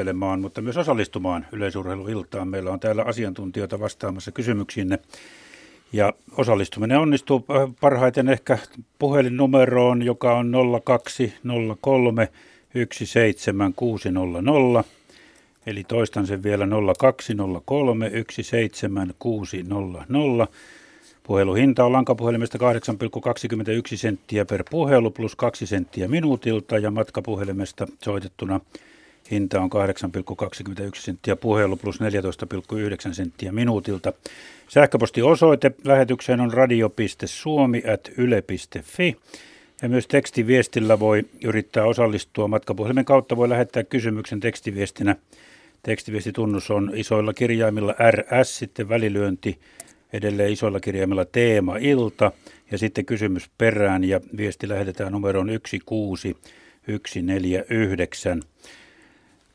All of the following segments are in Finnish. kuuntelemaan, mutta myös osallistumaan yleisurheiluiltaan. Meillä on täällä asiantuntijoita vastaamassa kysymyksiinne. Ja osallistuminen onnistuu parhaiten ehkä puhelinnumeroon, joka on 0203 17600. Eli toistan sen vielä 0203 17600. Puheluhinta on lankapuhelimesta 8,21 senttiä per puhelu plus 2 senttiä minuutilta ja matkapuhelimesta soitettuna hinta on 8,21 senttiä puhelu plus 14,9 senttiä minuutilta. Sähköpostiosoite lähetykseen on radio.suomi@yle.fi ja myös tekstiviestillä voi yrittää osallistua. Matkapuhelimen kautta voi lähettää kysymyksen tekstiviestinä. Tekstiviestitunnus on isoilla kirjaimilla RS, sitten välilyönti. Edelleen isoilla kirjaimilla teema ilta ja sitten kysymys perään ja viesti lähetetään numeroon 16149.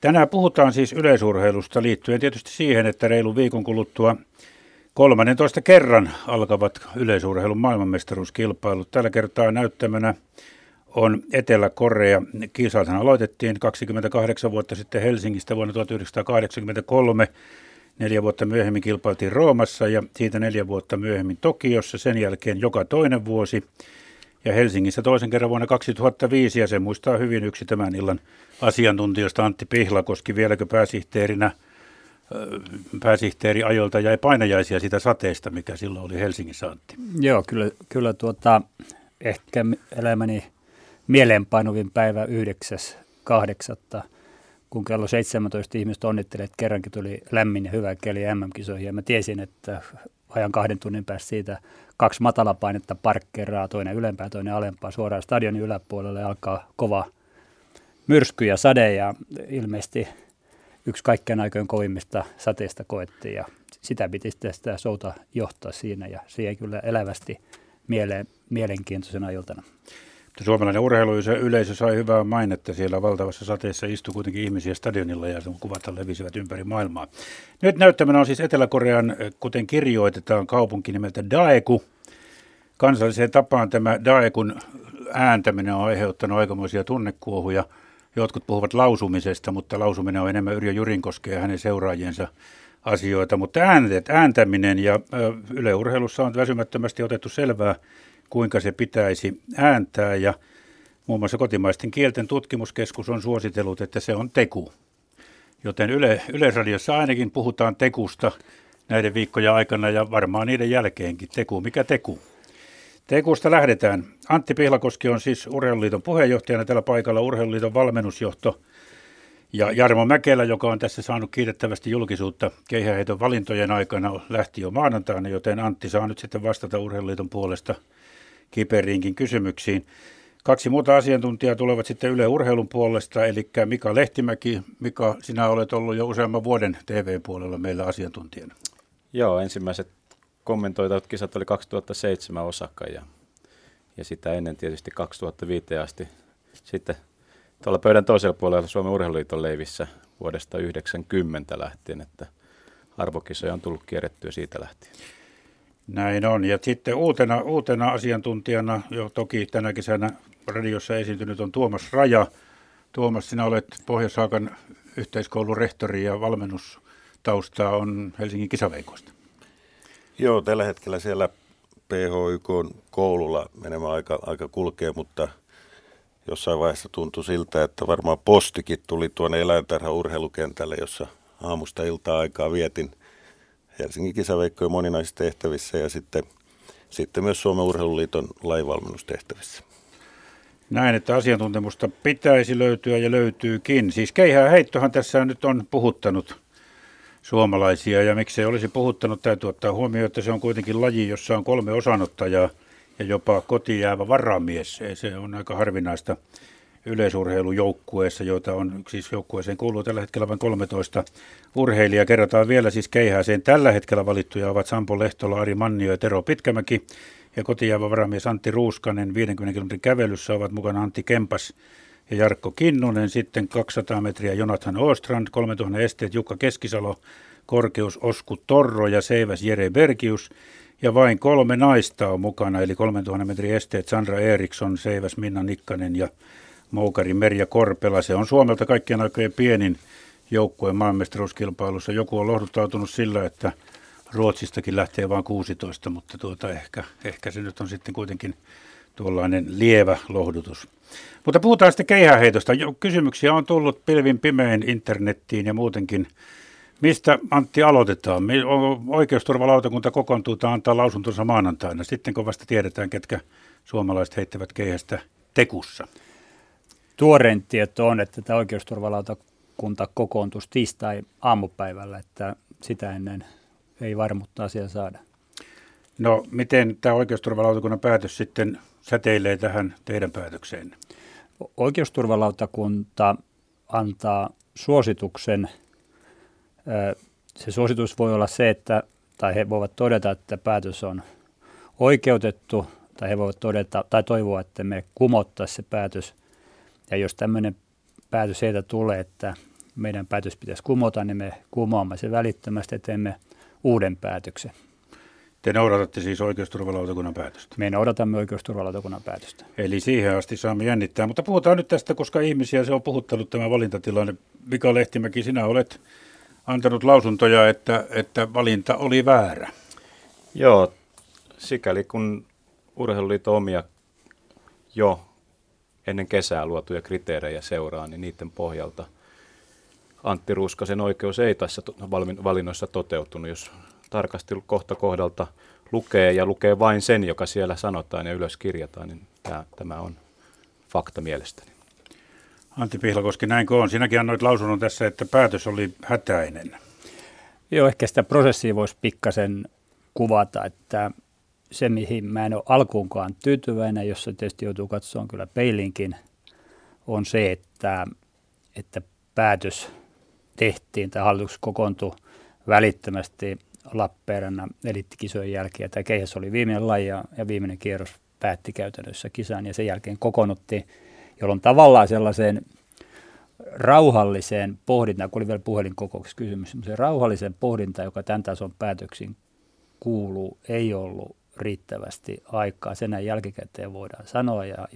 Tänään puhutaan siis yleisurheilusta liittyen tietysti siihen, että reilun viikon kuluttua 13 kerran alkavat yleisurheilun maailmanmestaruuskilpailut. Tällä kertaa näyttämänä on Etelä-Korea. Kisathan aloitettiin 28 vuotta sitten Helsingistä vuonna 1983. 4 vuotta myöhemmin kilpailtiin Roomassa ja siitä 4 vuotta myöhemmin Tokiossa, sen jälkeen joka toinen vuosi ja Helsingissä toisen kerran vuonna 2005 ja se muistaa hyvin yksi tämän illan asiantuntijoista Antti Pihlakoski, vieläkö pääsihteeri ajolta jäi painajaisia sitä sateesta, mikä silloin oli Helsingissä, Antti. Joo, kyllä ehkä elämäni mieleenpainuvin päivä 9.8. kun kello 17 ihmiset onnittelevat, että kerrankin tuli lämmin ja hyvä keli MM-kisoihin. Ja mä tiesin, että ajan 2 tunnin päästä siitä 2 matalapainetta parkkeraa, toinen ylempää, toinen alempaa, suoraan stadionin yläpuolelle alkaa kova myrsky ja sade. Ja ilmeisesti yksi kaikkien aikojen kovimmista sateista koettiin ja sitä piti sitä souta johtaa siinä. Ja se jäi kyllä elävästi mielenkiintoisena iltana. Suomalainen urheiluyleisö sai hyvää mainetta. Siellä valtavassa sateessa istui kuitenkin ihmisiä stadionilla ja sen kuvat levisivät ympäri maailmaa. Nyt näyttämänä on siis Etelä-Korean, kuten kirjoitetaan, kaupunki nimeltä Daegu. Kansalliseen tapaan tämä Daegun ääntäminen on aiheuttanut aikamoisia tunnekuohuja. Jotkut puhuvat lausumisesta, mutta lausuminen on enemmän Yrjö Jyrinkoskea ja hänen seuraajiensa asioita. Mutta ääntäminen ja yleurheilussa on väsymättömästi otettu selvää, kuinka se pitäisi ääntää ja muun muassa kotimaisten kielten tutkimuskeskus on suositellut, että se on teku. Joten Yleisradiossa ainakin puhutaan tekusta näiden viikkojen aikana ja varmaan niiden jälkeenkin. Teku, mikä teku? Tekusta lähdetään. Antti Pihlakoski on siis Urheiluliiton puheenjohtajana tällä paikalla, Urheiluliiton valmennusjohto ja Jarmo Mäkelä, joka on tässä saanut kiitettävästi julkisuutta keihäheiton valintojen aikana, lähti jo maanantaina, joten Antti saa nyt sitten vastata Urheiluliiton puolesta kiperiinkin kysymyksiin. 2 muuta asiantuntijaa tulevat sitten Yle Urheilun puolesta, eli Mika Lehtimäki. Mika, sinä olet ollut jo useamman vuoden TV-puolella meillä asiantuntijana. Joo, ensimmäiset kommentoitavat kisat oli 2007 Osaka ja sitä ennen tietysti 2005 asti. Sitten tuolla pöydän toisella puolella Suomen Urheiluliiton leivissä vuodesta 1990 lähtien, että arvokisoja on tullut kierrettyä siitä lähtien. Näin on. Ja sitten uutena asiantuntijana, jo toki tänä kesänä radiossa esiintynyt on Tuomas Raja. Tuomas, sinä olet Pohjois-Haagan yhteiskoulun rehtori ja valmennustaustaa on Helsingin kisaveikosta. Joo, tällä hetkellä siellä PHYK-koululla menemään aika kulkee, mutta jossain vaiheessa tuntui siltä, että varmaan postikin tuli tuonne eläintarhan urheilukentälle, jossa aamusta iltaa aikaa vietin Helsingin kisaveikkojen moninaisissa tehtävissä ja sitten myös Suomen Urheiluliiton lajivalmennustehtävissä. Näin, että asiantuntemusta pitäisi löytyä ja löytyykin. Siis keihäänheittohan tässä nyt on puhuttanut suomalaisia ja miksei olisi puhuttanut, täytyy ottaa huomioon, että se on kuitenkin laji, jossa on 3 osanottajaa ja jopa kotiin jäävä varamies. Se on aika harvinaista yleisurheilujoukkueessa, joita on, siis joukkueeseen kuuluu tällä hetkellä vain 13 urheilijaa. Kerrotaan vielä siis keihääseen tällä hetkellä valittuja ovat Sampo Lehtola, Ari Mannio ja Tero Pitkämäki. Ja kotiin jäävä varamies Antti Ruuskanen 50 kilometrin kävelyssä ovat mukana Antti Kempas ja Jarkko Kinnunen. Sitten 200 metriä Jonathan Åstrand, 3000 esteet Jukka Keskisalo, korkeus Osku Torro ja seiväs Jere Bergius. Ja vain 3 naista on mukana, eli 3000 metrin esteet Sandra Eriksson, seiväs Minna Nikkanen ja moukari Merja Korpela. Se on Suomelta kaikkien aikojen pienin joukkueen maailmanmestaruuskilpailussa. Joku on lohduttautunut sillä, että Ruotsistakin lähtee vain 16, mutta ehkä se nyt on sitten kuitenkin tuollainen lievä lohdutus. Mutta puhutaan sitten keihäheitosta. Kysymyksiä on tullut pilvin pimein internettiin ja muutenkin. Mistä, Antti, aloitetaan? Oikeusturvalautakunta kokoontuu tai antaa lausuntonsa maanantaina. Sitten kun vasta tiedetään, ketkä suomalaiset heittävät keihästä tekussa. Tuorein tieto on, että tämä oikeusturvalautakunta kokoontuisi tiistai aamupäivällä, että sitä ennen ei varmuutta asiaa saada. No, miten tämä oikeusturvalautakunnan päätös sitten säteilee tähän teidän päätökseen? Oikeusturvalautakunta antaa suosituksen. Se suositus voi olla se, että, tai he voivat todeta, että päätös on oikeutettu, tai he voivat todeta, tai toivoa, että me kumottaisiin se päätös. Ja jos tämmöinen päätös heitä tulee, että meidän päätös pitäisi kumota, niin me kumoamme se välittömästi ja teemme uuden päätöksen. Te noudatatte siis oikeusturvalautakunnan päätöstä? Me noudatamme oikeusturvalautakunnan päätöstä. Eli siihen asti saamme jännittää. Mutta puhutaan nyt tästä, koska ihmisiä se on puhuttanut tämä valintatilanne. Mika Lehtimäki, sinä olet antanut lausuntoja, että valinta oli väärä. Joo, sikäli kun Urheiluliiton omia jo ennen kesää luotuja kriteerejä seuraa, niin niiden pohjalta Antti Ruuskasen oikeus ei tässä valinnoissa toteutunut. Jos tarkasti kohta kohdalta lukee ja lukee vain sen, joka siellä sanotaan ja ylös kirjataan, niin tämä on fakta mielestäni. Antti Pihlakoski, näinkö on? Sinäkin annoit lausunnon tässä, että päätös oli hätäinen. Joo, ehkä sitä prosessia voisi pikkasen kuvata, että se, mihin mä en ole alkuunkaan tyytyväinen, jossa tietysti joutuu katsomaan kyllä peilinkin, on se, että päätös tehtiin tai hallitus kokoontui välittömästi Lappeenrannan eliittikisojen jälkeen. Tämä keihäs oli viimeinen laji ja viimeinen kierros päätti käytännössä kisan ja sen jälkeen kokoonnuttiin, jolloin tavallaan sellaiseen rauhalliseen pohdintaan, kun oli vielä puhelinkokouksessa kysymys, sellaiseen rauhalliseen pohdintaan, joka tämän tason päätöksiin kuuluu, ei ollut riittävästi aikaa. Sen näin jälkikäteen voidaan sanoa, ja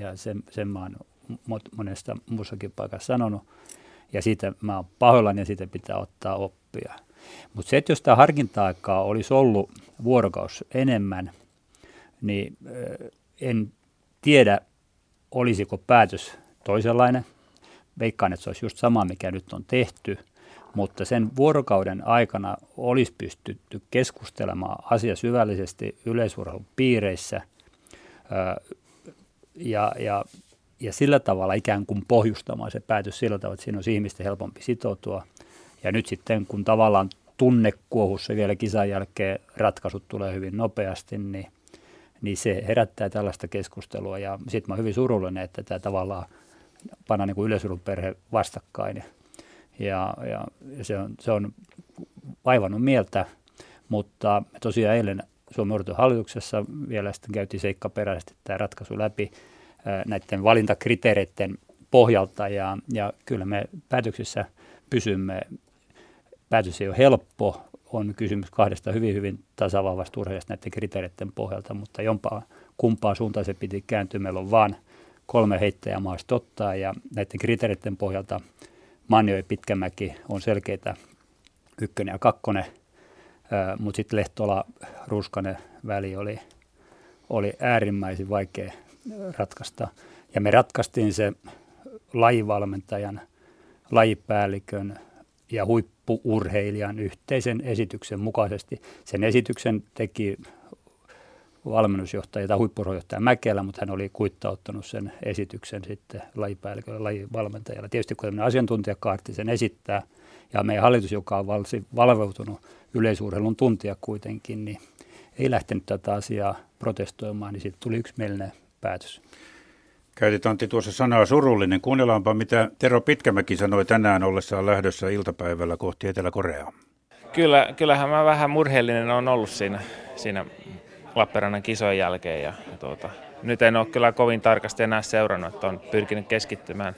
sen mä oon monesta muussakin paikassa sanonut, ja siitä mä oon pahoillani, ja siitä pitää ottaa oppia. Mutta se, että jos tämä harkinta-aikaa olisi ollut vuorokaus enemmän, niin en tiedä, olisiko päätös toisenlainen. Veikkaan, että se olisi just sama, mikä nyt on tehty, mutta sen vuorokauden aikana olisi pystytty keskustelemaan asia syvällisesti yleisurheilun piireissä ja sillä tavalla ikään kuin pohjustamaan se päätös sillä tavalla, että siinä olisi ihmisten helpompi sitoutua. Ja nyt sitten, kun tavallaan tunnekuohussa vielä kisan jälkeen ratkaisut tulee hyvin nopeasti, niin se herättää tällaista keskustelua, ja sitten mä oon hyvin surullinen, että tämä tavallaan panna niin kuin yleisurheiluperhe vastakkain, ja se on vaivannut mieltä, mutta tosiaan eilen Suomen Urheiluliiton hallituksessa vielä sitten käytiin seikkaperäisesti tämä ratkaisu läpi näiden valintakriteereiden pohjalta, ja kyllä me päätöksissä pysymme. Päätös ei ole helppo. On kysymys kahdesta hyvin tasavahvasta urheilijasta näiden kriteereiden pohjalta, mutta kumpaan suuntaan se piti kääntyä. Meillä on vain 3 heittäjää maasta ottaa, ja näiden kriteereiden pohjalta Mannio ja Pitkämäki on selkeitä 1. ja 2, mutta sitten Lehtola-Ruuskanen väli oli äärimmäisen vaikea ratkaista. Ja me ratkaistiin se lajivalmentajan, lajipäällikön ja huippu-urheilijan yhteisen esityksen mukaisesti. Sen esityksen teki valmennusjohtaja tai huippujohtaja Mäkelä, mutta hän oli kuittauttanut sen esityksen sitten lajipäällikölle, lajivalmentajalle. Tietysti kun tämmöinen asiantuntijakaarti sen esittää, ja meidän hallitus, joka on valveutunut yleisurheilun tuntija kuitenkin, niin ei lähtenyt tätä asiaa protestoimaan, niin siitä tuli yksimielinen päätös. Käytit, Antti, tuossa sanaa surullinen. Kuunnellaanpa, mitä Tero Pitkämäki sanoi tänään ollessaan lähdössä iltapäivällä kohti Etelä-Koreaa. Kyllähän mä vähän murheellinen on ollut siinä Lappeenrannan kisojen jälkeen. Nyt en ole kyllä kovin tarkasti enää seurannut, että on pyrkinyt keskittymään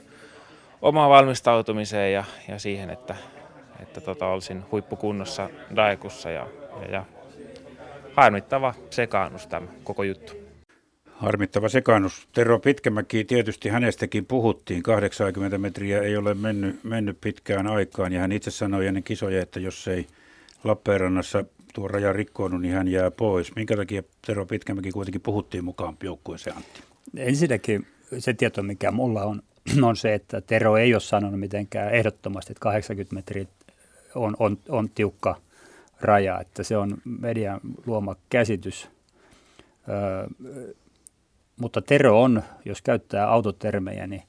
omaan valmistautumiseen ja siihen, että olisin huippukunnossa Daegussa. Ja harmittava sekaannus tämä koko juttu. Harmittava sekaannus. Tero Pitkämäki, tietysti hänestäkin puhuttiin. 80 metriä ei ole mennyt pitkään aikaan. Ja hän itse sanoi ennen kisoja, että jos ei Lappeenrannassa tuo raja rikkoonut, niin hän jää pois. Minkä takia Tero Pitkämäki kuitenkin puhuttiin mukaan joukkueeseen, Antti? Ensinnäkin se tieto, mikä mulla on se, että Tero ei ole sanonut mitenkään ehdottomasti, että 80 metriä on tiukka raja. Että se on median luoma käsitys. Mutta Tero on, jos käyttää autotermejä, niin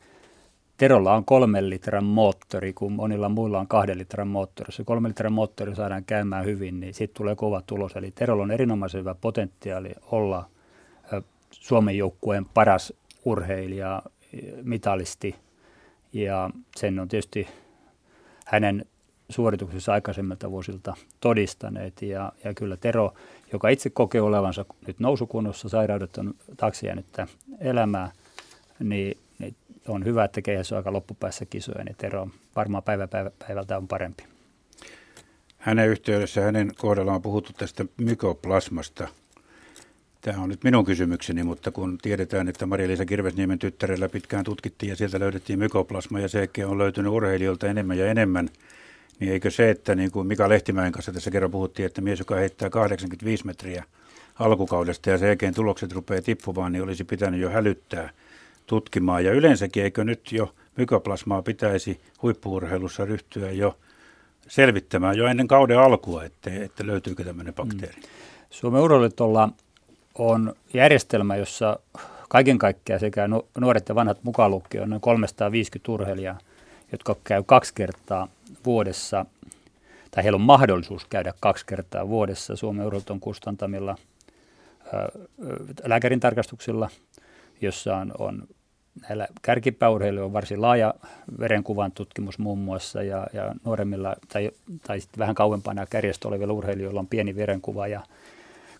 Terolla on 3 litran moottori, kun monilla muilla on 2 litran moottori. Jos 3 litran moottori saadaan käymään hyvin, niin siitä tulee kova tulos. Eli Terolla on erinomaisen hyvä potentiaali olla Suomen joukkueen paras urheilija, mitalisti. Ja sen on tietysti hänen suorituksensa aikaisemmilta vuosilta todistaneet. Ja kyllä Tero, joka itse kokee olevansa nyt nousukunnossa, sairaudet on taakse jäänyttä elämää, niin on hyvä, että keihässä on aika loppupäässä kisoja, niin Tero varmaan päivältä on parempi. Hänen yhteydessä, hänen kohdallaan on puhuttu tästä mykoplasmasta. Tämä on nyt minun kysymykseni, mutta kun tiedetään, että Maria-Liisa Kirvesniemen tyttärellä pitkään tutkittiin ja sieltä löydettiin mykoplasma ja se on löytynyt urheilijoilta enemmän ja enemmän, niin eikö se, että niin kuin Mika Lehtimäen kanssa tässä kerran puhuttiin, että mies, joka heittää 85 metriä alkukaudesta ja sen jälkeen tulokset rupeaa tippumaan, niin olisi pitänyt jo hälyttää tutkimaan. Ja yleensäkin eikö nyt jo mykoplasmaa pitäisi huippu-urheilussa ryhtyä jo selvittämään jo ennen kauden alkua, että löytyykö tämmöinen bakteeri? Suomen Urheiluliitolla on järjestelmä, jossa kaiken kaikkiaan sekä nuoret ja vanhat mukaan lukien on noin 350 urheilijaa, jotka käy 2 kertaa vuodessa, tai heillä on mahdollisuus käydä 2 kertaa vuodessa Suomen Urheiluliiton kustantamilla lääkärin tarkastuksilla, jossa on näillä kärkipääurheilijoilla on varsin laaja verenkuvan tutkimus muun muassa, ja nuoremmilla tai sitten vähän kauempana kärjestä olevilla urheilijoilla on pieni verenkuva, ja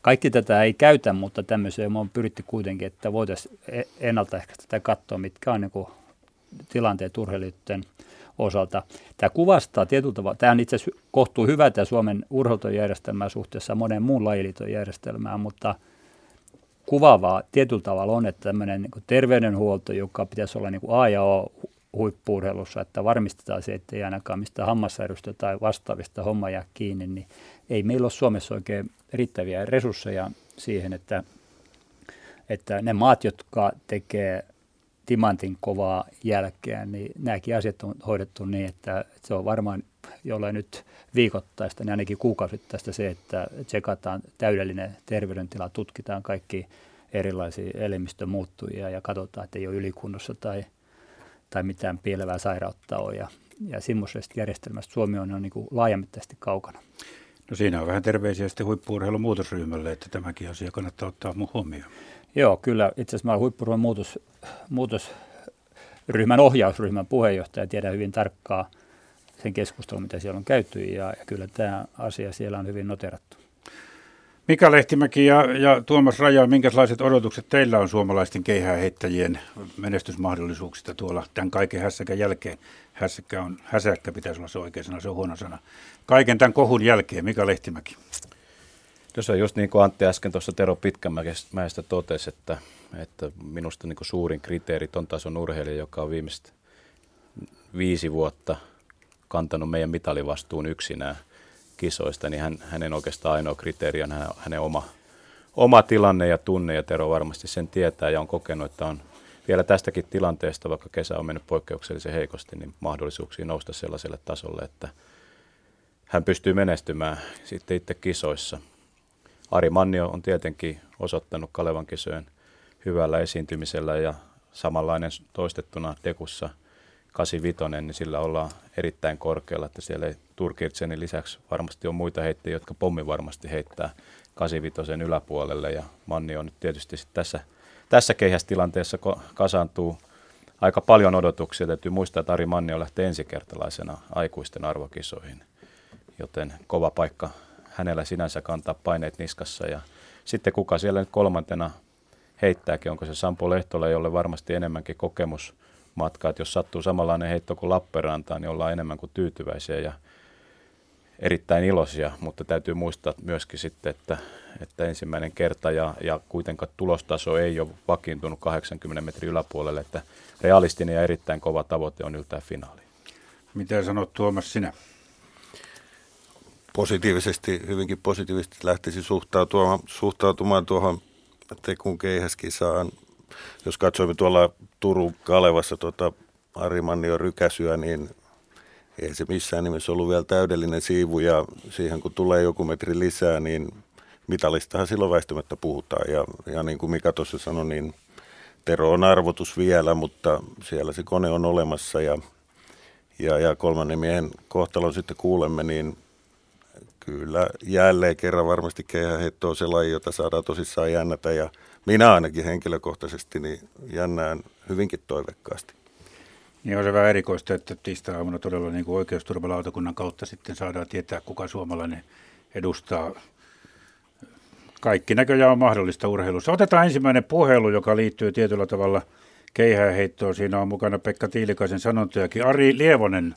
kaikki tätä ei käytä, mutta tämmöiseen on pyritty kuitenkin, että voitaisiin ennaltaehkäistä tai katsoa, mitkä on niin kuin tilanteet urheilijoiden osalta. Tämä kuvastaa tietyllä tavalla, tämä on itse asiassa kohtuu hyvä tämä Suomen urheilutojärjestelmää suhteessa monen muun lajiliiton järjestelmään, mutta kuvaavaa tietyllä tavalla on, että tämmöinen niin kuin terveydenhuolto, joka pitäisi olla niin kuin A ja O huippu-urheilussa, että varmistetaan se, että ei ainakaan mistään hammassairauksista tai vastaavista homma jää kiinni, niin ei meillä ole Suomessa oikein riittäviä resursseja siihen, että ne maat, jotka tekee timantin kovaa jälkeä, niin nämäkin asiat on hoidettu niin, että se on varmaan jollain nyt viikoittaista, niin ainakin kuukausittaista se, että tsekataan täydellinen terveydentila, tutkitaan kaikki erilaisia elimistömuuttujia ja katsotaan, että ei ole ylikunnossa tai mitään piilevää sairautta ole. Ja semmoisesta järjestelmästä Suomi on niin kuin laajamittaisesti kaukana. No siinä on vähän terveisiä sitten huippu-urheilun muutosryhmälle, että tämäkin asia kannattaa ottaa huomioon. Joo, kyllä. Itse asiassa mä olen huippu-urheilun muutosryhmän ohjausryhmän puheenjohtaja. Tiedän hyvin tarkkaan sen keskustelun, mitä siellä on käyty, ja kyllä tämä asia siellä on hyvin noterattu. Mika Lehtimäki ja Tuomas Raja, minkälaiset odotukset teillä on suomalaisten keihääheittäjien menestysmahdollisuuksista tuolla tämän kaiken hässäkän jälkeen? Häsäkkä pitäisi olla se oikea sana, se on huono sana. Kaiken tämän kohun jälkeen, Mika Lehtimäki. Se on just niin kuin Antti äsken tuossa Tero Pitkämäestä totesi, että minusta niin kuin suurin kriteeri on tason urheilija, joka on viimeiset 5 vuotta kantanut meidän mitalivastuun yksinään kisoista, niin hänen oikeastaan ainoa kriteeri on hänen oma tilanne ja tunne, ja Tero varmasti sen tietää ja on kokenut, että on vielä tästäkin tilanteesta, vaikka kesä on mennyt poikkeuksellisen heikosti, niin mahdollisuuksia nousta sellaiselle tasolle, että hän pystyy menestymään sitten itse kisoissa. Ari Mannio on tietenkin osoittanut Kalevankisojen hyvällä esiintymisellä, ja samanlainen toistettuna Daegussa 85, niin sillä ollaan erittäin korkealla, että siellä ei Thorkildsenin lisäksi varmasti on muita heittäjiä, jotka pommi varmasti heittää 85 yläpuolelle, ja Mannio on nyt tietysti tässä keihästilanteessa kasaantuu aika paljon odotuksia. Täytyy muistaa, että Ari Mannio lähtee ensikertalaisena aikuisten arvokisoihin, joten kova paikka hänellä sinänsä kantaa paineet niskassa. Ja sitten kuka siellä nyt kolmantena heittääkin, onko se Sampo Lehtola, jolle varmasti enemmänkin kokemusmatkaa, että jos sattuu samanlainen heitto kuin Lappeenrantaan, niin ollaan enemmän kuin tyytyväisiä. erittäin iloisia, mutta täytyy muistaa myöskin sitten, että ensimmäinen kerta ja kuitenkaan tulostaso ei ole vakiintunut 80 metrin yläpuolelle, että realistinen ja erittäin kova tavoite on yltää finaaliin. Mitä sanot, Tuomas, sinä? Positiivisesti, hyvinkin positiivisesti lähtisi suhtautumaan tuohon Tekun keihäskisaan. Jos katsoimme tuolla Turun Kalevassa Ari Mannion rykäsyä, niin ei se missään nimessä ollut vielä täydellinen siivu, ja siihen kun tulee joku metri lisää, niin mitalistahan silloin väistämättä puhutaan. Ja niin kuin Mika tuossa sanoi, niin Tero on arvotus vielä, mutta siellä se kone on olemassa, ja kolmannen miehen kohtalon sitten kuulemme, niin kyllä jälleen kerran varmasti keihäheitto on se laji, jota saadaan tosissaan jännätä, ja minä ainakin henkilökohtaisesti niin jännään hyvinkin toivekkaasti. Niin on se vähän erikoista, että tiistai-aamuna todella niin kuin oikeusturvalautakunnan kautta sitten saadaan tietää, kuka suomalainen edustaa. Kaikki näköjään on mahdollista urheilussa. Otetaan ensimmäinen puhelu, joka liittyy tietyllä tavalla keihäänheittoon. Siinä on mukana Pekka Tiilikaisen sanontojakin. Ari Lievonen,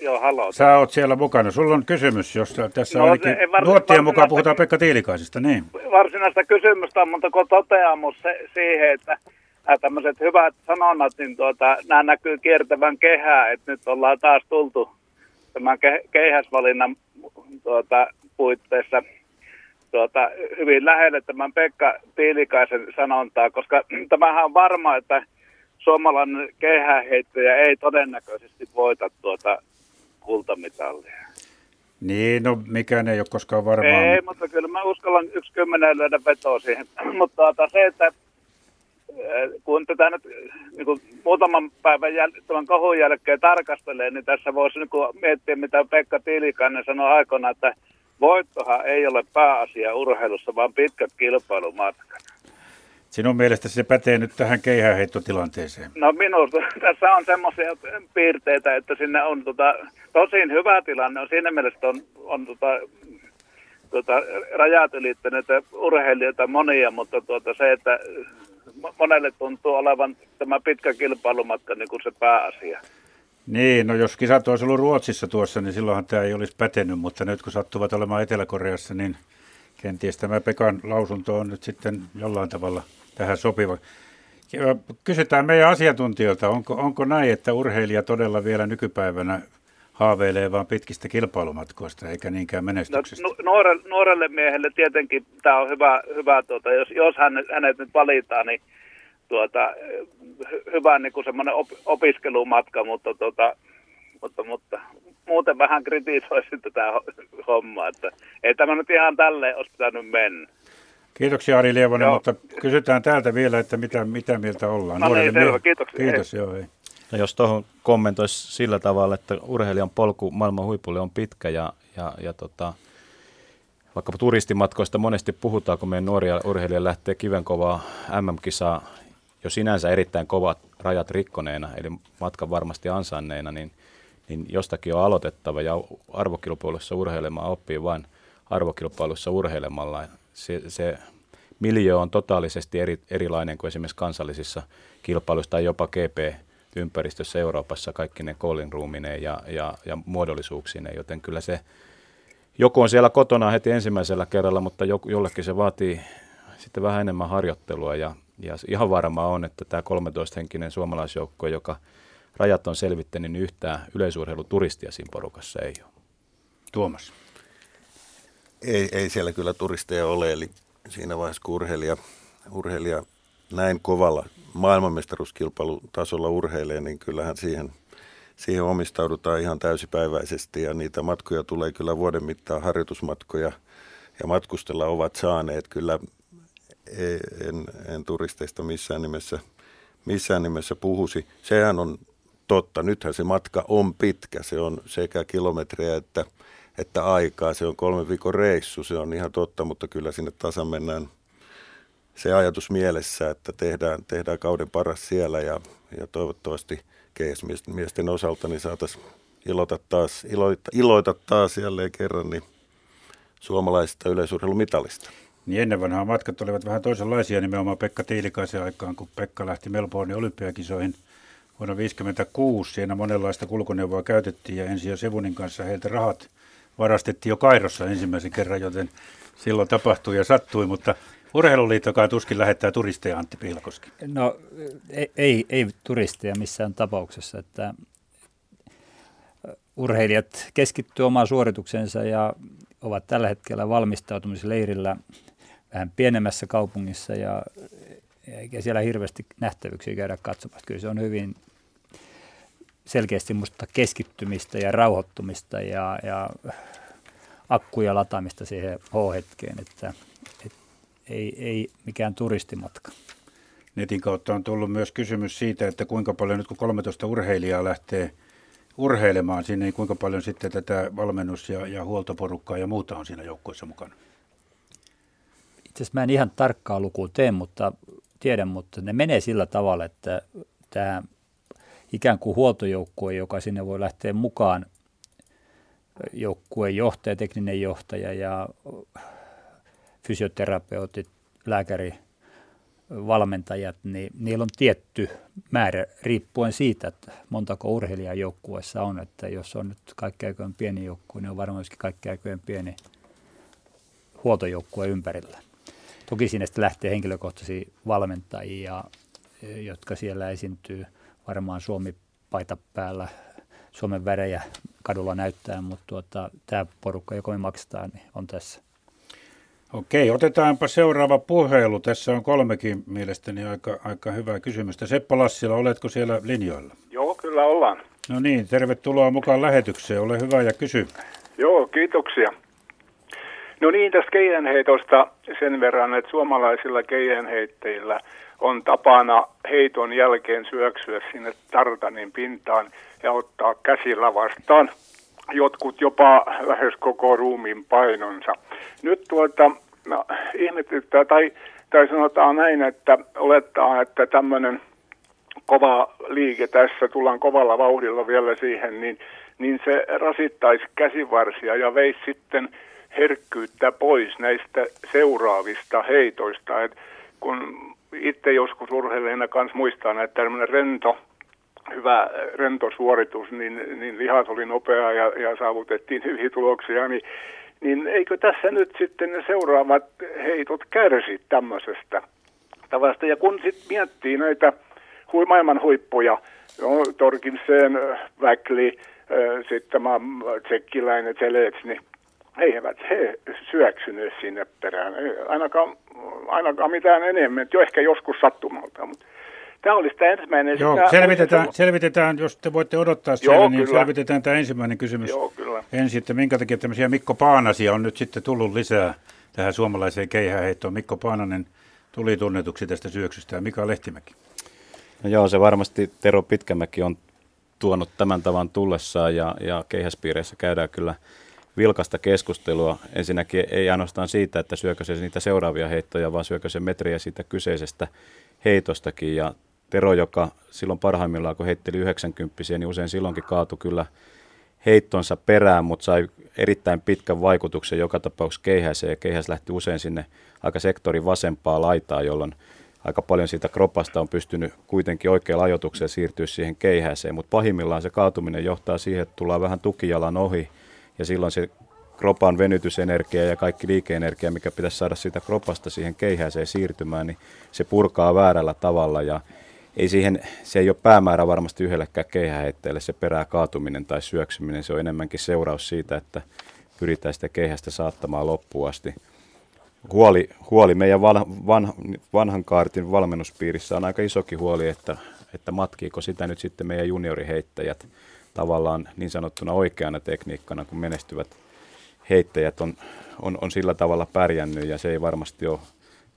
joo, haloo. Sä oot siellä mukana. Sulla on kysymys, jos tässä olikin nuottien mukaan puhutaan Pekka Tiilikaisesta. Niin. Varsinaista kysymystä on monta toteamus siihen, että tämmöiset hyvät sanonnat, niin nämä näkyy kiertävän kehää, että nyt ollaan taas tultu tämän keihäsvalinnan puitteissa hyvin lähelle tämän Pekka Tiilikaisen sanontaa, koska tämähän on varma, että suomalainen keihäheittäjä ei todennäköisesti voita kultamitalia. Niin, no mikään ei ole koskaan varmaa. Ei, mutta kyllä mä uskallan 1/10 löydä vetoa siihen, mutta se, että kun tätä nyt niin muutaman päivän tämän kohun jälkeen tarkastelee, niin tässä voisi niin miettiä, mitä Pekka Tiilikainen sanoi aikoinaan, että voittohan ei ole pääasia urheilussa, vaan pitkät kilpailumatkat. Sinun mielestä se pätee nyt tähän keihäänheittotilanteeseen? No minusta tässä on semmoisia piirteitä, että sinne on tosin hyvä tilanne on siinä mielessä, on rajat ylittäneitä urheilijoita monia, mutta se, että monelle tuntuu olevan tämä pitkä kilpailumatka niin kuin se pääasia. Niin, no jos kisat olisi ollut Ruotsissa tuossa, niin silloinhan tämä ei olisi pätenyt, mutta nyt kun sattuvat olemaan Etelä-Koreassa, niin kenties tämä Pekan lausunto on nyt sitten jollain tavalla tähän sopiva. Kysytään meidän asiantuntijoilta, onko näin, että urheilija todella vielä nykypäivänä haaveilee vaan pitkistä kilpailumatkoista eikä niinkään menestyksestä? No, nuorelle miehelle tietenkin tämä on hyvä jos hänet nyt valitaan, niin hyvä niin kuin semmoinen opiskelumatka, mutta muuten vähän kritisoisin tätä hommaa, että ei tämä nyt ihan tälleen olisi pitänyt mennä. Kiitoksia Ari Lievonen, joo. Mutta kysytään täältä vielä, että mitä mieltä ollaan. No niin, selvä, kiitoksia. Kiitos, joo, ei. No jos tuohon kommentoisi sillä tavalla, että urheilijan polku maailman huipulle on pitkä ja vaikkapa turistimatkoista monesti puhutaan, kun meidän nuoria urheilija lähtee kivenkovaa MM-kisaa jo sinänsä erittäin kovat rajat rikkoneena, eli matkan varmasti ansainneena, niin jostakin on aloitettava ja arvokilpailussa urheilemaan oppii vain arvokilpailussa urheilemalla. Se miljö on totaalisesti erilainen kuin esimerkiksi kansallisissa kilpailuissa tai jopa GP-ympäristössä Euroopassa kaikki ne calling roomineen ja muodollisuuksineen, joten kyllä se joku on siellä kotona heti ensimmäisellä kerralla, mutta jollekin se vaatii sitten vähän enemmän harjoittelua ja ihan varmaa on, että tämä 13-henkinen suomalaisjoukko, joka rajat on selvittänyt, niin yhtään yleisurheiluturistia siinä porukassa ei ole. Tuomas. Ei siellä kyllä turisteja ole, eli siinä vaiheessa kun urheilija näin kovalla maailmanmestaruuskilpailutasolla urheilee, niin kyllähän siihen omistaudutaan ihan täysipäiväisesti, ja niitä matkoja tulee kyllä vuoden mittaan, harjoitusmatkoja ja matkustella ovat saaneet. Kyllä en turisteista missään nimessä puhuisi. Sehän on totta. Nythän se matka on pitkä. Se on sekä kilometrejä että aikaa. Se on 3 viikon reissu. Se on ihan totta, mutta kyllä sinne tasan mennään se ajatus mielessä, että tehdään kauden paras siellä ja toivottavasti keihäsmiesten osalta niin saataisiin iloita taas jälleen kerran niin suomalaisista yleisurheilumitalista. Niin ennen vanhaa matkat olivat vähän toisenlaisia nimenomaan Pekka Tiilikaisen aikaan, kun Pekka lähti Melbournein olympiakisoihin vuonna 1956. Siinä monenlaista kulkuneuvoa käytettiin ja ensin ja Sevunin kanssa heiltä rahat varastettiin jo Kairossa ensimmäisen kerran, joten silloin tapahtui ja sattui, mutta Urheiluliittokaan tuskin lähettää turisteja, Antti Pihlakoski. No ei turisteja missään tapauksessa, että urheilijat keskittyvät omaan suorituksensa ja ovat tällä hetkellä valmistautumisleirillä vähän pienemmässä kaupungissa ja eikä siellä hirveästi nähtävyyksiä käydä katsomassa. Kyllä se on hyvin selkeästi musta keskittymistä ja rauhoittumista ja akkuja lataamista siihen H-hetkeen, että ei mikään turistimatka. Netin kautta on tullut myös kysymys siitä, että kuinka paljon nyt kun 13 urheilijaa lähtee urheilemaan sinne, niin kuinka paljon sitten tätä valmennus- ja huoltoporukkaa ja muuta on siinä joukkueessa mukana? Itse asiassa mä en ihan tarkkaa lukua tee, mutta tiedän, mutta ne menee sillä tavalla, että tämä ikään kuin huoltojoukkue, joka sinne voi lähteä mukaan, joukkueen johtaja, tekninen johtaja ja fysioterapeutit, lääkäri, valmentajat, niin niillä on tietty määrä riippuen siitä, että montako urheilijaa joukkueessa on, että jos on nyt kaikki aikojen pieni joukkue, niin on varmaan myöskin kaikki aikojen pieni huoltojoukkue ympärillä. Toki siinä sitten lähtee henkilökohtaisia valmentajia, jotka siellä esiintyy varmaan Suomi-paita päällä, Suomen värejä kadulla näyttää, mutta tämä porukka, joka me maksetaan, niin on tässä. Okei, otetaanpa seuraava puhelu. Tässä on kolmekin mielestäni aika hyvää kysymystä. Seppo Lassila, oletko siellä linjoilla? Joo, kyllä ollaan. No niin, tervetuloa mukaan lähetykseen. Ole hyvä ja kysy. Joo, kiitoksia. No niin, tästä keihäänheitosta sen verran, että suomalaisilla keihäänheitteillä on tapana heiton jälkeen syöksyä sinne tartanin pintaan ja ottaa käsillä vastaan. Jotkut jopa lähes koko ruumiin painonsa. Nyt ihmetyttää, tai sanotaan näin, että olettaa, että tämmöinen kova liike tässä, tullaan kovalla vauhdilla vielä siihen, niin se rasittaisi käsivarsia ja veisi sitten herkkyyttä pois näistä seuraavista heitoista. Et kun itse joskus urheilijana kanssa muistan, että tämmöinen hyvä rentosuoritus, niin lihas oli nopea ja saavutettiin hyviä tuloksia, niin eikö tässä nyt sitten ne seuraavat heitot kärsi tämmöisestä tavasta? Ja kun sitten miettii näitä maailman huippuja, Thorkildsen, Väkli, sitten tämä tsekkiläinen, niin eivät he syöksyneet sinne perään, ainakaan mitään enemmän, jo ehkä joskus sattumalta, mutta tämä olisi tämä ensimmäinen. Joo, selvitetään, jos te voitte odottaa siellä, joo, niin kyllä. Selvitetään tämä ensimmäinen kysymys. Joo, kyllä. Ensin, että minkä takia tämmöisiä Mikko Paanasia on nyt sitten tullut lisää tähän suomalaiseen keihäänheittoon. Mikko Paananen tuli tunnetuksi tästä syöksystä ja Mika Lehtimäki. No joo, se varmasti Tero Pitkämäki on tuonut tämän tavan tullessaan ja keihäspiireissä käydään kyllä vilkasta keskustelua. Ensinnäkin ei ainoastaan siitä, että syökö se niitä seuraavia heittoja, vaan syökö se metriä siitä kyseisestä heitostakin. Ja Tero, joka silloin parhaimmillaan, kun heitteli 90-vuotiaana, niin usein silloinkin kaatui kyllä heittonsa perään, mutta sai erittäin pitkän vaikutuksen joka tapauksessa keihäseen. Ja keihäs lähti usein sinne aika sektorin vasempaa laitaa, jolloin aika paljon siitä kropasta on pystynyt kuitenkin oikealla ajoituksella siirtyä siihen keihäseen. Mutta pahimmillaan se kaatuminen johtaa siihen, että tullaan vähän tukijalan ohi ja silloin se kropan venytysenergia ja kaikki liikeenergia, mikä pitäisi saada siitä kropasta siihen keihäseen siirtymään, niin se purkaa väärällä tavalla ja se ei ole päämäärä varmasti yhdellekään keihäheitteelle se perää kaatuminen tai syöksyminen. Se on enemmänkin seuraus siitä, että pyritään sitä keihästä saattamaan loppuun asti. Huoli meidän vanhan kaartin valmennuspiirissä on aika isokin huoli, että matkiiko sitä nyt sitten meidän junioriheittäjät tavallaan niin sanottuna oikeana tekniikkana, kun menestyvät heittäjät on sillä tavalla pärjännyt ja se ei varmasti ole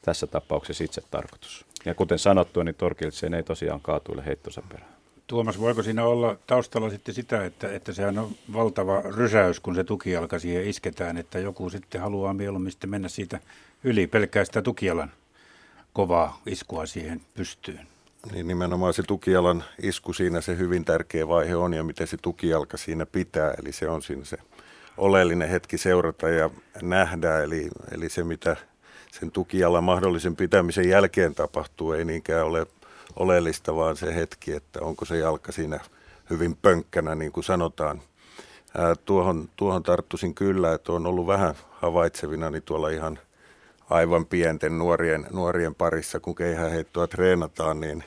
tässä tapauksessa itse tarkoitus. Ja kuten sanottu, niin Thorkildsen ei tosiaan kaatuille heittonsa perään. Tuomas, voiko siinä olla taustalla sitten sitä, että sehän on valtava rysäys, kun se tukijalka siihen isketään, että joku sitten haluaa mieluummin sitten mennä siitä yli pelkkää sitä tukijalan kovaa iskua siihen pystyyn? Niin nimenomaan se tukijalan isku siinä se hyvin tärkeä vaihe on ja miten se tukijalka siinä pitää, eli se on siinä se oleellinen hetki seurata ja nähdä, eli se mitä sen tukijalan mahdollisen pitämisen jälkeen tapahtuu ei niinkään ole oleellista, vaan se hetki, että onko se jalka siinä hyvin pönkkänä, niin kuin sanotaan. Tuohon tarttuisin kyllä, että on ollut vähän havaitsevina niin tuolla ihan aivan pienten nuorien parissa, kun keihäheittoa treenataan, niin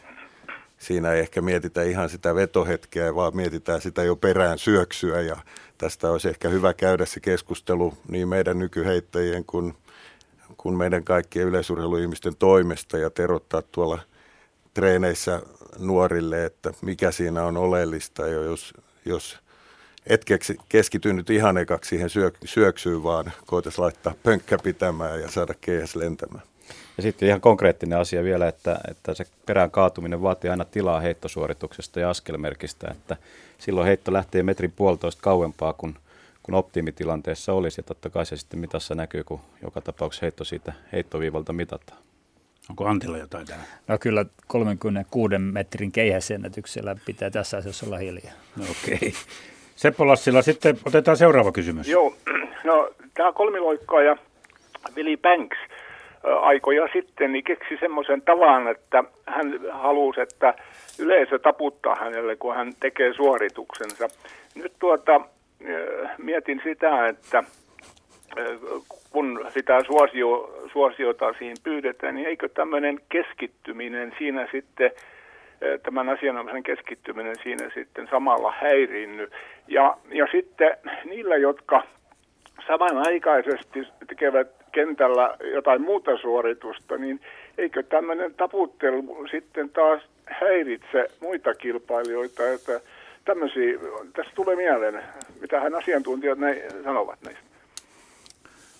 siinä ei ehkä mietitä ihan sitä vetohetkeä, vaan mietitään sitä jo perään syöksyä, ja tästä olisi ehkä hyvä käydä se keskustelu niin meidän nykyheittäjien kuin meidän kaikkien yleisurheiluihmisten toimesta ja terottaa tuolla treeneissä nuorille, että mikä siinä on oleellista, ja jos et keskity nyt ihan ekaksi siihen syöksyyn, vaan koitaisi laittaa pönkkä pitämään ja saada keihäs lentämään. Ja sitten ihan konkreettinen asia vielä, että se perään kaatuminen vaatii aina tilaa heittosuorituksesta ja askelmerkistä, että silloin heitto lähtee metrin puolitoista kauempaa kun optimitilanteessa olisi, ja totta kai se sitten mitassa näkyy, kun joka tapauksessa heitto siitä heittoviivalta mitataan. Onko Antilla jotain täällä? No kyllä 36 metrin keihäsennätyksellä pitää tässä asiassa olla hiljaa. No okei. Seppo Lassila, sitten otetaan seuraava kysymys. Joo, no tämä kolmiloikkaaja Willy Banks aikoja sitten niin keksi semmoisen tavan, että hän halusi, että yleisö taputtaa hänelle, kun hän tekee suorituksensa. Nyt mietin sitä, että kun sitä suosiota siihen pyydetään, niin eikö tämmöinen keskittyminen siinä sitten, tämän asianomaisen keskittyminen siinä sitten samalla häirinny. Ja sitten niillä, jotka samanaikaisesti tekevät kentällä jotain muuta suoritusta, niin eikö tämmöinen taputtelu sitten taas häiritse muita kilpailijoita, että tämmöisiä, tässä tulee mieleen, mitähän asiantuntijat sanovat näistä.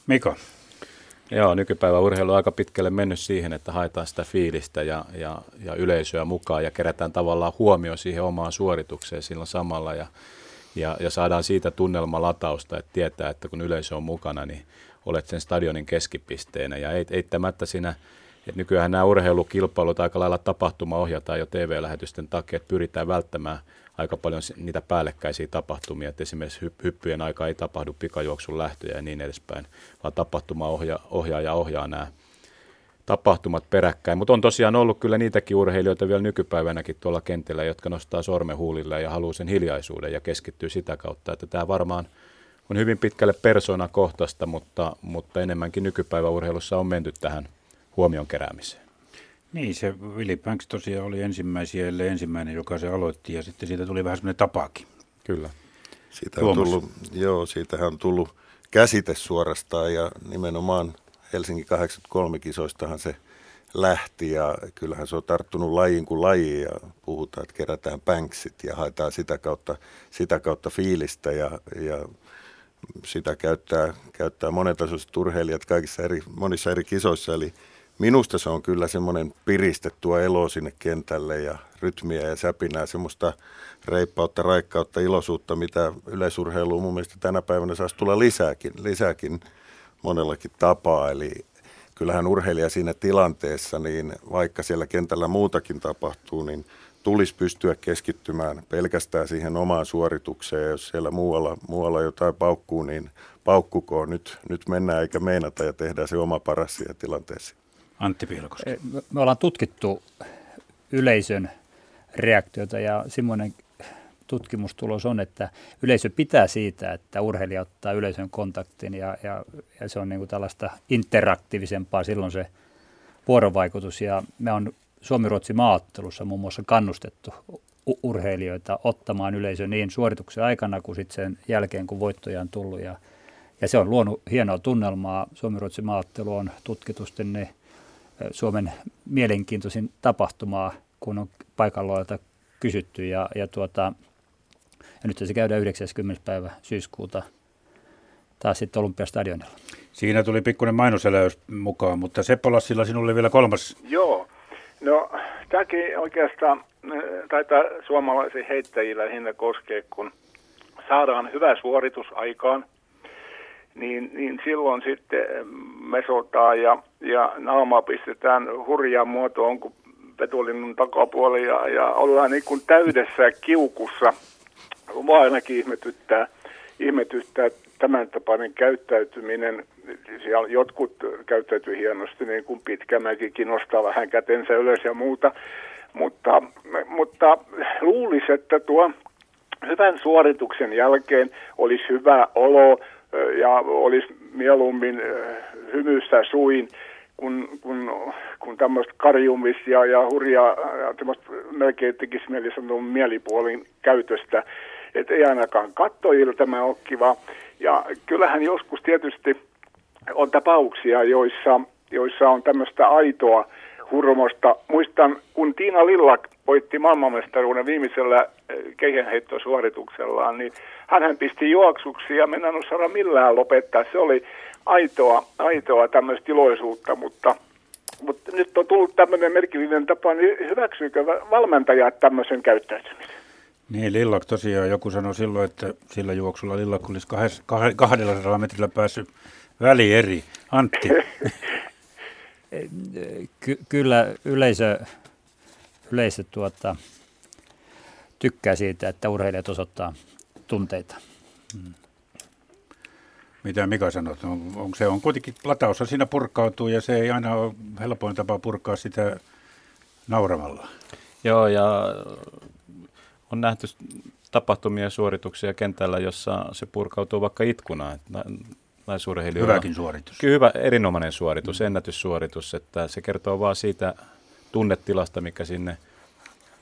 Mika? Joo, nykypäivän urheilu on aika pitkälle mennyt siihen, että haetaan sitä fiilistä ja yleisöä mukaan ja kerätään tavallaan huomio siihen omaan suoritukseen silloin samalla ja saadaan siitä tunnelmalatausta, että tietää, että kun yleisö on mukana, niin olet sen stadionin keskipisteenä ja eittämättä siinä. Et nykyään nämä urheilukilpailut aika lailla tapahtuma ohjataan jo TV-lähetysten takia, että pyritään välttämään aika paljon niitä päällekkäisiä tapahtumia, että esimerkiksi hyppyjen aikaa ei tapahdu pikajuoksun lähtöjä ja niin edespäin, vaan tapahtuma ohjaa nämä tapahtumat peräkkäin. Mutta on tosiaan ollut kyllä niitäkin urheilijoita vielä nykypäivänäkin tuolla kentillä, jotka nostaa sormen huulille ja haluaa sen hiljaisuuden ja keskittyy sitä kautta, että tämä varmaan on hyvin pitkälle persoonakohtaista, mutta enemmänkin nykypäivän urheilussa on menty tähän huomion keräämiseen. Niin, se Willy Banks tosiaan oli ensimmäinen, joka se aloitti, ja sitten siitä tuli vähän semmoinen tapaakin. Kyllä. Siitähän on tullut käsite suorastaan, ja nimenomaan Helsingin 83-kisoistahan se lähti, ja kyllähän se on tarttunut lajiin kuin lajiin, ja puhutaan, että kerätään Banksit, ja haetaan sitä kautta fiilistä, ja sitä käyttää monentasoiset urheilijat monissa eri kisoissa, eli minusta se on kyllä semmoinen piristettyä eloa sinne kentälle ja rytmiä ja säpinää, semmoista reippautta, raikkautta, iloisuutta, mitä yleisurheiluun mun mielestä tänä päivänä saisi tulla lisääkin monellakin tapaa. Eli kyllähän urheilija siinä tilanteessa, niin vaikka siellä kentällä muutakin tapahtuu, niin tulisi pystyä keskittymään pelkästään siihen omaan suoritukseen. Jos siellä muualla jotain paukkuu, niin paukkukoon. Nyt mennään eikä meinata ja tehdään se oma paras siihen tilanteeseen. Antti Pihlakoski. Me ollaan tutkittu yleisön reaktiota ja semmoinen tutkimustulos on, että yleisö pitää siitä, että urheilija ottaa yleisön kontaktin ja se on niin kuin tällaista interaktiivisempaa silloin se vuorovaikutus. Ja me on Suomi-Ruotsi maaottelussa muun muassa kannustettu urheilijoita ottamaan yleisön niin suorituksen aikana kuin sitten sen jälkeen, kun voittoja on tullut. Ja se on luonut hienoa tunnelmaa. Suomi-Ruotsi maaottelu on tutkitusti ne Suomen mielenkiintoisin tapahtumaa, kun on paikalloilta kysytty. Ja nyt se käydään 90. päivä syyskuuta taas sitten Olympiastadionilla. Siinä tuli pikkuinen mainoseläys mukaan, mutta Seppo Lassila, sinulle vielä kolmas. Joo. No, tämäkin oikeastaan taitaa suomalaisia heittäjillä lähinnä koskee, kun saadaan hyvä suoritus aikaan, niin silloin sitten mesotaan ja naamaa pistetään hurjaan muotoon kuin petulinnun takapuoli ja ollaan niin kuin täydessä kiukussa. Mua ainakin ihmetyttää tämän tapainen käyttäytyminen. Siellä jotkut käyttäytyy hienosti, niin kuin Pitkämäkikin nostaa vähän kätensä ylös ja muuta, mutta luulisi, että tuo hyvän suorituksen jälkeen olisi hyvä olo ja olisi mieluummin hymyssä suin, kun tämmöistä karjumista ja hurjaa, tämmöistä melkein tekisi mieli sanoa mielipuolin käytöstä. Et ei ainakaan katsojilla tämä ole kiva. Ja kyllähän joskus tietysti on tapauksia, joissa on tämmöistä aitoa hurmosta. Muistan, kun Tiina Lillak voitti maailmanmestaruuden viimeisellä keihänheittosuorituksellaan, niin hänhän pisti juoksuksi ja minä en osaa millään lopettaa. Se oli aitoa tämmöistä iloisuutta, mutta nyt on tullut tämmöinen merkillinen tapa, niin hyväksyykö valmentajat tämmöisen käyttäytymisen? Niin, Lillak tosiaan. Joku sanoi silloin, että sillä juoksulla Lillak olisi 200 metrillä päässyt välieri. Antti. Kyllä yleisö tykkää siitä, että urheilijat osoittaa tunteita. Mitä Mika sanot? Se on kuitenkin lataushan siinä purkautuu ja se ei aina ole helpoin tapa purkaa sitä nauramalla. Joo, ja on nähty tapahtumia ja suorituksia kentällä, jossa se purkautuu vaikka itkuna. Hyväkin suoritus. Kyllä, hyvä, erinomainen suoritus, ennätyssuoritus, että se kertoo vaan siitä tunnetilasta, mikä sinne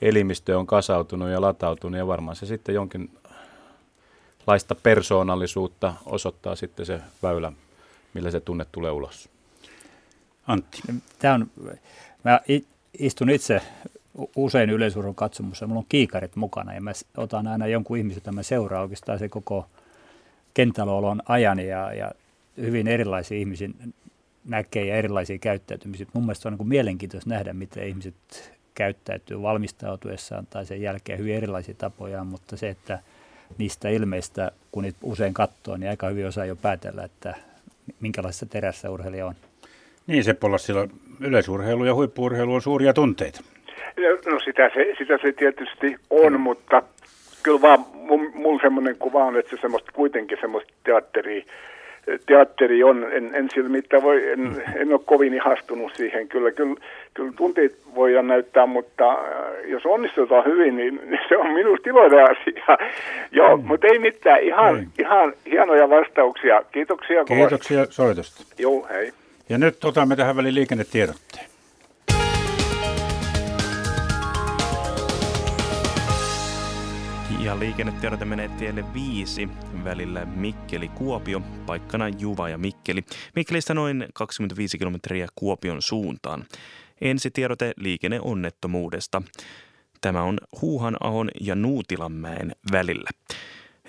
elimistöön on kasautunut ja latautunut, ja varmaan se sitten jonkinlaista persoonallisuutta osoittaa sitten se väylä, millä se tunne tulee ulos. Antti. Mä istun itse usein yleisurheilun katsomussa, mulla on kiikarit mukana, ja mä otan aina jonkun ihmisen, jota mä seuraan oikeastaan se koko kentällaolon ajan ja hyvin erilaisia ihmisiä näkee ja erilaisia käyttäytymisiä. Mun mielestä on niin kuin mielenkiintoista nähdä, miten ihmiset käyttäytyy valmistautuessaan tai sen jälkeen hyvin erilaisia tapojaan, mutta se, että niistä ilmeistä, kun niitä usein katsoo, niin aika hyvin osaa jo päätellä, että minkälaisessa terässä urheilija on. Niin, Seppo Lassila, yleisurheilu ja huippu-urheilu on suuria tunteita. No sitä se tietysti on, mutta kyllä vaan mun semmoinen kuva on, että se semmoista, kuitenkin semmoista teatteri on. En ole kovin ihastunut siihen. Kyllä tunteet voidaan näyttää, mutta jos onnistutaan hyvin, niin se on minusta iloinen asia. Joo, mutta ei mitään. Ihan hienoja vastauksia. Kiitoksia kovasti. Kiitoksia soitosta. Joo, hei. Ja nyt otamme tähän väliin liikennetiedotteen. Ja liikennetiedote menee tielle 5 välillä Mikkeli-Kuopio, paikkana Juva ja Mikkeli. Mikkelistä noin 25 kilometriä Kuopion suuntaan. Ensitiedote liikenneonnettomuudesta. Tämä on Huuhanahon ja Nuutilanmäen välillä.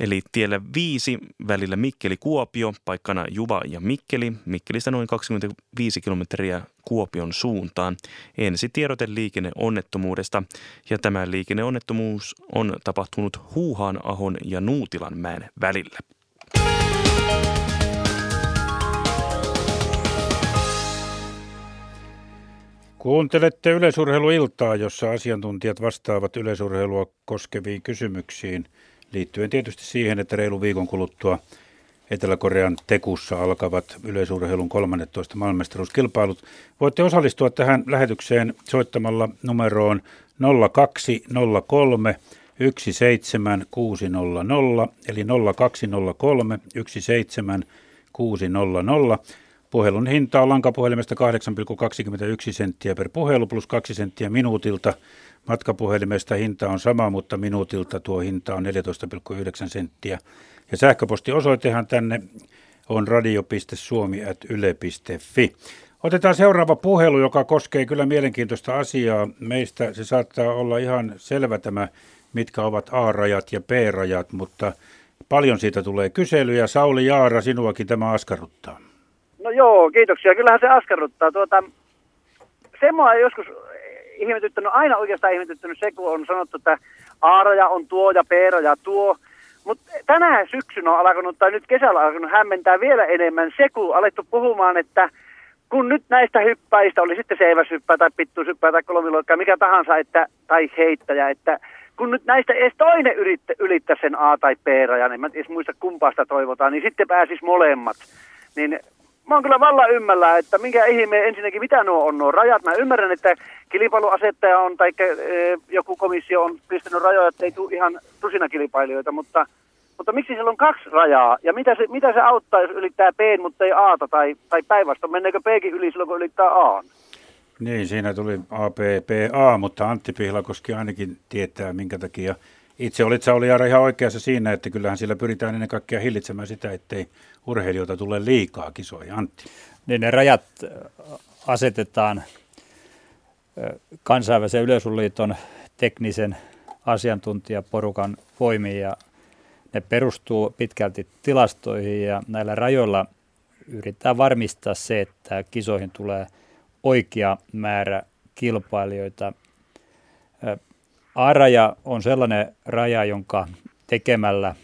Eli tielle 5 välillä Mikkeli-Kuopio, paikkana Juva ja Mikkeli. Mikkelistä noin 25 kilometriä Kuopion suuntaan. Ensitiedote liikenneonnettomuudesta. Ja tämä liikenneonnettomuus on tapahtunut Huuhanahon ja Nuutilanmäen välillä. Kuuntelette yleisurheiluiltaa, jossa asiantuntijat vastaavat yleisurheilua koskeviin kysymyksiin. Liittyen tietysti siihen, että reilu viikon kuluttua Etelä-Korean Tekussa alkavat yleisurheilun 13 maailmanmestaruuskilpailut. Voitte osallistua tähän lähetykseen soittamalla numeroon 0203 17600 eli 0203 17600. Puhelun hinta on lankapuhelimesta 8,21 senttiä per puhelu plus 2 senttiä minuutilta. Matkapuhelimesta hinta on sama, mutta minuutilta tuo hinta on 14,9 senttiä. Ja sähköpostiosoitehan tänne on radio.suomi@yle.fi. Otetaan seuraava puhelu, joka koskee kyllä mielenkiintoista asiaa. Meistä se saattaa olla ihan selvä tämä, mitkä ovat A-rajat ja B-rajat, mutta paljon siitä tulee kyselyjä. Sauli Jaara, sinuakin tämä askarruttaa. No joo, kiitoksia. Kyllähän se askarruttaa. Se mua joskus ihmetyttänyt, aina oikeastaan ihmetyttänyt se, kun on sanottu, että A-raja on tuo ja B-raja tuo. Mutta tänään syksyn on alkanut, tai nyt kesällä on alkanut hämmentää vielä enemmän se, kun on alettu puhumaan, että kun nyt näistä hyppäistä, oli sitten seiväshyppää tai pittuushyppää tai kolmiloikkaa, mikä tahansa, että, tai heittäjä, että kun nyt näistä edes toinen ylittää sen A- tai B-rajan, en mä edes muista kumpaa sitä toivotaan, niin sitten pääsis molemmat. Niin Mä oon kyllä vallan ymmällä, että minkä ihmeen ensinnäkin, mitä nuo rajat. Mä ymmärrän, että kilpailuasettaja on, tai joku komissio on pistänyt rajoja, että ei tule ihan tusina kilpailijoita, mutta miksi siellä on kaksi rajaa? Ja mitä se auttaa, jos ylittää P:n, mutta ei A:ta, tai päinvastoin? Menneekö P:kin yli silloin, kun ylittää A:n? Niin, siinä tuli APPA, mutta Antti Pihlakoski ainakin tietää, minkä takia. Itse olit Sauli Jaara ihan oikeassa siinä, että kyllähän sillä pyritään ennen kaikkea hillitsemään sitä, ettei urheilijoita tule liikaa kisoihin. Antti. Niin ne rajat asetetaan kansainvälisen yleisurheiluliiton teknisen asiantuntijaporukan voimiin ja ne perustuu pitkälti tilastoihin ja näillä rajoilla yritetään varmistaa se, että kisoihin tulee oikea määrä kilpailijoita. A-raja on sellainen raja, jonka tekemällä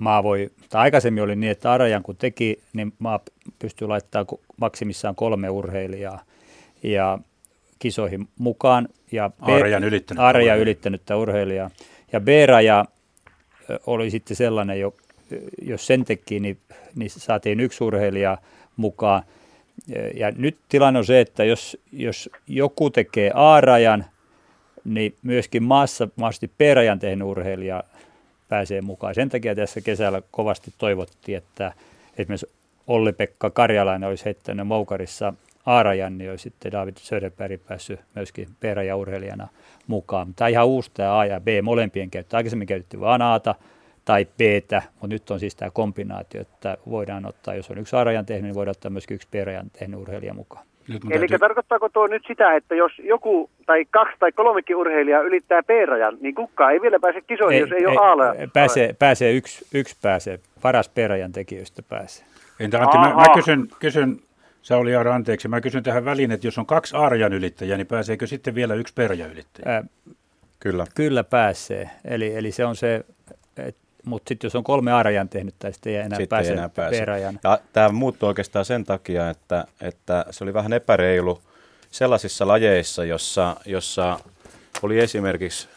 maa voi, tai aikaisemmin oli niin, että A-rajan kun teki, niin maa pystyy laittamaan maksimissaan 3 urheilijaa ja kisoihin mukaan. Ja A-rajan ylittänyttä urheilijaa. Ja B-raja oli sitten sellainen, jos sen teki, niin saatiin 1 urheilija mukaan. Ja nyt tilanne on se, että jos joku tekee A-rajan, niin myöskin mahdollisesti P-rajan tehnyt urheilija pääsee mukaan. Sen takia tässä kesällä kovasti toivottiin, että esimerkiksi Olli-Pekka Karjalainen olisi heittänyt moukarissa A-rajan, niin olisi sitten David Söderberg päässyt myöskin P-rajan urheilijana mukaan. Tämä on ihan uusi tämä A ja B molempien käyttö. Aikaisemmin käytettiin vain A:ta tai B:tä, mutta nyt on siis tämä kombinaatio, että voidaan ottaa, jos on 1 A-rajan tehnyt, niin voidaan ottaa myöskin 1 P-rajan tehnyt urheilija mukaan. Eli tarkoittaako tuo nyt sitä, että jos joku tai 2 tai 3 urheilijaa ylittää P-rajan, niin kukaan ei vielä pääse kisoihin, jos ei ole A-rajan? Pääsee yksi pääsee, paras P-rajan tekijöistä pääsee. Entä Antti, mä kysyn Sauli Jaara, anteeksi, mä kysyn tähän väliin, että jos on 2 A-rajan ylittäjää, niin pääseekö sitten vielä 1 P-rajan ylittäjä? Kyllä pääsee, eli se on se, mutta sitten jos on 3 A-rajan tehnyt, tai sitten ei enää pääse P-rajan. Tämä muuttui oikeastaan sen takia, että se oli vähän epäreilu sellaisissa lajeissa, jossa oli esimerkiksi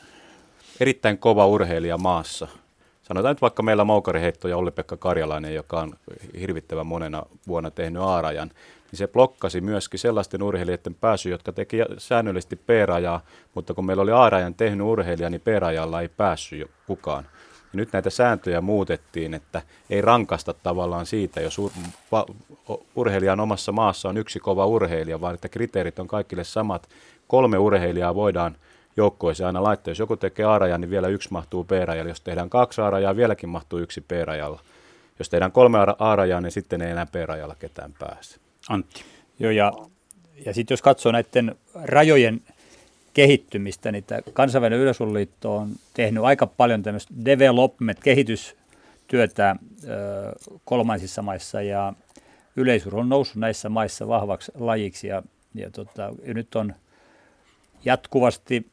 erittäin kova urheilija maassa. Sanotaan nyt vaikka meillä moukariheittoja Olli-Pekka Karjalainen, joka on hirvittävän monena vuonna tehnyt A-rajan, niin se blokkasi myöskin sellaisten urheilijoiden pääsy, jotka teki säännöllisesti P-rajaa, mutta kun meillä oli A-rajan tehnyt urheilija, niin P-rajalla ei päässyt kukaan. Ja nyt näitä sääntöjä muutettiin, että ei rankasta tavallaan siitä, jos urheilijan omassa maassa on 1 kova urheilija, vaan että kriteerit on kaikille samat. 3 urheilijaa voidaan joukkueeseen aina laittaa. Jos joku tekee A-rajan, niin vielä 1 mahtuu B-rajalle. Jos tehdään 2 A-rajaa, vieläkin mahtuu 1 B-rajalla. Jos tehdään 3 A-rajaa, niin sitten ei enää B-rajalla ketään pääse. Antti. Joo, ja sitten jos katsoo näiden rajojen kehittymistä, niin kansainvälinen yleisurheiluliitto on tehnyt aika paljon tämmöistä development-kehitystyötä kolmansissa maissa, ja yleisurheilu on noussut näissä maissa vahvaksi lajiksi, ja nyt on jatkuvasti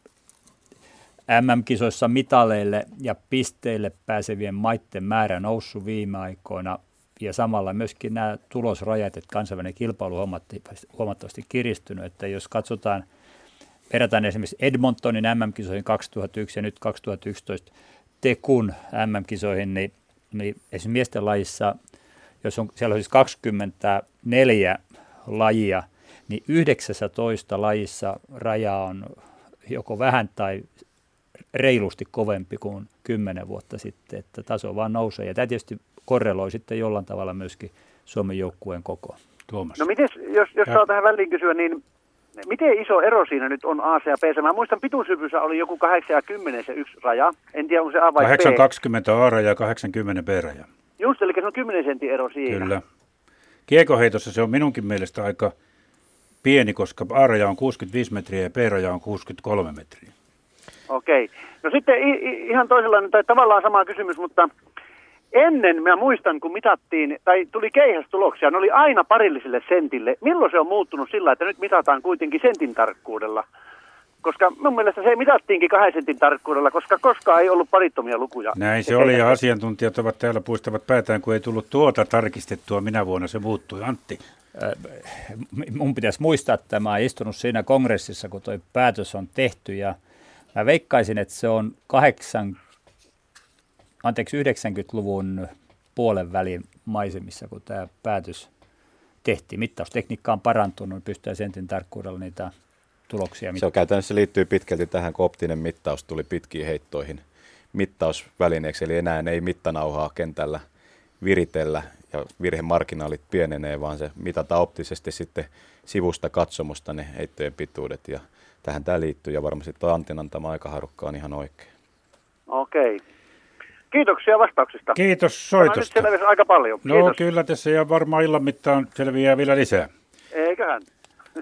MM-kisoissa mitaleille ja pisteille pääsevien maiden määrä noussut viime aikoina, ja samalla myöskin nämä tulosrajat, että kansainvälinen kilpailu on huomattavasti kiristynyt, että jos katsotaan, verrataan esimerkiksi Edmontonin MM-kisoihin 2001 ja nyt 2011 Tekun MM-kisoihin, niin esimerkiksi miesten lajissa, jos siellä on siis 24 lajia, niin 19 lajissa raja on joko vähän tai reilusti kovempi kuin 10 vuotta sitten, että taso vaan nousee. Ja tämä tietysti korreloi sitten jollain tavalla myöskin Suomen joukkueen kokoon. Tuomas. No miten, jos saa tähän väliin kysyä, niin miten iso ero siinä nyt on A ja B? Mä muistan, pituushypyssä oli joku 8 ja 10 se yksi raja. En tiedä, onko se A vai B. 8,20 A-raja ja 80 B-raja. Just, eli se on 10 sentin ero siinä. Kyllä. Kiekoheitossa se on minunkin mielestä aika pieni, koska A-raja on 65 metriä ja B-raja on 63 metriä. Okei. No sitten ihan toisenlainen, tai tavallaan sama kysymys, mutta ennen, mä muistan, kun mitattiin, tai tuli keihästuloksia, ne oli aina parilliselle sentille. Milloin se on muuttunut sillä, että nyt mitataan kuitenkin sentin tarkkuudella? Koska mun mielestä se mitattiinkin 2 sentin tarkkuudella, koska koskaan ei ollut parittomia lukuja. Näin se oli, ja asiantuntijat ovat täällä puistavat päätään, kun ei tullut tuota tarkistettua. Minä vuonna se muuttui. Antti? Mun pitäisi muistaa, että mä oon istunut siinä kongressissa, kun toi päätös on tehty, ja mä veikkaisin, että se on 90-luvun puolen välin maisemissa, kun tämä päätös tehtiin. Mittaustekniikka on parantunut, niin pystytään sentin tarkkuudella niitä tuloksia mittaamaan. Se on käytännössä liittyy pitkälti tähän, kun optinen mittaus tuli pitkiin heittoihin mittausvälineeksi, eli enää ei mittanauhaa kentällä viritellä ja virhemarginaalit pienenee, vaan se mitataan optisesti sitten sivusta katsomusta ne heittojen pituudet, ja tähän tämä liittyy, ja varmasti tuo Antin antama aikaharukka on ihan oikein. Okei. Kiitoksia vastauksista. Kiitos soitosta. Tämä nyt selvisi aika paljon. Kiitos. No kyllä tässä ja varmaan illan mittaan selviää vielä lisää. Eiköhän.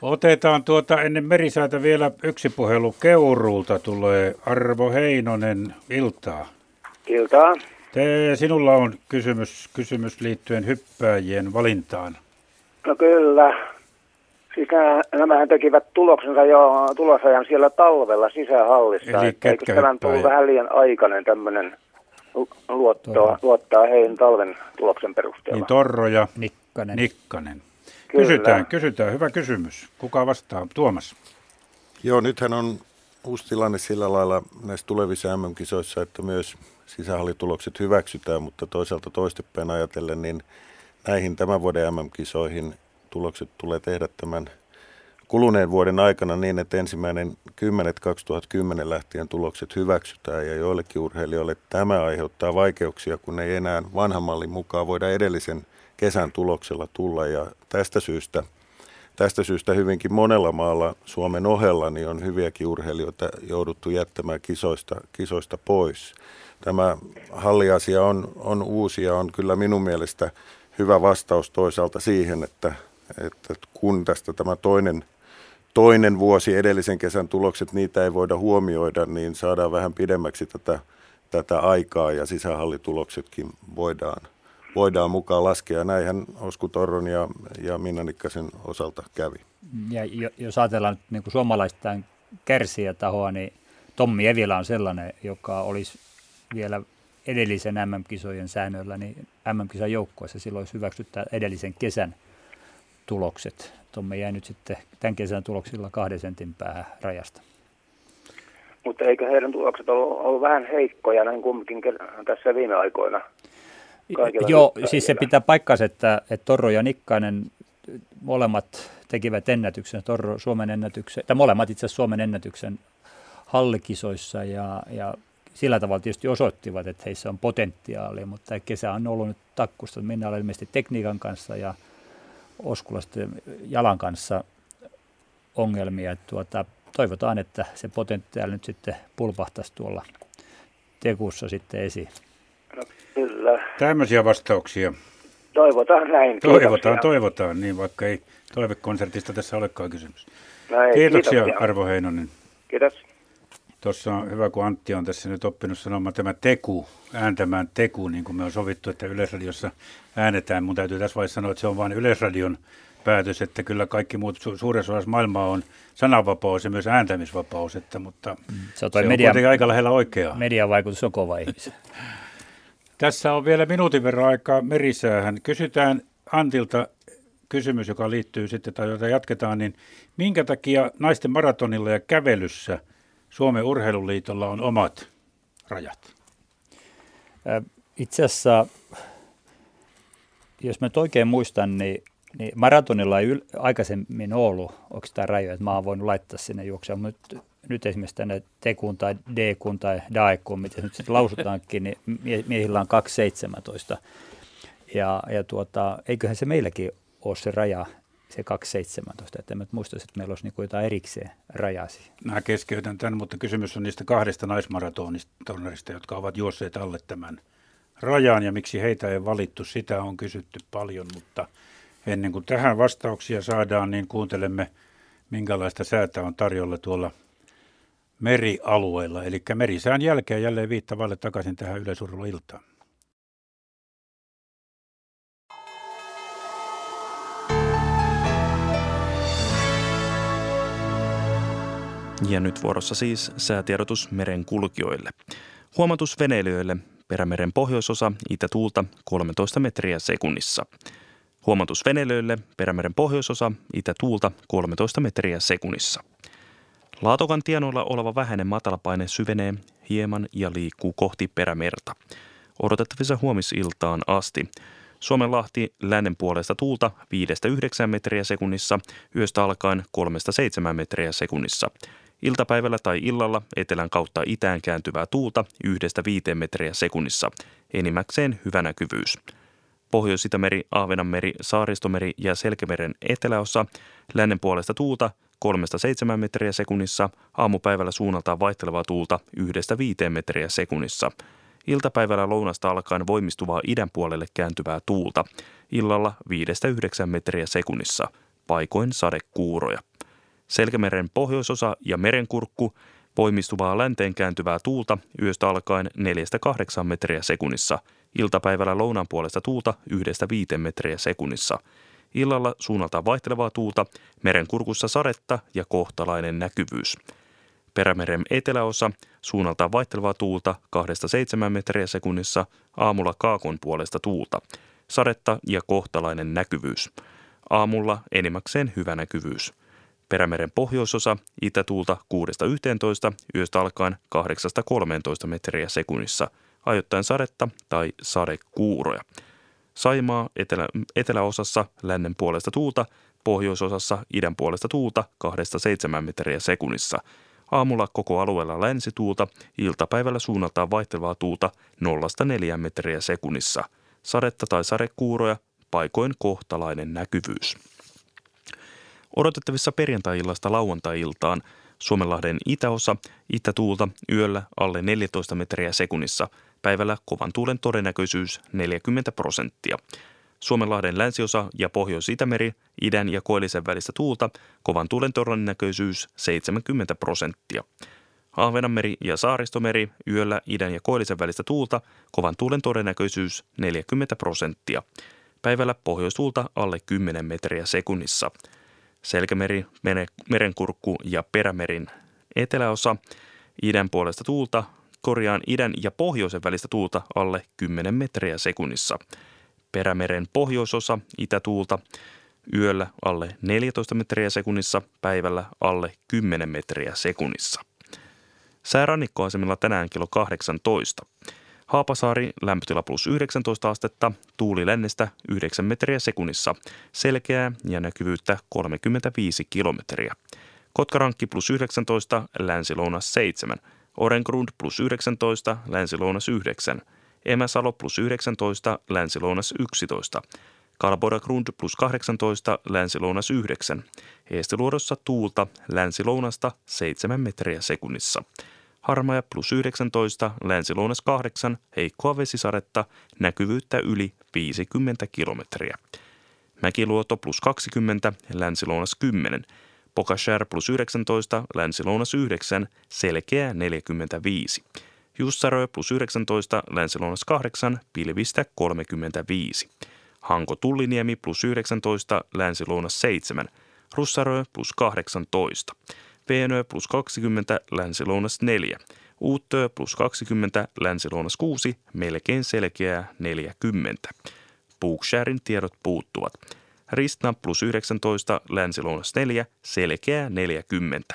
Otetaan ennen merisäätä vielä yksi puhelu Keuruulta. Tulee Arvo Heinonen, iltaa. Iltaa. Sinulla on kysymys liittyen hyppääjien valintaan. No kyllä. Siis nämähän tekivät tuloksensa jo tulosajan siellä talvella sisähallissa. Eli ketkä hyppääjät? Tullut vähän liian aikainen tämmöinen luottaa heidän talven tuloksen perusteella. Niin Torro ja Nikkanen. Kysytään. Hyvä kysymys. Kuka vastaa? Tuomas. Joo, nythän on uusi tilanne sillä lailla näissä tulevissa MM-kisoissa, että myös sisähallitulokset hyväksytään, mutta toisaalta toistepäin ajatellen, niin näihin tämän vuoden MM-kisoihin tulokset tulee tehdä tämän kuluneen vuoden aikana niin, että 1.10.2010 lähtien tulokset hyväksytään, ja joillekin urheilijoille tämä aiheuttaa vaikeuksia, kun ei enää vanhan mallin mukaan voida edellisen kesän tuloksella tulla, ja tästä syystä hyvinkin monella maalla Suomen ohella niin on hyviäkin urheilijoita jouduttu jättämään kisoista pois. Tämä halliasia on uusi ja on kyllä minun mielestä hyvä vastaus toisaalta siihen, että kun tästä tämä toinen vuosi edellisen kesän tulokset, niitä ei voida huomioida, niin saadaan vähän pidemmäksi tätä aikaa ja sisähallituloksetkin voidaan mukaan laskea. Näinhän Osku Torron ja Minna Nikkasen osalta kävi. Ja jos ajatellaan nyt niin kuin suomalaistaan kärsijätahoa, niin Tommi Evilä on sellainen, joka olisi vielä edellisen MM-kisojen säännöillä, niin MM-kisan joukkueessa silloin olisi hyväksyttää edellisen kesän tulokset. Tommi jäi nyt sitten tämän kesän tuloksilla 2 sentin päähän rajasta. Mutta eikö heidän tulokset ollut vähän heikkoja näin kumminkin tässä viime aikoina? Joo, siis se pitää paikkansa, että Torro ja Nikkanen molemmat tekivät ennätyksen, Torro Suomen ennätyksen, tai molemmat itse asiassa Suomen ennätyksen hallikisoissa, ja sillä tavalla tietysti osoittivat, että heissä on potentiaalia, mutta kesä on ollut nyt takkusta. Minna oli ilmeisesti tekniikan kanssa ja Oskulasten jalan kanssa ongelmia. Toivotaan, että se potentiaali nyt sitten pulpahtaisi tuolla Tegussa sitten esiin. No, kyllä. Tämmöisiä vastauksia. Toivotaan näin. Toivotaan, niin vaikka ei toivekonsertista tässä olekaan kysymys. Näin, kiitoksia. Arvo Heinonen. Kiitos. Tuossa on hyvä, kun Antti on tässä nyt oppinut sanomaan tämä ääntämään teku, niin kuin me on sovittu, että Yleisradiossa äänetään. Mun täytyy tässä vaiheessa sanoa, että se on vain Yleisradion päätös, että kyllä kaikki muut suuressa osassa maailmaa on sananvapaus ja myös ääntämisvapaus, mutta se on kuitenkin aika lähellä oikeaa. Median vaikutus on kova ihmisiä. Tässä on vielä minuutin verran aikaa merisäähän. Kysytään Antilta kysymys, joka liittyy sitten tai jota jatketaan, niin minkä takia naisten maratonilla ja kävelyssä Suomen Urheiluliitolla on omat rajat? Itse asiassa, jos mä oikein muistan, niin maratonilla ei aikaisemmin ollut oikeastaan rajoja, että mä oon voinut laittaa sinne juokseen, mutta nyt esimerkiksi tänne Tekun tai Deekun tai Daekuun, miten nyt sitten lausutaankin, niin miehillä on 2.17. Ja eiköhän se meilläkin ole se raja, se 2.17, että en muista, että meillä olisi niin jotain erikseen rajasi. Mä keskeytän tämän, mutta kysymys on niistä 2 naismaratonista, jotka ovat juosseet alle tämän rajan, ja miksi heitä ei valittu, sitä on kysytty paljon, mutta ennen kuin tähän vastauksia saadaan, niin kuuntelemme, minkälaista säätä on tarjolla tuolla merialueella, eli merisään jälkeen jälleen viittavalle takaisin tähän yleisurheiluiltaan. Ja nyt vuorossa siis säätiedotus merenkulkijoille. Huomautus veneilijöille: perämeren pohjoisosa, itätuulta 13 metriä sekunnissa. Huomautus veneilijöille: perämeren pohjoisosa, itätuulta 13 metriä sekunnissa. Laatokan tienoilla oleva vähäinen matalapaine syvenee hieman ja liikkuu kohti perämerta. Odotettavissa huomisiltaan asti. Suomenlahti lännen puolesta tuulta 5-9 metriä sekunnissa, yöstä alkaen 3-7 metriä sekunnissa. Iltapäivällä tai illalla etelän kautta itään kääntyvää tuulta 1-5 metriä sekunnissa. Enimmäkseen hyvä näkyvyys. Pohjois-Itämeri, Aavenanmeri, Saaristomeri ja Selkämeren eteläosa lännen puolesta tuulta 3-7 metriä sekunnissa, aamupäivällä suunnaltaan vaihtelevaa tuulta 1-5 metriä sekunnissa. Iltapäivällä lounasta alkaen voimistuvaa idän puolelle kääntyvää tuulta, illalla 5-9 metriä sekunnissa, paikoin sadekuuroja. Selkämeren pohjoisosa ja merenkurkku, voimistuvaa länteen kääntyvää tuulta yöstä alkaen 4-8 metriä sekunnissa, iltapäivällä lounaan puolesta tuulta 1-5 metriä sekunnissa. Illalla suunnaltaan vaihtelevaa tuulta, merenkurkussa sadetta ja kohtalainen näkyvyys. Perämeren eteläosa, suunnaltaan vaihtelevaa tuulta 2-7 metriä sekunnissa, aamulla kaakon puolesta tuulta. Sadetta ja kohtalainen näkyvyys. Aamulla enimmäkseen hyvä näkyvyys. Perämeren pohjoisosa, itätuulta 6-11, yöstä alkaen 8-13 metriä sekunnissa, ajoittain sadetta tai sadekuuroja. Saimaa eteläosassa lännen puolesta tuulta, pohjoisosassa idän puolesta tuulta 2-7 metriä sekunnissa. Aamulla koko alueella länsituulta, iltapäivällä suunnaltaan vaihtelevaa tuulta 0-4 metriä sekunnissa. Sadetta tai sadekuuroja, paikoin kohtalainen näkyvyys. Odotettavissa perjantai-illasta lauantai-iltaan Suomenlahden itäosa, itätuulta yöllä alle 14 metriä sekunnissa. Päivällä kovan tuulen todennäköisyys 40%. Suomenlahden länsiosa ja Pohjois-Itämeri, idän ja koillisen välistä tuulta, kovan tuulen todennäköisyys 70%. Ahvenanmeri ja Saaristomeri, yöllä idän ja koillisen välistä tuulta, kovan tuulen todennäköisyys 40%. Päivällä pohjoistuulta alle 10 metriä sekunnissa. Selkämeri, merenkurkku ja perämerin eteläosa, idän puolesta tuulta, idän ja pohjoisen välistä tuulta alle 10 metriä sekunnissa. Perämeren pohjoisosa, itätuulta, yöllä alle 14 metriä sekunnissa, päivällä alle 10 metriä sekunnissa. Säärannikkoasemilla tänään kello 18. Haapasaari, lämpötila +19 astetta, tuuli lännestä 9 metriä sekunnissa, selkeää ja näkyvyyttä 35 kilometriä. Kotkarankki +19, länsilounas 7. Orengrund +19, länsilounas 9. Emäsalo +19, länsilounas 11. Kalbodagrund +18, länsilounas 9. Eestiluodossa tuulta länsilounasta 7 metriä sekunnissa. Harmaja +19, länsilounas 8, heikkoa vesisadetta, näkyvyyttä yli 50 kilometriä. Mäkiluoto +20, länsilounas 10. Pokashär +19, länsilounas 9, selkeä 45. Jussarö +19, länsilounas 8, pilvistä 35. Hanko Tulliniemi +19, länsilounas 7. Russarö +18. Veenö +20, länsilounas 4. Uuttö +20, länsilounas 6, melkein selkeää 40. Puuksjärin tiedot puuttuvat. Ristna +19, länsilounas 4, selkeää 40.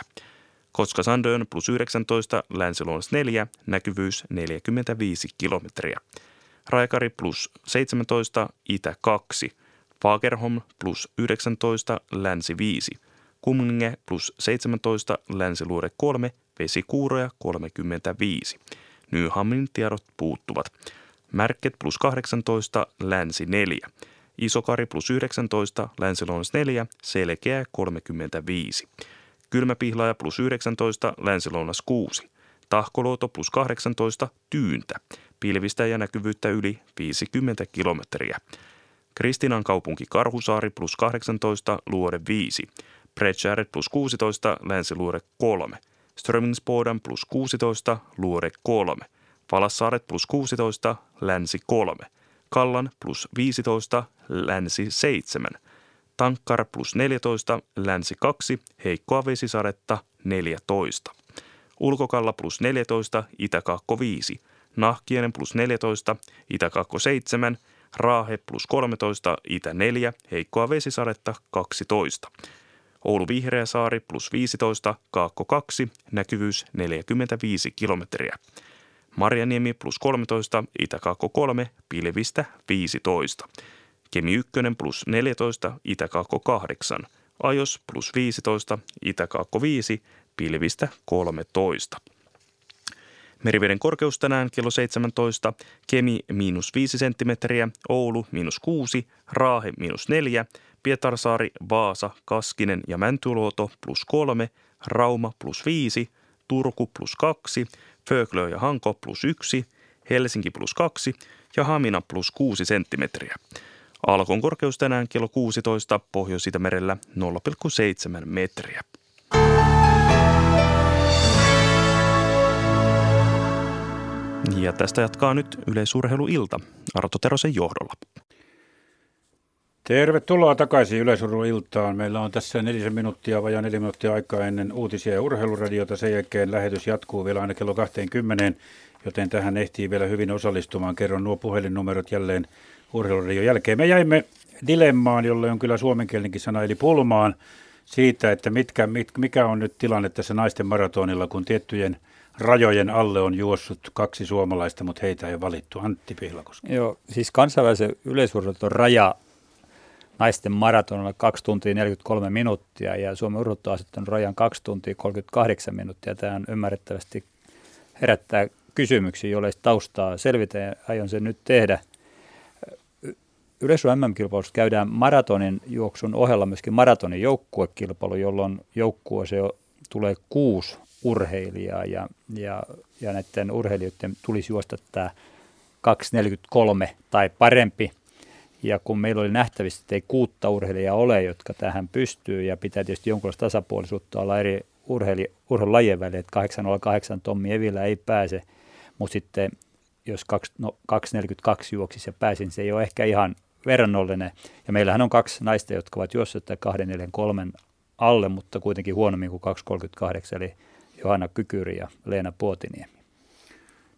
Kotskasandön +19, länsilounas 4, näkyvyys 45 kilometriä. Raikari +17, itä 2. Fagerholm +19, länsi 5. Kumminge +17, länsiluode 3, vesikuuroja 35. Nyhamnin tiedot puuttuvat. Märket +18, länsi 4. Isokari +19, länsilounas 4, selkeä 35. Kylmäpihlaja +19, länsilounas 6. Tahkoluoto +18, tyyntä. Pilvistä ja näkyvyyttä yli 50 kilometriä. Kristinan kaupunki Karhusaari +18, luode 5. Pretsjäret +16, länsiluode 3. Strömingsboden +16, luode 3. Valassaaret +16, länsi 3. Kallan +15, länsi 7. Tankkar +14, länsi 2, heikkoa vesisadetta 14. Ulkokalla +14, itäkaakko 5. Nahkienen +14, itäkaakko 7. Raahe +13, itä 4, heikkoa vesisadetta 12. Oulu Vihreäsaari +15, kaakko 2, näkyvyys 45 kilometriä. Marjaniemi +13, itäkaakko 3, pilvistä 15. Kemi 1 plus 14, Itäkaakko 8, Ajos plus 15, Itäkaakko 5, pilvistä 13. Meriveden korkeus tänään kello 17, Kemi miinus 5 senttimetriä, Oulu miinus 6, Raahe miinus 4, Pietarsaari, Vaasa, Kaskinen ja Mäntyluoto plus 3, Rauma plus 5, Turku plus 2, Föglö ja Hanko plus 1, Helsinki plus 2 ja Hamina plus 6 senttimetriä. Alkon korkeus tänään kello 16, Pohjois-Itämerellä 0,7 metriä. Ja tästä jatkaa nyt Yleisurheiluilta Arto Terosen johdolla. Tervetuloa takaisin Yleisurheiluiltaan. Meillä on tässä vajaa 4 minuuttia aikaa ennen uutisia ja urheiluradiota. Sen jälkeen lähetys jatkuu vielä aina kello 20, joten tähän ehtii vielä hyvin osallistumaan. Kerron nuo puhelinnumerot jälleen urheiluradion jälkeen. Me jäimme dilemmaan, jolle on kyllä suomenkielinenkin sana, eli pulmaan siitä, että mikä on nyt tilanne tässä naisten maratonilla, kun tiettyjen rajojen alle on juossut 2 suomalaista, mutta heitä ei valittu. Antti Pihlakoski. Joo, siis kansainvälisen yleisurheilun raja naisten maratonilla 2 tuntia 43 minuuttia, ja Suomen urheiluliitto on asettanut rajan 2 tuntia 38 minuuttia. Tämä on ymmärrettävästi herättää kysymyksiä, joille taustaa selvitä, ja aion sen nyt tehdä. Yleisurheilun MM-kilpailussa käydään maratonin juoksun ohella myöskin maratonin joukkuekilpailu, jolloin joukkueeseen tulee 6 urheilijaa, ja näiden urheilijoiden tulisi juosta tämä 2.43 tai parempi. Ja kun meillä oli nähtävissä, että ei 6 urheilijaa ole, jotka tähän pystyy, ja pitää tietysti jonkinlaista tasapuolisuutta olla eri urheilulajien välillä, että 8.08 Tommi Evilä ei pääse, mutta sitten jos 2.42 juoksisi ja pääsin, se ei ole ehkä ihan verrannollinen. Ja meillähän on 2 naista, jotka ovat juossa tätä 2.43 alle, mutta kuitenkin huonommin kuin 2.38, eli Johanna Kykyri ja Leena Puotiniemi.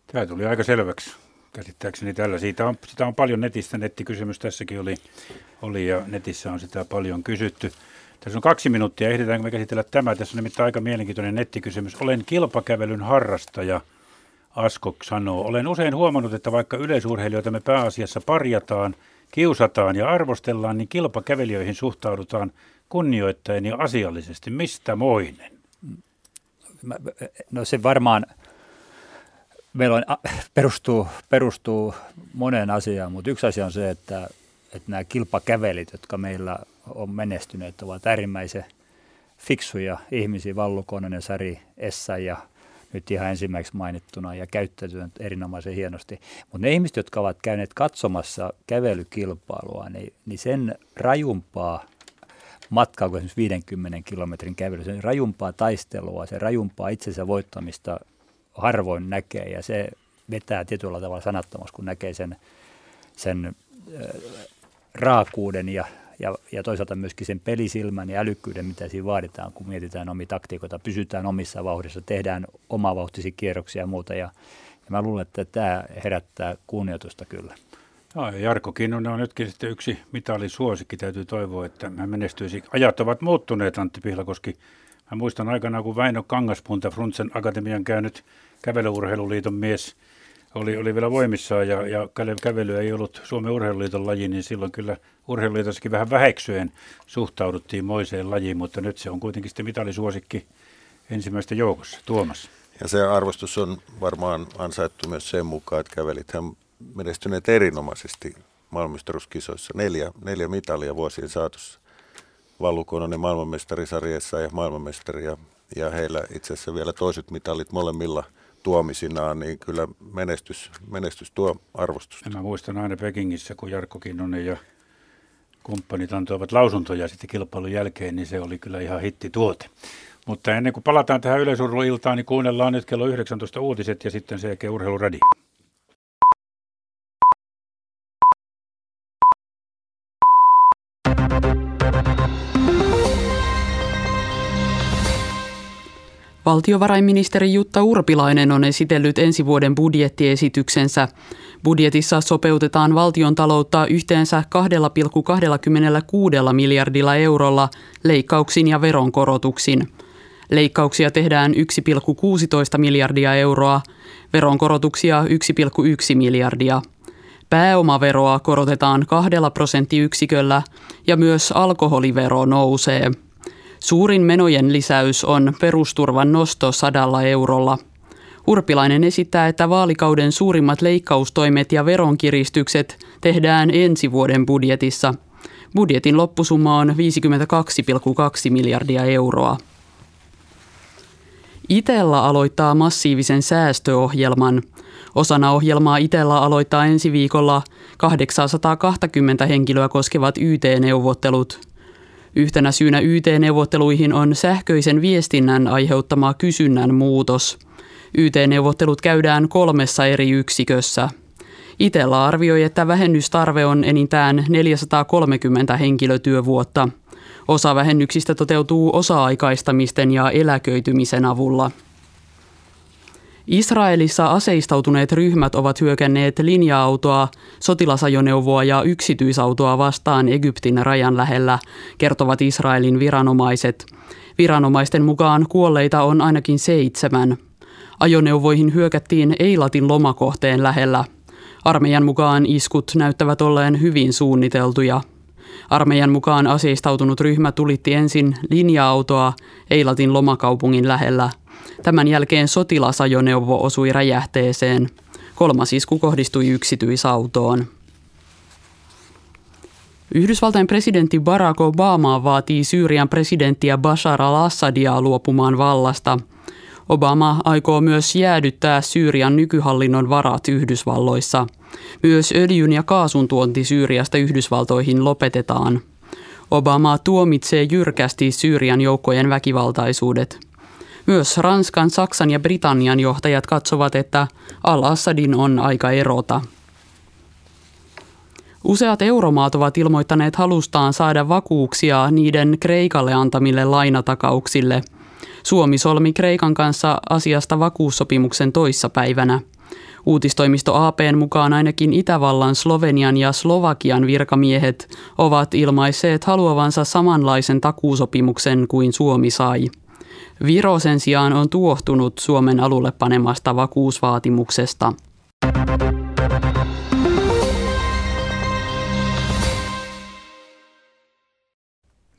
Tämä tuli aika selväksi käsittääkseni tällä. Sitä on paljon netistä. Nettikysymys tässäkin oli ja netissä on sitä paljon kysytty. Tässä on 2 minuuttia. Ehditäänkö me käsitellä tämä? Tässä on nimittäin aika mielenkiintoinen nettikysymys. Olen kilpakävelyn harrastaja, Asko sanoo. Olen usein huomannut, että vaikka yleisurheilijoita me pääasiassa parjataan, kiusataan ja arvostellaan, niin kilpakävelijöihin suhtaudutaan kunnioittaen ja asiallisesti. Mistä moinen? No se varmaan meillä on, perustuu moneen asiaan, mutta yksi asia on se, että nämä kilpakävelit, jotka meillä on menestyneet, ovat äärimmäisen fiksuja ihmisiä, Vallukonainen, Sari, Essa ja nyt ihan ensimmäiseksi mainittuna ja käyttäytynyt erinomaisen hienosti. Mutta ne ihmiset, jotka ovat käyneet katsomassa kävelykilpailua, niin sen rajumpaa matkaa kuin 50 kilometrin kävely, sen rajumpaa taistelua, sen rajumpaa itsensä voittamista harvoin näkee, ja se vetää tietyllä tavalla sanattomaksi, kun näkee sen raakuuden ja toisaalta myöskin sen pelisilmän ja älykkyyden, mitä siinä vaaditaan, kun mietitään omia taktiikoita, pysytään omissa vauhdissa, tehdään omavauhtisia kierroksia ja muuta. Ja mä luulen, että tämä herättää kunnioitusta kyllä. No, Jarkko Kinnunen on nytkin sitten yksi mitalin suosikki. Täytyy toivoa, että hän menestyisi. Ajat ovat muuttuneet, Antti Pihlakoski. Mä muistan aikanaan, kun Väinö Kangaspunta, Fruntsen Akatemian käynyt kävelyurheiluliiton mies, oli vielä voimissaan ja kävely ei ollut Suomen Urheiluliiton laji, niin silloin kyllä Urheiluliitossakin vähän väheksyen suhtauduttiin moiseen lajiin, mutta nyt se on kuitenkin sitten mitalisuosikki ensimmäistä joukossa. Tuomas. Ja se arvostus on varmaan ansaittu myös sen mukaan, että kävelithän menestyneet erinomaisesti maailmanmestaruuskisoissa. 4 mitalia vuosien saatossa. Vallukonainen maailmanmestari sarjassa ja maailmanmestari ja heillä itse asiassa vielä toiset mitalit molemmilla tuomisinaan, niin kyllä menestys tuo arvostusta. Mä muistan aina Pekingissä, kun Jarkko Kinnunen ja kumppanit antoivat lausuntoja sitten kilpailun jälkeen, niin se oli kyllä ihan hittituote. Mutta ennen kuin palataan tähän yleisurheiluiltaan, niin kuunnellaan nyt kello 19 uutiset ja sitten sen jälkeen urheiluradio. Valtiovarainministeri Jutta Urpilainen on esitellyt ensi vuoden budjettiesityksensä. Budjetissa sopeutetaan valtion taloutta yhteensä 2,26 miljardilla eurolla leikkauksin ja veronkorotuksin. Leikkauksia tehdään 1,16 miljardia euroa, veronkorotuksia 1,1 miljardia. Pääomaveroa korotetaan 2 prosenttiyksiköllä ja myös alkoholivero nousee. Suurin menojen lisäys on perusturvan nosto 100 eurolla. Urpilainen esittää, että vaalikauden suurimmat leikkaustoimet ja veronkiristykset tehdään ensi vuoden budjetissa. Budjetin loppusumma on 52,2 miljardia euroa. Itella aloittaa massiivisen säästöohjelman. Osana ohjelmaa Itella aloittaa ensi viikolla 820 henkilöä koskevat YT-neuvottelut. Yhtenä syynä YT-neuvotteluihin on sähköisen viestinnän aiheuttama kysynnän muutos. YT-neuvottelut käydään 3 eri yksikössä. Itella arvioi, että vähennystarve on enintään 430 henkilötyövuotta. Osa vähennyksistä toteutuu osa-aikaistamisten ja eläköitymisen avulla. Israelissa aseistautuneet ryhmät ovat hyökänneet linja-autoa, sotilasajoneuvoa ja yksityisautoa vastaan Egyptin rajan lähellä, kertovat Israelin viranomaiset. Viranomaisten mukaan kuolleita on ainakin 7. Ajoneuvoihin hyökättiin Eilatin lomakohteen lähellä. Armeijan mukaan iskut näyttävät olleen hyvin suunniteltuja. Armeijan mukaan aseistautunut ryhmä tulitti ensin linja-autoa Eilatin lomakaupungin lähellä. Tämän jälkeen sotilasajoneuvo osui räjähteeseen. 3. isku kohdistui yksityisautoon. Yhdysvaltain presidentti Barack Obama vaatii Syyrian presidenttiä Bashar al-Assadia luopumaan vallasta. Obama aikoo myös jäädyttää Syyrian nykyhallinnon varat Yhdysvalloissa. Myös öljyn ja kaasun tuonti Syyriasta Yhdysvaltoihin lopetetaan. Obama tuomitsee jyrkästi Syyrian joukkojen väkivaltaisuudet. Myös Ranskan, Saksan ja Britannian johtajat katsovat, että al-Assadin on aika erota. Useat euromaat ovat ilmoittaneet halustaan saada vakuuksia niiden Kreikalle antamille lainatakauksille. Suomi solmi Kreikan kanssa asiasta vakuussopimuksen toissapäivänä. Uutistoimisto AP:n mukaan ainakin Itävallan, Slovenian ja Slovakian virkamiehet ovat ilmaisseet haluavansa samanlaisen takuusopimuksen kuin Suomi sai. Viro sen sijaan on tuohtunut Suomen alulle panemasta vakuusvaatimuksesta.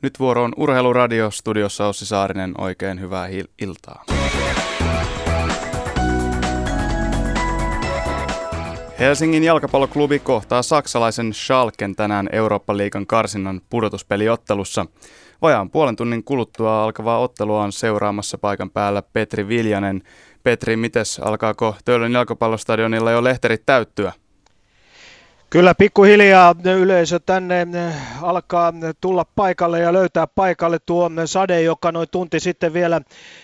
Nyt vuoroon Urheiluradio, studiossa Ossi Saarinen, oikein hyvää iltaa. Helsingin jalkapalloklubi kohtaa saksalaisen Schalken tänään Eurooppa-liigan karsinnan pudotuspeliottelussa. Vajaan puolen tunnin kuluttua alkavaa ottelua on seuraamassa paikan päällä Petri Viljanen. Petri, mites alkaako Töölön jalkapallostadionilla jo lehterit täyttyä? Kyllä pikkuhiljaa yleisö tänne alkaa tulla paikalle ja löytää paikalle tuo sade, joka noin tunti sitten vielä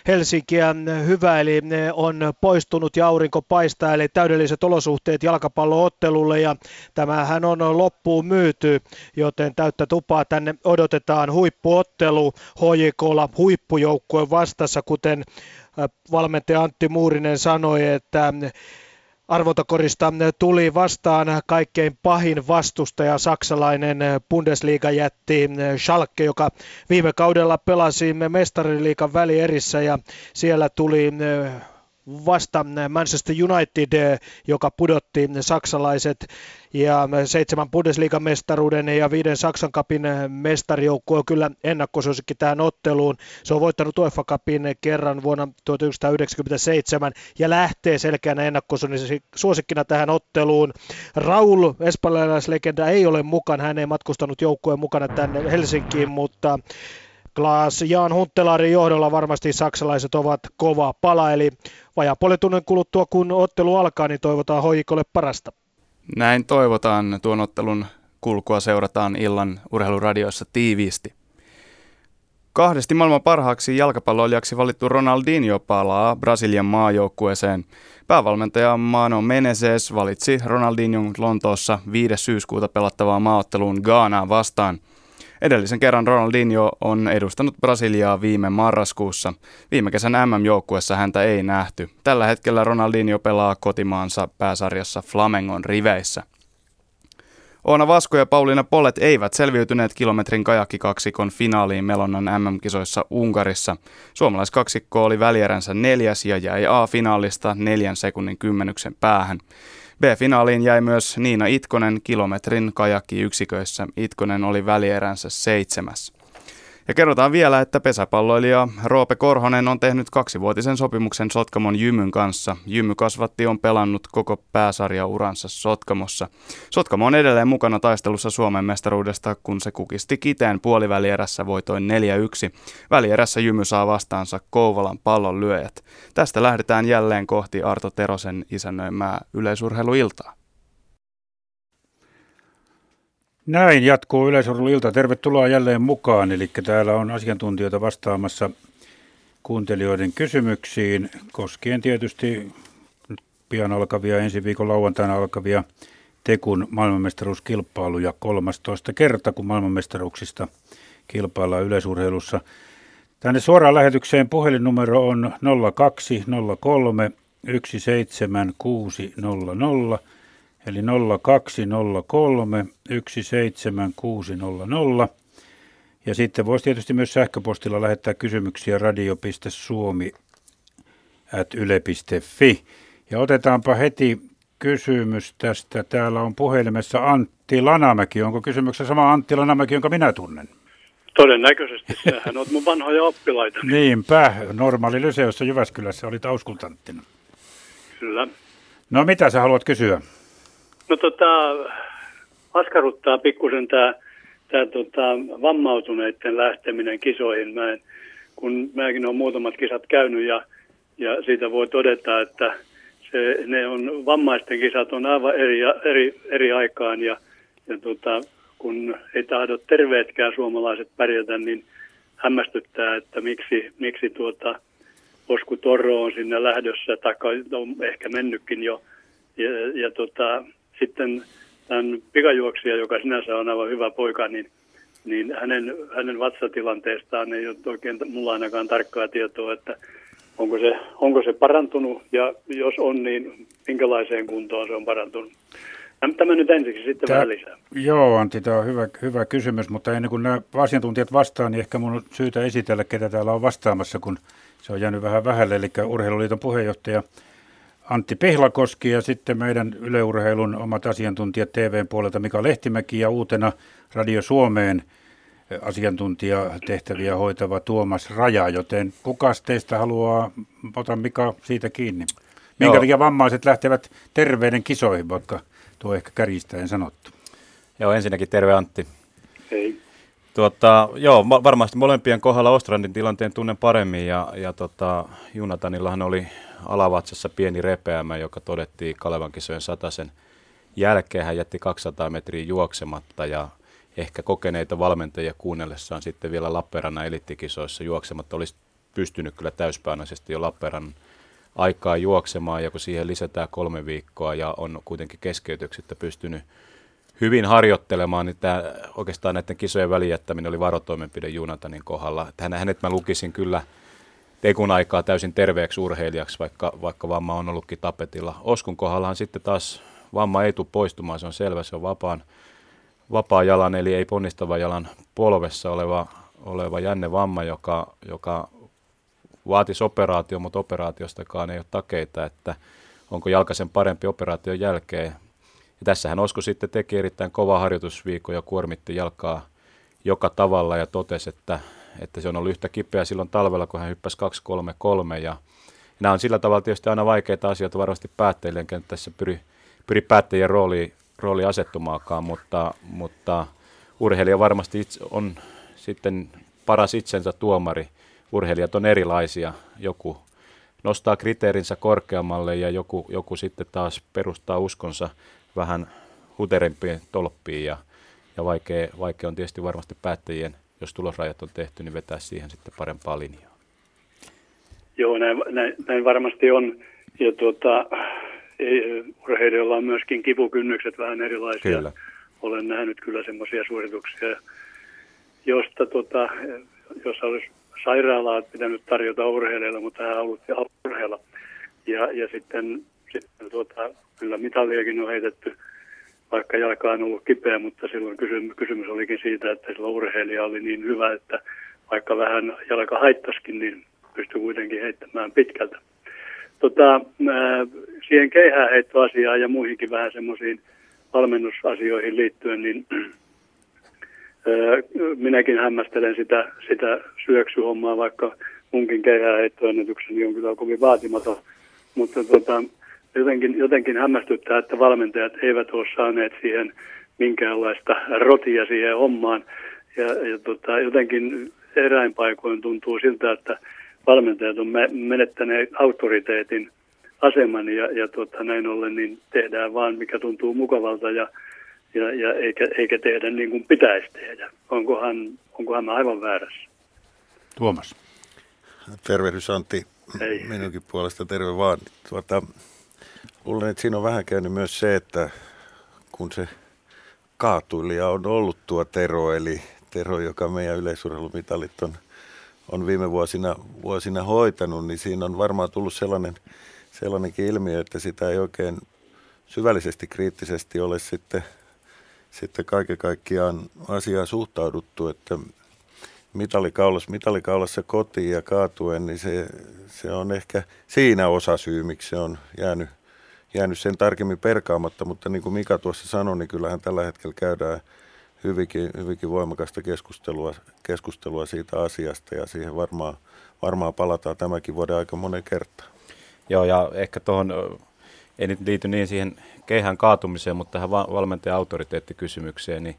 Helsinkiä hyväili, on poistunut ja aurinko paistaa, eli täydelliset olosuhteet jalkapalloottelulle, ja tämähän on loppuun myyty, joten täyttä tupaa tänne odotetaan. Huippuottelu HJK:lla huippujoukkueen vastassa, kuten valmentaja Antti Muurinen sanoi, että arvontakorista tuli vastaan kaikkein pahin vastustaja, saksalainen Bundesliga-jätti Schalke, joka viime kaudella pelasi Mestariliigan välierissä, ja siellä tuli vasta Manchester United, joka pudotti saksalaiset, ja 7 Bundesliga-mestaruuden ja 5 Saksan Cupin mestarijoukkue on kyllä ennakkosuosikki tähän otteluun. Se on voittanut UEFA Cupin kerran vuonna 1997 ja lähtee selkeänä ennakkosuosikkina tähän otteluun. Raul, espanjalaislegenda, ei ole mukana, hän ei matkustanut joukkueen mukana tänne Helsinkiin, mutta Klaas Jan Hunttelarin johdolla varmasti saksalaiset ovat kova pala, eli vajaa puoli tunnin kuluttua kun ottelu alkaa, niin toivotaan HJK:lle parasta. Näin toivotaan, tuon ottelun kulkua seurataan illan Urheiluradioissa tiiviisti. 2 maailman parhaaksi jalkapalloilijaksi valittu Ronaldinho palaa Brasilian maajoukkueeseen. Päävalmentaja Mano Menezes valitsi Ronaldinhon Lontoossa 5. syyskuuta pelattavaan maaotteluun Ghanaa vastaan. Edellisen kerran Ronaldinho on edustanut Brasiliaa viime marraskuussa. Viime kesän MM-joukkuessa häntä ei nähty. Tällä hetkellä Ronaldinho pelaa kotimaansa pääsarjassa Flamengon riveissä. Oona Vasko ja Pauliina Polet eivät selviytyneet kilometrin kajakkikaksikon finaaliin Melonnan MM-kisoissa Unkarissa. Suomalaiskaksikko oli välieränsä 4. ja jäi A-finaalista 4 sekunnin kymmenyksen päähän. B-finaaliin jäi myös Niina Itkonen kilometrin kajakkiyksiköissä. Itkonen oli välieränsä 7. Ja kerrotaan vielä, että pesäpalloilija Roope Korhonen on tehnyt 2-vuotisen sopimuksen Sotkamon Jymyn kanssa. Jymykasvatti on pelannut koko pääsarjauransa Sotkamossa. Sotkamo on edelleen mukana taistelussa Suomen mestaruudesta, kun se kukisti Kiteen puolivälierässä voitoin 4-1. Välierässä Jymy saa vastaansa Kouvolan pallonlyöjät. Tästä lähdetään jälleen kohti Arto Terosen isännöimää yleisurheiluiltaa. Näin jatkuu yleisurheiluilta. Tervetuloa jälleen mukaan. Eli täällä on asiantuntijoita vastaamassa kuuntelijoiden kysymyksiin koskien tietysti pian alkavia, ensi viikon lauantaina alkavia Tekun maailmanmestaruuskilpailuja. 13 kerta, kun maailmanmestaruuksista kilpaillaan yleisurheilussa. Tänne suoraan lähetykseen puhelinnumero on 0203 17600. Eli 0203 17600. Ja sitten voisi tietysti myös sähköpostilla lähettää kysymyksiä radio.suomi@yle.fi. Ja otetaanpa heti kysymys tästä. Täällä on puhelimessa Antti Lanamäki. Onko kysymyksessä sama Antti Lanamäki, jonka minä tunnen? Todennäköisesti. Sähän olet mun vanhoja oppilaita. Niinpä. Normaali lyseossa Jyväskylässä olit auskultanttina. Kyllä. No mitä sä haluat kysyä? No askarruttaa pikkusen tämä vammautuneiden lähteminen kisoihin. Mäkin olen muutamat kisat käynyt ja siitä voi todeta, että vammaisten kisat on aivan eri aikaan ja kun ei tahdo terveetkään suomalaiset pärjätä, niin hämmästyttää, että miksi Osku Torro on sinne lähdössä, tai on ehkä mennytkin jo ja sitten tämän pikajuoksija, joka sinänsä on aivan hyvä poika, niin hänen vatsatilanteestaan ei ole oikein mulla ainakaan tarkkaa tietoa, että onko se parantunut ja jos on, niin minkälaiseen kuntoon se on parantunut. Tämä nyt ensiksi sitten vähän lisää. Joo Antti, tämä on hyvä kysymys, mutta ennen kuin nämä asiantuntijat vastaan, niin ehkä minun on syytä esitellä, ketä täällä on vastaamassa, kun se on jäänyt vähän vähälle, eli Urheiluliiton puheenjohtaja Antti Pihlakoski ja sitten meidän yleurheilun omat asiantuntijat TV:n puolelta Mika Lehtimäki ja uutena Radio Suomeen asiantuntijatehtäviä hoitava Tuomas Raja, joten kukas teistä haluaa, ota Mika siitä kiinni. Minkä takia vammaiset lähtevät terveyden kisoihin, vaikka tuo ehkä kärjistäen sanottu. Joo, ensinnäkin terve Antti. Hei. Varmasti molempien kohdalla Åstrandin tilanteen tunnen paremmin ja Jonathanillahan oli alavatsassa pieni repeämä, joka todettiin Kalevankisojen 100:sen jälkeen. Hän jätti 200 metriä juoksematta ja ehkä kokeneita valmentajia kuunnellessaan sitten vielä Lappeenrannan eliittikisoissa juoksematta olisi pystynyt kyllä täyspäänäisesti jo Lappeenrannan aikaa juoksemaan ja kun siihen lisätään 3 viikkoa ja on kuitenkin keskeytyksettä pystynyt hyvin harjoittelemaan, niin tämä, oikeastaan näiden kisojen välijättäminen oli varotoimenpide Jonathanin kohdalla. Hänet mä lukisin kyllä Tekun aikaa täysin terveeksi urheilijaksi, vaikka vamma on ollutkin tapetilla. Oskun kohdallahan sitten taas vamma ei tule poistumaan, se on selvä, se on vapaan jalan, eli ei ponnistavan jalan polvessa oleva jänne vamma, joka vaatisi operaatio, mutta operaatiostakaan ei ole takeita, että onko jalka sen parempi operaation jälkeen. Ja tässähän Osku sitten teki erittäin kovaa harjoitusviikon ja kuormitti jalkaa joka tavalla ja totesi, että se on ollut yhtä kipeä silloin talvella, kun hän hyppäsi 2.33. Ja nämä on sillä tavalla tietysti aina vaikeita asioita varmasti päättäjille, enkä tässä pyri päättäjien rooli asettumaakaan, mutta urheilija varmasti on sitten paras itsensä tuomari. Urheilijat on erilaisia, joku nostaa kriteerinsä korkeammalle ja joku sitten taas perustaa uskonsa vähän huterempien tolppiin ja vaikea on tietysti varmasti päättäjien, jos tulosrajat on tehty, niin vetää siihen sitten parempaa linjaa. Joo, näin varmasti on. Ja urheilijoilla on myöskin kipukynnykset vähän erilaisia. Kyllä. Olen nähnyt kyllä semmoisia suorituksia, josta jos olisi sairaalaa pitänyt tarjota urheilijalle, mutta hän halutti urheilla. Ja sitten kyllä mitalliakin on heitetty, vaikka jalka on ollut kipeä, mutta silloin kysymys olikin siitä, että silloin urheilija oli niin hyvä, että vaikka vähän jalka haittasikin, niin pystyi kuitenkin heittämään pitkältä. siihen keihäänheittoasiaan ja muihinkin vähän semmoisiin valmennusasioihin liittyen, niin minäkin hämmästelen sitä syöksyhommaa, vaikka munkin keihäänheittoennätykseni on kyllä kovin vaatimaton. Mutta jotenkin hämmästyttää, että valmentajat eivät ole saaneet siihen minkäänlaista rotia siihen hommaan. Ja jotenkin eräin paikoin tuntuu siltä, että valmentajat on menettäneet autoriteetin aseman ja näin ollen niin tehdään vaan mikä tuntuu mukavalta ja eikä tehdä niin kuin pitäisi tehdä. Onkohan aivan väärässä? Tuomas. Tervehdys Antti. Ei. Minunkin puolesta terve vaan. Luulen, että siinä on vähän käynyt myös se, että kun se kaatuilija on ollut tuo Tero, eli Tero, joka meidän yleisurheilumitalit on viime vuosina hoitanut, niin siinä on varmaan tullut sellainenkin ilmiö, että sitä ei oikein syvällisesti kriittisesti ole sitten kaiken kaikkiaan asiaan suhtauduttu, että mitalikaulassa kotiin ja kaatuen, niin se on ehkä siinä osasyy, miksi se on jäänyt sen tarkemmin perkaamatta, mutta niin kuin Mika tuossa sanoi, niin kyllähän tällä hetkellä käydään hyvinkin voimakasta keskustelua siitä asiasta ja siihen varmaan palataan tämänkin vuoden aika monen kertaan. Joo, ja ehkä tuohon ei nyt liity niin siihen keihän kaatumiseen, mutta tähän valmentajan autoriteettikysymykseen, niin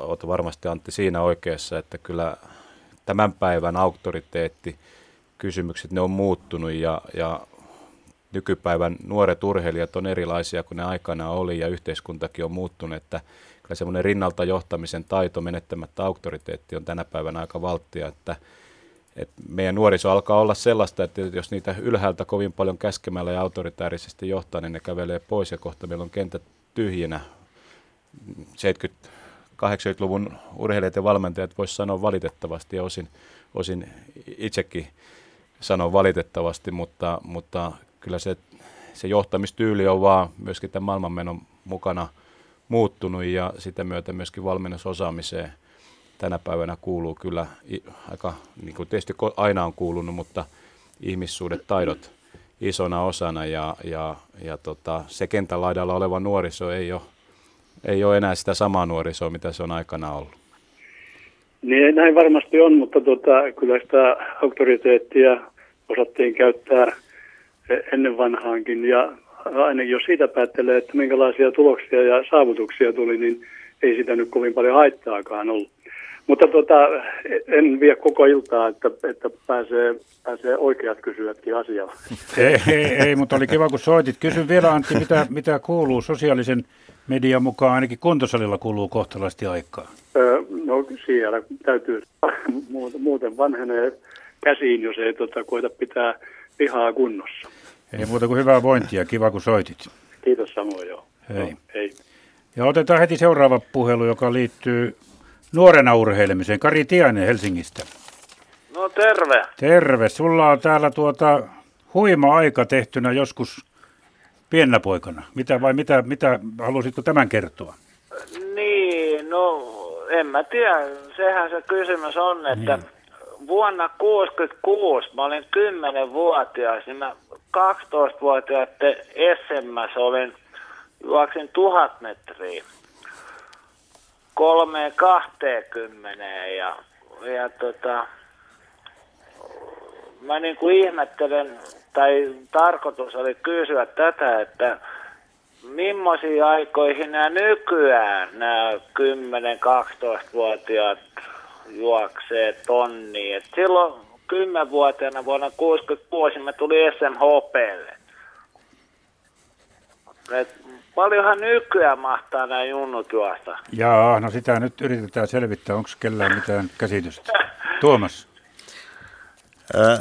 olet varmasti Antti siinä oikeassa, että kyllä tämän päivän auktoriteettikysymykset, ne on muuttunut ja nykypäivän nuoret urheilijat on erilaisia kuin ne aikana oli ja yhteiskuntakin on muuttunut, että kyllä semmoinen rinnalta johtamisen taito menettämättä auktoriteetti on tänä päivänä aika valttia, että meidän nuoriso alkaa olla sellaista, että jos niitä ylhäältä kovin paljon käskemällä ja autoritäärisesti johtaa, niin ne kävelee pois ja kohta meillä on kentät tyhjinä. 70-80-luvun urheilijat ja valmentajat voisi sanoa valitettavasti ja osin itsekin sanon valitettavasti, mutta kyllä se johtamistyyli on vaan myöskin tämän maailmanmenon mukana muuttunut ja sitä myötä myöskin valmennusosaamiseen tänä päivänä kuuluu kyllä aika, niin kuin tietysti aina on kuulunut, mutta ihmissuhdetaidot isona osana ja se kentän laidalla oleva nuoriso ei ole enää sitä samaa nuorisoa, mitä se on aikana ollut. Niin näin varmasti on, mutta kyllä sitä auktoriteettia osattiin käyttää ennen vanhaankin ja ainakin jos siitä päättelee, että minkälaisia tuloksia ja saavutuksia tuli, niin ei sitä nyt kovin paljon haittaakaan ollut. Mutta en vie koko iltaa, että pääsee oikeat kysyjätkin asialla. Ei, mutta oli kiva kun soitit. Kysyn vielä Antti, mitä kuuluu sosiaalisen median mukaan, ainakin kuntosalilla kuluu kohtalasti aikaa. No siellä täytyy, muuten vanhenee käsiin, jos ei koeta pitää pihaa kunnossa. Ei muuta kuin hyvää vointia, kiva kun soitit. Kiitos samoin joo. Hei. No, hei. Ja otetaan heti seuraava puhelu, joka liittyy nuorena urheilemiseen. Kari Tiainen Helsingistä. No terve. Terve. Sulla on täällä huima aika tehtynä joskus pienenä poikana. Mitä halusitko tämän kertoa? Niin, no en mä tiedä. Sehän se kysymys on, että vuonna 1966 mä olin 10-vuotias, niin mä 12-vuotiaiden SMS juoksin 1000 metriä. 3:20 ja mä niin kuin ihmettelen, tai tarkoitus oli kysyä tätä, että millaisiin aikoihin nämä nykyään nämä 10-12-vuotiaat juoksee tonnia. Et silloin 10-vuotiaana vuonna 1966 mä tulin SMHP:lle. Paljonhan nykyään mahtaa nämä junnut juosta. Jaa, no sitä nyt yritetään selvittää, onko kellään mitään käsitystä. Tuomas.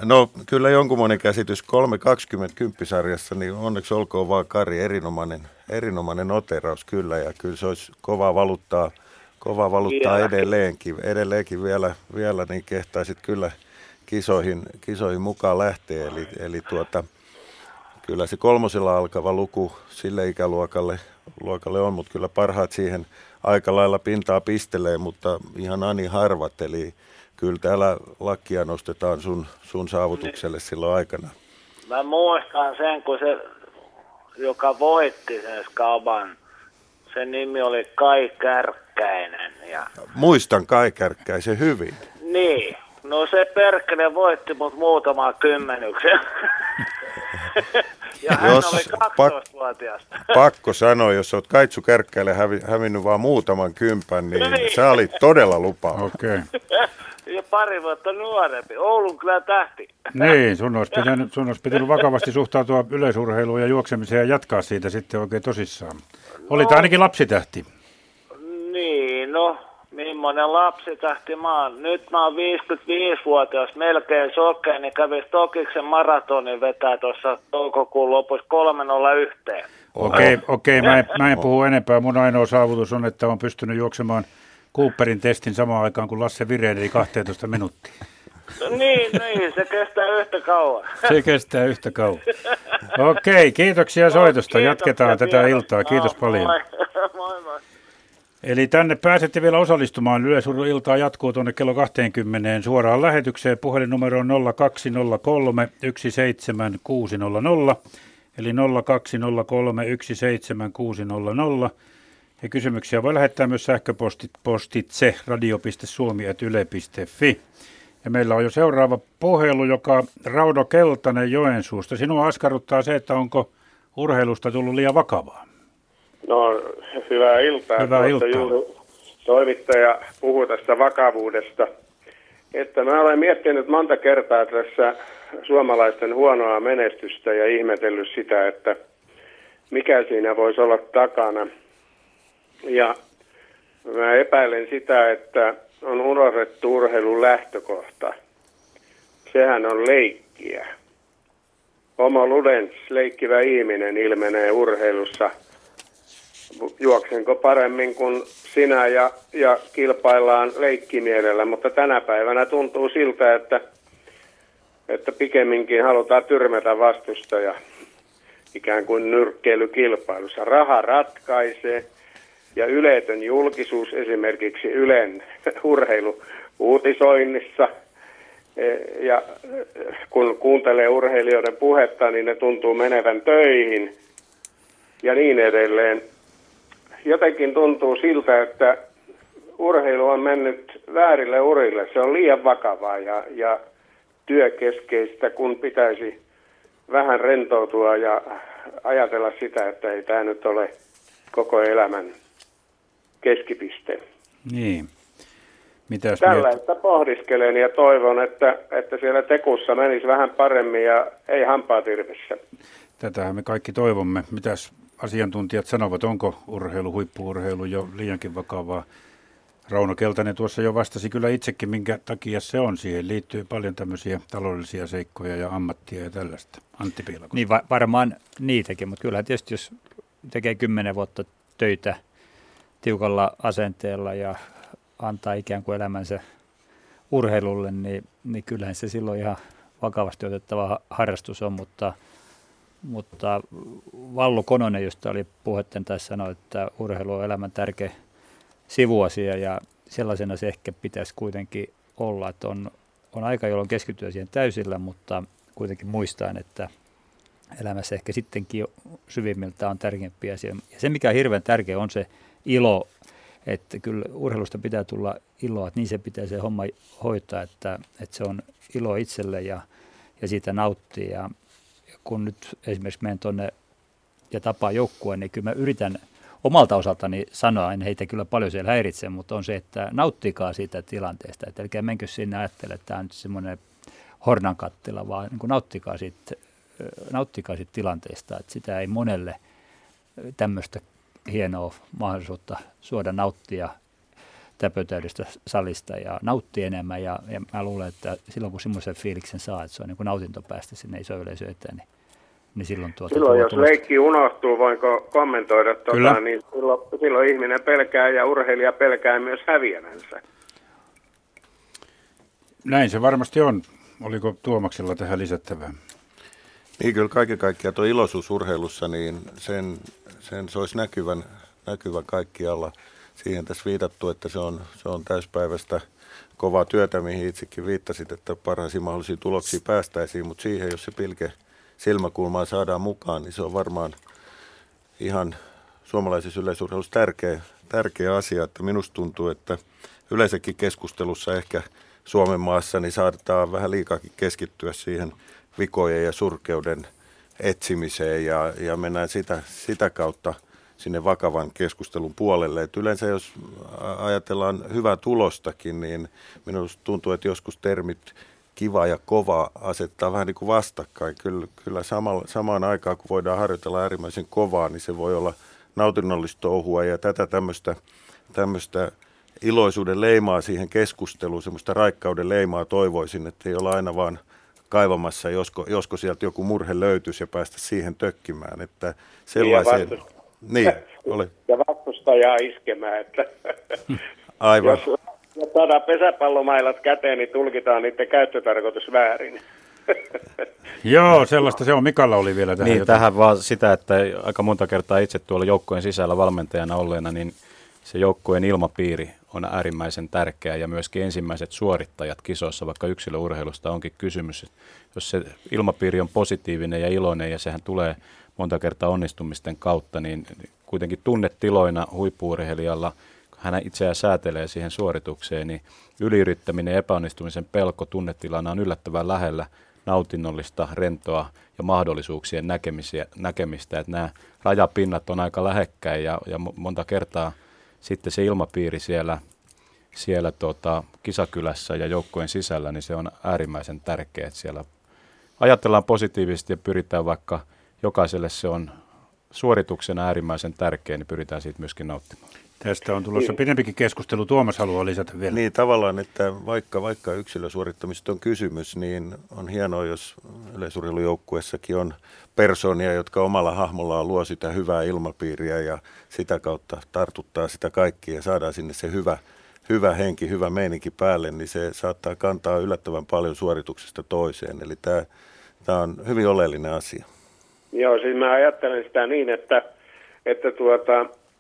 No kyllä jonkunmoinen käsitys 3.20 kymppisarjassa, niin onneksi olkoon vaan Kari, erinomainen oteraus kyllä. Ja kyllä se olisi kovaa valuttaa edelleenkin vielä niin kehtaisit kyllä kisoihin mukaan lähteä. Eli kyllä se 3:lla alkava luku sille ikäluokalle on, mutta kyllä parhaat siihen aika lailla pintaa pistelee, mutta ihan ani harvat. Eli kyllä täällä lakkia nostetaan sun saavutukselle silloin aikana. Mä muistan sen, kun se joka voitti sen skaban, sen nimi oli Kai Kärkkäinen. Ja... Muistan Kai Kärkkäisen hyvin. Niin, no se Perkkinen voitti mut muutamaa kymmenyksen. Ja hän oli 12-vuotiaasta. Pakko sanoa, jos olet Kaitsu Kärkkäille hävinnyt vaan muutaman kympän, niin sä olit todella lupaava. Okei. Okay. Ja pari vuotta nuorempi. Oulun kyllä tähti. Niin, sun olisi pitänyt vakavasti suhtautua yleisurheiluun ja juoksemiseen ja jatkaa siitä sitten oikein tosissaan. No, olit ainakin lapsitähti. Niin, no, millainen lapsitähti mä oon. Nyt mä oon 55-vuotias, melkein sokeen, niin kävis Tokiksen maratonin vetää tuossa toukokuun lopussa 3:01. Okei, mä en puhu enempää. Mun ainoa saavutus on, että on pystynyt juoksemaan Cooperin testin samaan aikaan kuin Lasse Vireen, eli 12 minuuttia. Niin, se kestää yhtä kauan. Okei, kiitoksia soitosta. Jatketaan tätä iltaa. Kiitos paljon. Moi. Eli tänne pääsette vielä osallistumaan. Yleisurheiluiltaa jatkuu tuonne kello 20 suoraan lähetykseen. Puhelinnumero on 0203 17600, eli 0203 17600. Ja kysymyksiä voi lähettää myös sähköpostitse radio.suomi@yle.fi. Ja meillä on jo seuraava puhelu, joka Rauno Keltanen Joensuusta. Sinua askarruttaa se, että onko urheilusta tullut liian vakavaa. No, hyvää iltaa. Hyvää iltaa. Toimittaja puhuu tästä vakavuudesta. Että mä olen miettinyt monta kertaa tässä suomalaisten huonoa menestystä ja ihmetellyt sitä, että mikä siinä voisi olla takana. Ja mä epäilen sitä, että on unohdettu urheilun lähtökohta. Sehän on leikkiä. Homo ludens, leikkivä ihminen, ilmenee urheilussa. Juoksenko paremmin kuin sinä ja kilpaillaan leikkimielellä, mutta tänä päivänä tuntuu siltä, että pikemminkin halutaan tyrmätä vastustaja ikään kuin nyrkkeilykilpailussa. Raha ratkaisee. Ja yleitön julkisuus esimerkiksi Ylen urheiluuutisoinnissa. Ja kun kuuntelee urheilijoiden puhetta, niin ne tuntuu menevän töihin ja niin edelleen. Jotenkin tuntuu siltä, että urheilu on mennyt väärille urille. Se on liian vakavaa ja työkeskeistä, kun pitäisi vähän rentoutua ja ajatella sitä, että ei tämä nyt ole koko elämän keskipiste. Niin. Mitäs tällaista pohdiskelen ja toivon, että siellä tekussa menisi vähän paremmin ja ei hampaa tirvissä. Tätähän me kaikki toivomme. Mitäs asiantuntijat sanovat, onko urheilu, huippu-urheilu jo liiankin vakavaa? Rauno Keltanen tuossa jo vastasi kyllä itsekin, minkä takia se on. Siihen liittyy paljon tämmöisiä taloudellisia seikkoja ja ammattia ja tällaista. Antti Pihlakoski. Niin, varmaan niitäkin, mutta kyllähän tietysti jos tekee 10 vuotta töitä tiukalla asenteella ja antaa ikään kuin elämänsä urheilulle, niin kyllähän se silloin ihan vakavasti otettava harrastus on, mutta Vallukonainen, josta oli puhetta, taisi sanoa, että urheilu on elämän tärkeä sivuasia ja sellaisena se ehkä pitäisi kuitenkin olla, että on aika, jolloin keskitytään siihen täysillä, mutta kuitenkin muistaen, että elämässä ehkä sittenkin syvimmiltä on tärkeämpi asia. Ja se, mikä on hirveän tärkeä, on se ilo, että kyllä urheilusta pitää tulla iloa, että niin se pitää se homma hoitaa, että se on ilo itselle ja siitä nauttii. Ja kun nyt esimerkiksi menen tuonne ja tapaan joukkueen, niin kyllä mä yritän omalta osaltani sanoa, en heitä kyllä paljon siellä häiritse, mutta on se, että nauttikaa siitä tilanteesta. Että älkää menkö sinne ajattelemaan, että tämä on nyt semmoinen hornankattila, vaan niin nauttikaa siitä tilanteesta, että sitä ei monelle tämmöistä hienoa mahdollisuutta suoda nauttia täpötäydestä salista ja nauttia enemmän. Ja mä luulen, että silloin kun semmoisen fiiliksen saa, että se on niin kuin nautinto päästä sinne iso yleisö eteen, niin silloin tuota... Silloin jos leikki unohtuu, voinko kommentoida niin silloin ihminen pelkää ja urheilija pelkää myös häviämänsä. Näin se varmasti on. Oliko Tuomaksella tähän lisättävää? Niin kyllä kaiken kaikkiaan tuo iloisuus urheilussa, niin sen se olisi näkyvä kaikkialla. Siihen tässä viitattu, että se on täyspäiväistä kovaa työtä, mihin itsekin viittasit, että parhaisiin mahdollisiin tuloksiin päästäisiin, mutta siihen, jos se pilke silmäkulmaan saadaan mukaan, niin se on varmaan ihan suomalaisessa yleisurheilussa tärkeä asia, että minusta tuntuu, että yleensäkin keskustelussa ehkä Suomen maassa niin saadaan vähän liikaakin keskittyä siihen vikojen ja surkeuden etsimiseen ja mennään sitä kautta sinne vakavan keskustelun puolelle. Et yleensä jos ajatellaan hyvää tulostakin, niin minusta tuntuu, että joskus termit kiva ja kova asettaa vähän niin kuin vastakkain. Kyllä samaan aikaan, kun voidaan harjoitella äärimmäisen kovaa, niin se voi olla nautinnollista touhua ja tätä tämmöistä iloisuuden leimaa siihen keskusteluun, semmoista raikkauden leimaa toivoisin, että ei olla aina vaan kaivamassa, josko sieltä joku murhe löytyisi ja päästä siihen tökkimään, että sellaiseen... Ja vastustajaa iskemään, että aivan. Jos saadaan pesäpallomailat käteen, niin tulkitaan niiden käyttötarkoitus väärin. Joo, sellaista se on. Mikalla oli vielä tähän. Niin, tähän vaan sitä, että aika monta kertaa itse tuolla joukkueen sisällä valmentajana olleena, niin se joukkueen ilmapiiri on äärimmäisen tärkeä ja myöskin ensimmäiset suorittajat kisoissa, vaikka yksilöurheilusta onkin kysymys. Jos se ilmapiiri on positiivinen ja iloinen ja sehän tulee monta kertaa onnistumisten kautta, niin kuitenkin tunnetiloina huippu-urheilijalla, hän itseään säätelee siihen suoritukseen, niin yliyrittäminen ja epäonnistumisen pelko tunnetilana on yllättävän lähellä nautinnollista, rentoa ja mahdollisuuksien näkemistä. Että nämä rajapinnat on aika lähekkäin ja monta kertaa sitten se ilmapiiri siellä kisakylässä ja joukkojen sisällä, niin se on äärimmäisen tärkeää, että siellä ajatellaan positiivisesti ja pyritään, vaikka jokaiselle se on suorituksena äärimmäisen tärkeä, niin pyritään siitä myöskin nauttimaan. Tästä on tulossa pidempikin keskustelu. Tuomas haluaa lisätä vielä. Niin tavallaan, että vaikka yksilösuorittamista on kysymys, niin on hienoa, jos yleisurheilujoukkuessakin on persoonia, jotka omalla hahmollaan luo sitä hyvää ilmapiiriä ja sitä kautta tartuttaa sitä kaikkia ja saadaan sinne se hyvä henki, hyvä meininki päälle, niin se saattaa kantaa yllättävän paljon suorituksesta toiseen. Eli tämä on hyvin oleellinen asia. Joo, siis mä ajattelen sitä niin, että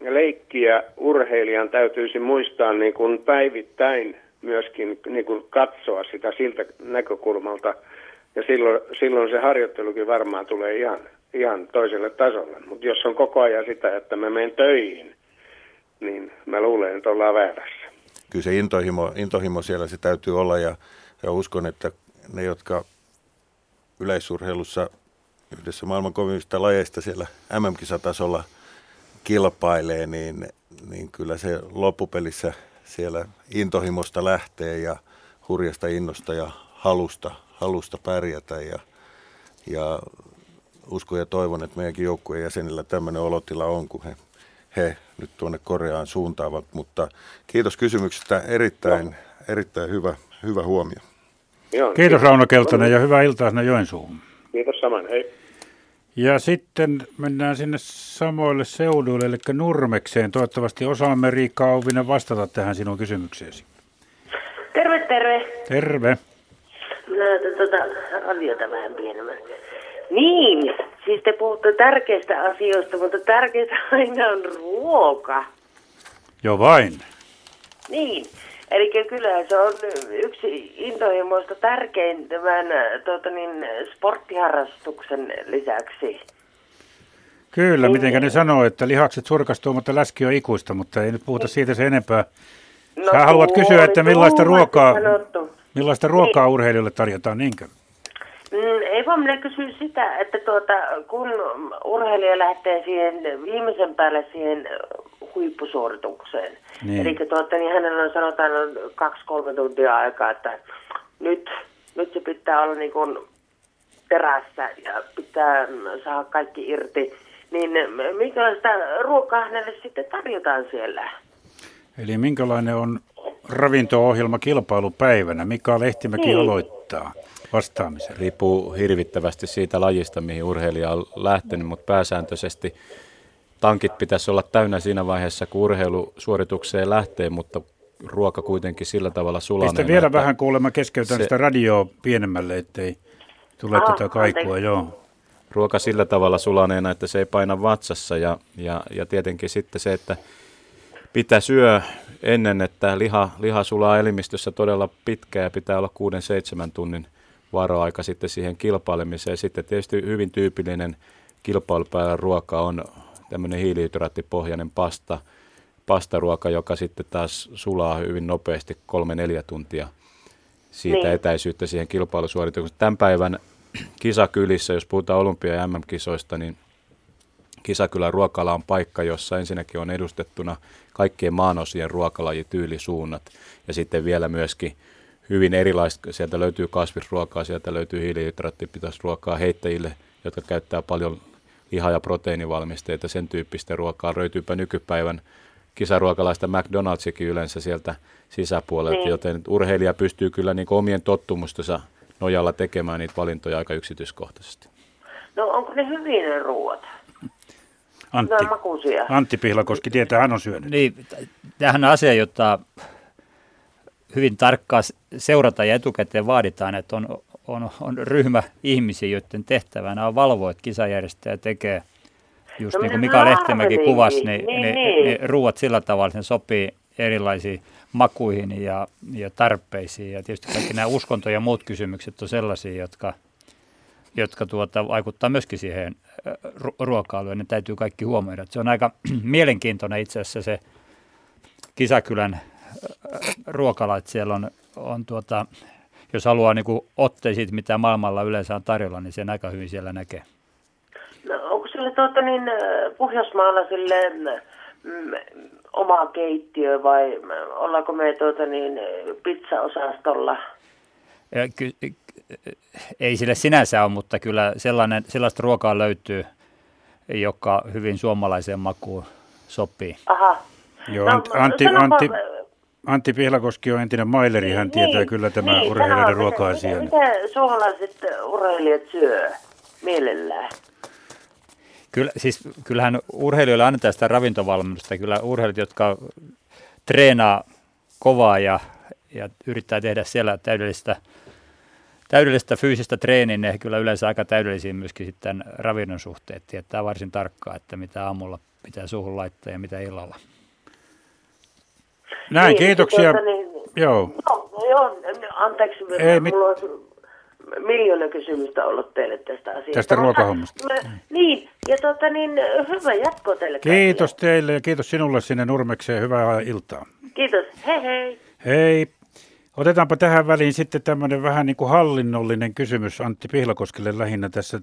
leikkiä urheilijan täytyisi muistaa niin kuin päivittäin myöskin niin kuin katsoa sitä siltä näkökulmalta. Ja silloin se harjoittelukin varmaan tulee ihan toiselle tasolle. Mutta jos on koko ajan sitä, että mä menen töihin, niin mä luulen, että ollaan väärässä. Kyllä se intohimo siellä se täytyy olla ja uskon, että ne, jotka yleisurheilussa yhdessä maailman kovimmista lajeista siellä MM-kisatasolla kilpailee, niin kyllä se loppupelissä siellä intohimosta lähtee ja hurjasta innosta ja halusta pärjätä ja uskon ja toivon, että meidänkin joukkueen jäsenillä tämmöinen olotila on, kun he nyt tuonne Koreaan suuntaavat, mutta kiitos kysymyksestä, erittäin hyvä huomio. Joo, kiitos Rauno Keltonen ja hyvää iltaa sinne Joensuuhun. Kiitos saman, hei. Ja sitten mennään sinne samoille seuduille, eli Nurmekseen. Toivottavasti osaamme, Riikka Auvinen, vastata tähän sinun kysymykseesi. Terve. Terve. Minä laitan aviota vähän pienemmästä. Niin, siis te puhutte tärkeistä asioista, mutta tärkeintä aina on ruoka. Jo vain. Niin, eli kyllä se on yksi intohimoista tärkein tämän sporttiharrastuksen lisäksi. Kyllä, niin. Mitenkä ne sanoo, että lihakset surkastuu, mutta läski on ikuista, mutta ei nyt puhuta siitä se enempää. No, sä haluat kysyä, että millaista ruokaa urheilijoille tarjotaan, niinkö? Ei vaan minä kysy sitä, että kun urheilija lähtee siihen viimeisen päälle siihen huippusuoritukseen, niin. Eli niin hänellä on sanotaan 2-3 tuntia aikaa, että nyt se pitää olla niin kuin terässä ja pitää saada kaikki irti, niin minkälaista ruokaa hänelle sitten tarjotaan siellä? Eli minkälainen on ravinto-ohjelma kilpailupäivänä? Mika Lehtimäki aloittaa vastaamisen. Riippuu hirvittävästi siitä lajista, mihin urheilija on lähtenyt, mutta pääsääntöisesti tankit pitäisi olla täynnä siinä vaiheessa, kun urheilusuoritukseen lähtee, mutta ruoka kuitenkin sillä tavalla sulaneena. Pistä vielä vähän kuulemma, keskeytän sitä radioa pienemmälle, ettei tule tätä kaikua. Joo. Ruoka sillä tavalla sulaneena, että se ei paina vatsassa ja tietenkin sitten se, että pitää syö ennen, että liha sulaa elimistössä todella pitkään ja pitää olla 6-7 tunnin varoaika sitten siihen kilpailemiseen. Sitten tietysti hyvin tyypillinen kilpailupäivän ruoka on tämmöinen hiilihydraattipohjainen pastaruoka, joka sitten taas sulaa hyvin nopeasti 3-4 tuntia siitä etäisyyttä siihen kilpailusuoritukseen. Tämän päivän kisakylissä, jos puhutaan olympia- ja MM-kisoista, niin Kisakylän ruokala on paikka, jossa ensinnäkin on edustettuna kaikkien maanosien ruokalajityylisuunnat ja sitten vielä myöskin hyvin erilaista. Sieltä löytyy kasvisruokaa, sieltä löytyy hiilihydraattipitoista ruokaa heittäjille, jotka käyttää paljon liha- ja proteiinivalmisteita, sen tyyppistä ruokaa. Löytyypä nykypäivän kisaruokalaista McDonald'sikin yleensä sieltä sisäpuolelta, joten urheilija pystyy kyllä niin kuin omien tottumustensa nojalla tekemään niitä valintoja aika yksityiskohtaisesti. No onko ne hyviä ne ruoat? Antti Pihlakoski tietää, hän on syönyt. Niin, tämähän on asia, jota hyvin tarkkaan seurata ja etukäteen vaaditaan, että on ryhmä ihmisiä, joiden tehtävänä on valvoa, että kisajärjestäjä tekee, just no, niin kuin Mika Lehtimäki kuvasi, ne ruuat sillä tavalla, että ne sopii erilaisiin makuihin ja tarpeisiin. Ja tietysti kaikki nämä uskonto ja muut kysymykset on sellaisia, jotka vaikuttaa myöskin siihen ruokailuun, ne täytyy kaikki huomioida. Se on aika mielenkiintoinen itse asiassa se Kisakylän ruokala, että siellä on jos haluaa niin otteet siitä, mitä maailmalla yleensä on tarjolla, niin sen aika hyvin siellä näkee. No, onko sille Pohjoismaalla sille oma keittiö vai ollaanko me pizzaosastolla? Ei sille sinänsä ole, mutta kyllä sellaista ruokaa löytyy, joka hyvin suomalaiseen makuun sopii. Aha. Joo, no, Antti Pihlakoski on entinen maileri, hän tietää kyllä tämä urheilijoiden ruoka-asian. Mitä suomalaiset urheilijat syö mielellään? Kyllähän urheilijoille annetaan sitä ravintovalmennusta. Kyllä urheilijat, jotka treenaa kovaa ja yrittää tehdä siellä täydellistä fyysistä treeniä, ne kyllä yleensä aika täydellisiä myöskin sitten ravinnon suhteet. Tietää varsin tarkkaan, että mitä aamulla pitää suuhun laittaa ja mitä illalla. Näin, kiitoksia. Joo, anteeksi, mulla on miljoona kysymystä ollut teille tästä asiasta. Tästä ruokahommasta. Hyvä jatko teille. Kiitos kaikille. Teille ja kiitos sinulle sinne Nurmekseen. Hyvää iltaa. Kiitos, hei hei. Hei. Otetaanpa tähän väliin sitten tämmöinen vähän niin kuin hallinnollinen kysymys Antti Pihlakoskelle lähinnä. Tässä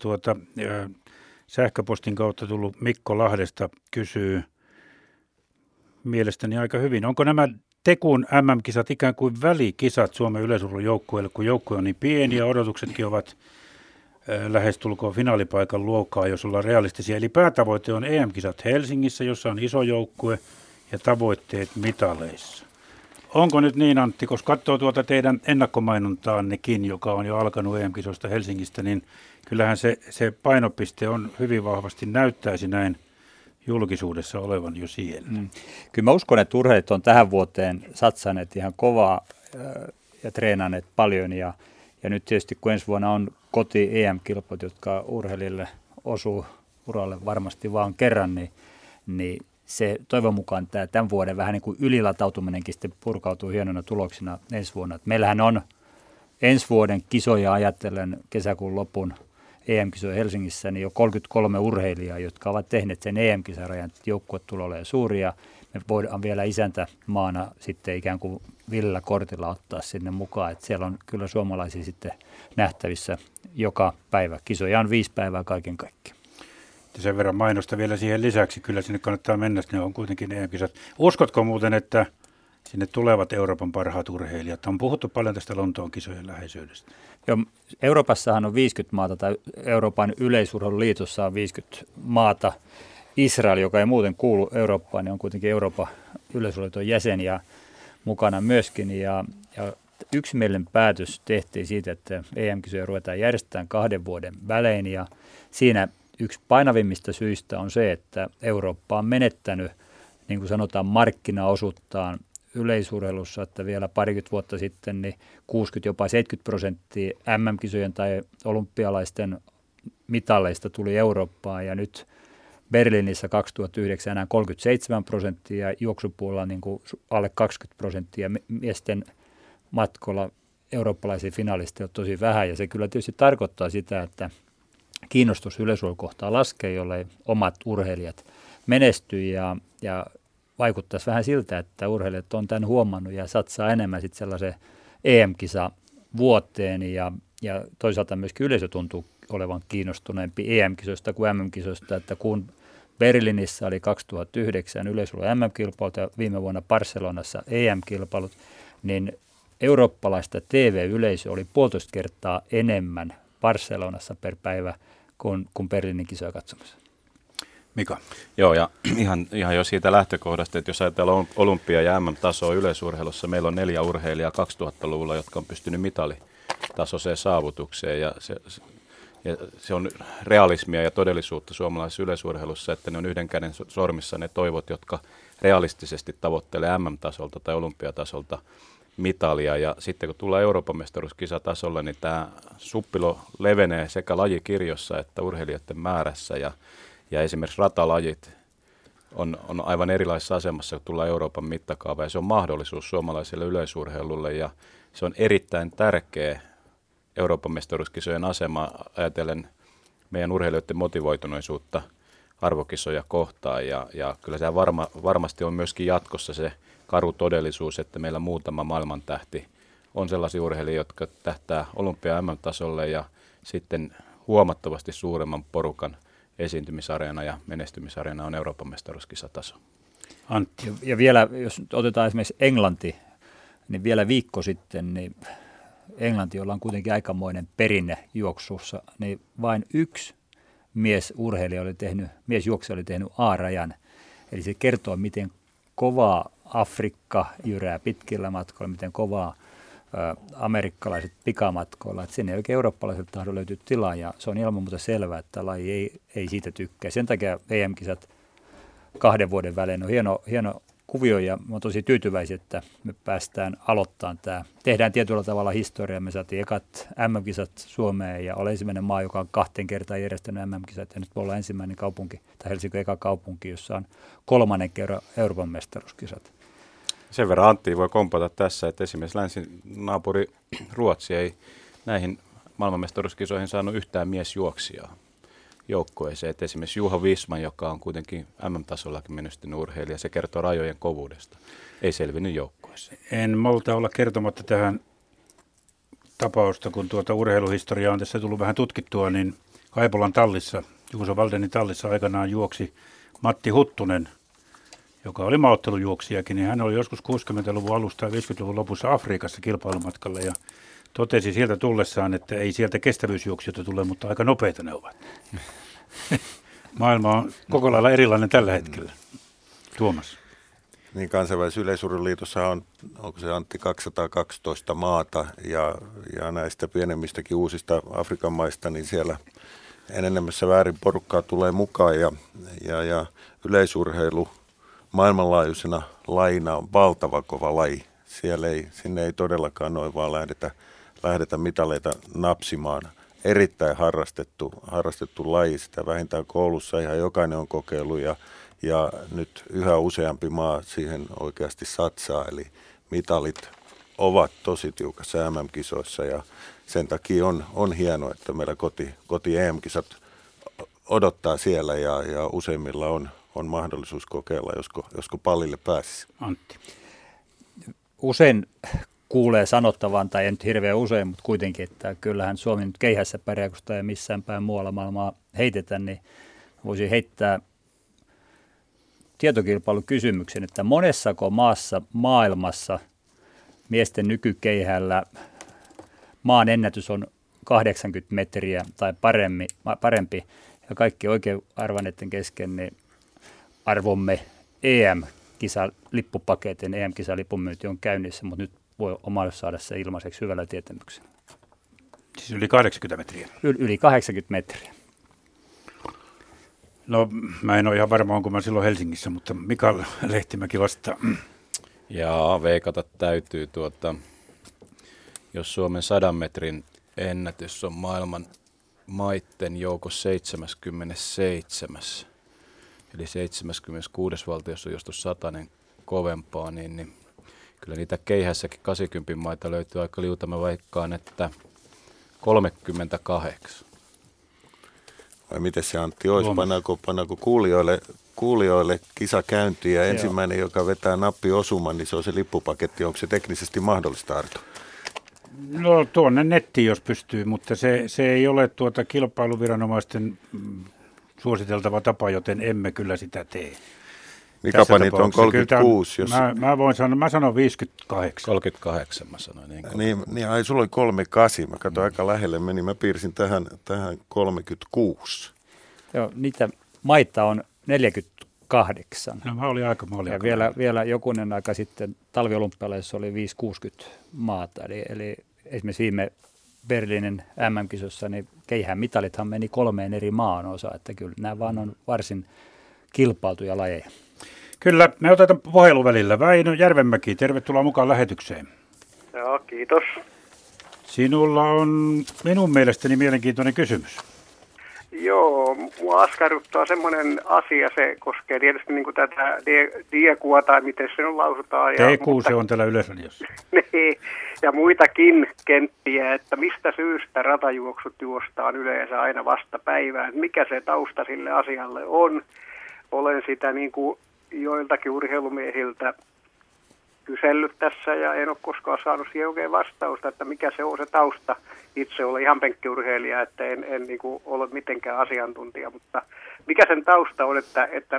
sähköpostin kautta tullut Mikko Lahdesta kysyy mielestäni aika hyvin. Onko nämä Tekun MM-kisat ikään kuin välikisat Suomen yleisurheilujoukkueelle, kun joukkue on niin pieni ja odotuksetkin ovat lähestulkoon finaalipaikan luokkaa, jos ollaan realistisia. Eli päätavoite on EM-kisat Helsingissä, jossa on iso joukkue ja tavoitteet mitaleissa. Onko nyt niin, Antti, koska katsoo tuota teidän ennakkomainontaannekin, joka on jo alkanut EM-kisoista Helsingistä, niin kyllähän se painopiste on hyvin vahvasti näyttäisi näin julkisuudessa olevan jo siellä. Kyllä mä uskon, että urheilijat on tähän vuoteen satsaneet ihan kovaa ja treenaneet paljon. Ja nyt tietysti kun ensi vuonna on koti-EM-kilpot, jotka urheilijalle osuu uralle varmasti vaan kerran, niin se toivon mukaan tämän vuoden vähän niin kuin ylilatautuminenkin sitten purkautuu hienona tuloksina ensi vuonna. Et meillähän on ensi vuoden kisoja ajatellen kesäkuun lopun EM-kisoja Helsingissä niin jo 33 urheilijaa, jotka ovat tehneet sen EM-kisarajan, että joukkuet tulee olemaan suuria. Me voidaan vielä isäntämaana sitten ikään kuin villillä kortilla ottaa sinne mukaan. Et siellä on kyllä suomalaisia sitten nähtävissä joka päivä. Kisoja on 5 päivää kaiken kaikkiaan. Sen verran mainosta vielä siihen lisäksi. Kyllä sinne kannattaa mennä, ne on kuitenkin EM-kisat. Uskotko muuten, että sinne tulevat Euroopan parhaat urheilijat? On puhuttu paljon tästä Lontoon kisojen läheisyydestä. Joo, Euroopassahan on 50 maata, tai Euroopan yleisurheiluliitossa on 50 maata. Israel, joka ei muuten kuulu Eurooppaan, niin on kuitenkin Euroopan yleisurheiluliiton jäsen ja mukana myöskin. Ja yksimielinen päätös tehtiin siitä, että EM-kisoja ruvetaan järjestämään 2 vuoden välein, ja siinä yksi painavimmista syistä on se, että Eurooppa on menettänyt, niin kuin sanotaan, markkinaosuuttaan yleisurheilussa, että vielä parikymmentä vuotta sitten niin 60 jopa 70% MM-kisojen tai olympialaisten mitaleista tuli Eurooppaan, ja nyt Berliinissä 2009 enää 37% ja juoksupuolella niin kuin alle 20% miesten matkolla eurooppalaisia finaalisteja on tosi vähän, ja se kyllä tietysti tarkoittaa sitä, että kiinnostus yleisurheiluun kohtaan laskee, jollei omat urheilijat menestyi ja vaikuttaisi vähän siltä, että urheilijat on tämän huomannut ja satsaa enemmän sitten sellaisen EM-kisa vuoteen ja toisaalta myöskin yleisö tuntuu olevan kiinnostuneempi EM-kisoista kuin MM-kisoista, että kun Berliinissä oli 2009 yleisöllä MM-kilpailut ja viime vuonna Barcelonassa EM-kilpailut, niin eurooppalaista TV-yleisö oli 1,5 kertaa enemmän Barcelonassa per päivä kuin Berliinin kisoja katsomassa. Mika? Joo, ja ihan jo siitä lähtökohdasta, että jos ajatellaan olympia- ja MM-tasoa yleisurheilussa, meillä on 4 urheilijaa 2000-luvulla, jotka on pystynyt mitalitasoiseen saavutukseen, ja se on realismia ja todellisuutta suomalaisessa yleisurheilussa, että ne on yhden käden sormissa ne toivot, jotka realistisesti tavoittelee MM-tasolta tai olympiatasolta mitalia. Ja sitten kun tulee Euroopan mestaruuskisatasolla, niin tämä suppilo levenee sekä lajikirjossa että urheilijoiden määrässä, ja esimerkiksi ratalajit on aivan erilaisessa asemassa, kun tulee Euroopan mittakaava, ja se on mahdollisuus suomalaiselle yleisurheilulle, ja se on erittäin tärkeä Euroopan mestaruuskisojen asema ajatellen meidän urheilijoiden motivoituneisuutta arvokisoja kohtaan, ja kyllä se varmasti on myöskin jatkossa se karu todellisuus, että meillä muutama maailmantähti on sellaisia urheilijoita, jotka tähtää olympia- MM-tasolle, ja sitten huomattavasti suuremman porukan esiintymisareena ja menestymisareena on Euroopan mestaruuskisataso. Antti. Ja vielä, jos otetaan esimerkiksi Englanti, niin vielä viikko sitten, niin Englanti, jolla on kuitenkin aikamoinen perinne juoksussa, niin vain yksi miesjuoksija oli tehnyt A-rajan. Eli se kertoo, miten kovaa Afrikka jyrää pitkillä matkoilla, miten kovaa amerikkalaiset pikamatkoilla, että sinne ei oikein eurooppalaiselta tahdo löytyy tilaa, ja se on ilman muuta selvää, että laji ei siitä tykkää. Sen takia EM-kisat 2 vuoden välein on hieno kuvio, ja mä oon tosi tyytyväisiä, että me päästään aloittamaan tämä. Tehdään tietyllä tavalla historiaa, me saatiin ekat MM-kisat Suomeen, ja olen ensimmäinen maa, joka on 2 kertaa järjestänyt MM-kisat, ja nyt me ollaan ensimmäinen kaupunki, tai Helsinki eka kaupunki, jossa on 3. kerran Euroopan mestaruuskisat. Sen verran Antti voi kompata tässä, että esimerkiksi länsinaapuri Ruotsi ei näihin maailmanmestaruuskisoihin saanut yhtään miesjuoksijaa joukkueeseen. Että esimerkiksi Juha Wisman, joka on kuitenkin MM-tasollakin menestynyt urheilija, se kertoo rajojen kovuudesta. Ei selvinnyt joukkueeseen. En malta olla kertomatta tähän tapausta, kun tuota urheiluhistoriaa on tässä tullut vähän tutkittua, niin Kaipolan tallissa, Juuso Valdenin tallissa aikanaan juoksi Matti Huttunen, joka oli maaottelujuoksijakin, niin hän oli joskus 60-luvun alusta ja 50-luvun lopussa Afrikassa kilpailumatkalla ja totesi sieltä tullessaan, että ei sieltä kestävyysjuoksijoita tule, mutta aika nopeita ne ovat. Maailma on koko lailla erilainen tällä hetkellä. Tuomas. Niin, kansainvälisessä yleisurheiluliitossa on, onko se Antti, 212 maata ja näistä pienemmistäkin uusista Afrikan maista, niin siellä enemmässä väärin porukkaa tulee mukaan ja yleisurheilu maailmanlaajuisena lajina on valtava kova laji. Sinne ei todellakaan noin vaan lähdetä mitaleita napsimaan. Erittäin harrastettu laji, sitä vähintään koulussa ihan jokainen on kokeillut ja nyt yhä useampi maa siihen oikeasti satsaa. Eli mitalit ovat tosi tiukassa MM-kisoissa ja sen takia on hienoa, että meillä koti EM-kisat odottaa siellä ja useimmilla on mahdollisuus kokeilla, josko pallille pääsisi. Antti. Usein kuulee sanottavan, tai ei nyt hirveän usein, mutta kuitenkin, että kyllähän Suomi nyt keihässä pärjää, kun sitä ei missään päin muualla maailmaa heitetä, niin voisi heittää tietokilpailukysymyksen, että monessako maassa maailmassa miesten nykykeihällä maan ennätys on 80 metriä tai parempi, ja kaikki oikein arvanneiden kesken, niin arvomme EM-kisalippupaketin, EM-kisalipunmyynti on käynnissä, mutta nyt voi omalle saada se ilmaiseksi hyvällä tietämyksellä. Siis yli 80 metriä? Yli 80 metriä. No, mä en ole ihan varma, onko mä silloin Helsingissä, mutta Mika Lehtimäki vastaa. Jaa, veikata täytyy jos Suomen 100 metrin ennätys on maailman maitten joukossa 77. Eli 76. valtiossa, josta on 100 kovempaa, niin kyllä niitä keihässäkin 80 maita löytyy aika liuta. Mä vaikkaan, että 38. Vai miten se, Antti, olisi? Pannaanko kuulijoille kuulijoille kisakäyntiin ja ensimmäinen, joka vetää nappi osuman, niin se on se lippupaketti. Onko se teknisesti mahdollista, Arto? No tuonne nettiin, jos pystyy, mutta se ei ole kilpailuviranomaisten suositeltava tapa, joten emme kyllä sitä tee. Mikapanit on 36. Jos... Mä voin sanoa, mä sanon 58. 38 mä sanoin. Niin, ai sulla oli 38, mä katsoin aika lähelle meni, mä piirsin tähän 36. Joo, niitä maita on 48. No mä olin aika maalilla. Ja vielä jokunen aika sitten talviolympialaisissa oli 5-60 maata, eli esimerkiksi viime Berliinin MM-kisossa, niin keihän mitalithan meni 3 eri maan osa, että kyllä nämä vaan on varsin kilpailtuja lajeja. Kyllä, me otetaan puhelu välillä. Väinö Järvenmäki, tervetuloa mukaan lähetykseen. Joo, kiitos. Sinulla on minun mielestäni mielenkiintoinen kysymys. Joo, mua askarruttaa semmoinen asia, se koskee tietysti niin kuin tätä Daegua tai miten se lausutaan. Daegu, se on täällä Yleisradiossa. Niin, ja muitakin kenttiä, että mistä syystä ratajuoksut juostaan yleensä aina vasta päivään. Mikä se tausta sille asialle on? Olen sitä niin kuin joiltakin urheilumiehiltä kysellyt tässä ja en ole koskaan saanut siihen oikein vastausta, että mikä se on se tausta. Itse olen ihan penkkiurheilija, että en niin kuin ole mitenkään asiantuntija, mutta mikä sen tausta on, että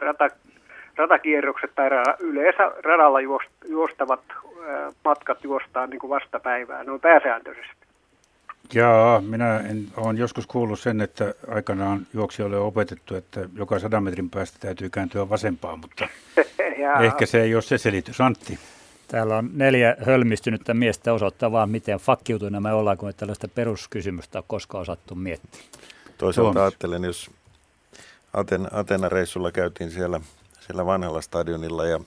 ratakierrokset tai yleensä radalla juostavat matkat juostaan niin kuin vastapäivään, ne on pääsääntöisesti. Jaa, minä olen joskus kuullut sen, että aikanaan juoksijoille on opetettu, että joka 100 metrin päästä täytyy kääntyä vasempaan, mutta ehkä se ei ole se selitys. Antti. Täällä on 4 hölmistynyttä miestä osoittaa vaan, miten fakkiutuneena me ollaan, kun ei tällaista peruskysymystä ole koskaan osattu miettiä. Toisaalta ajattelen, jos Atena-reissulla käytiin siellä vanhalla stadionilla ja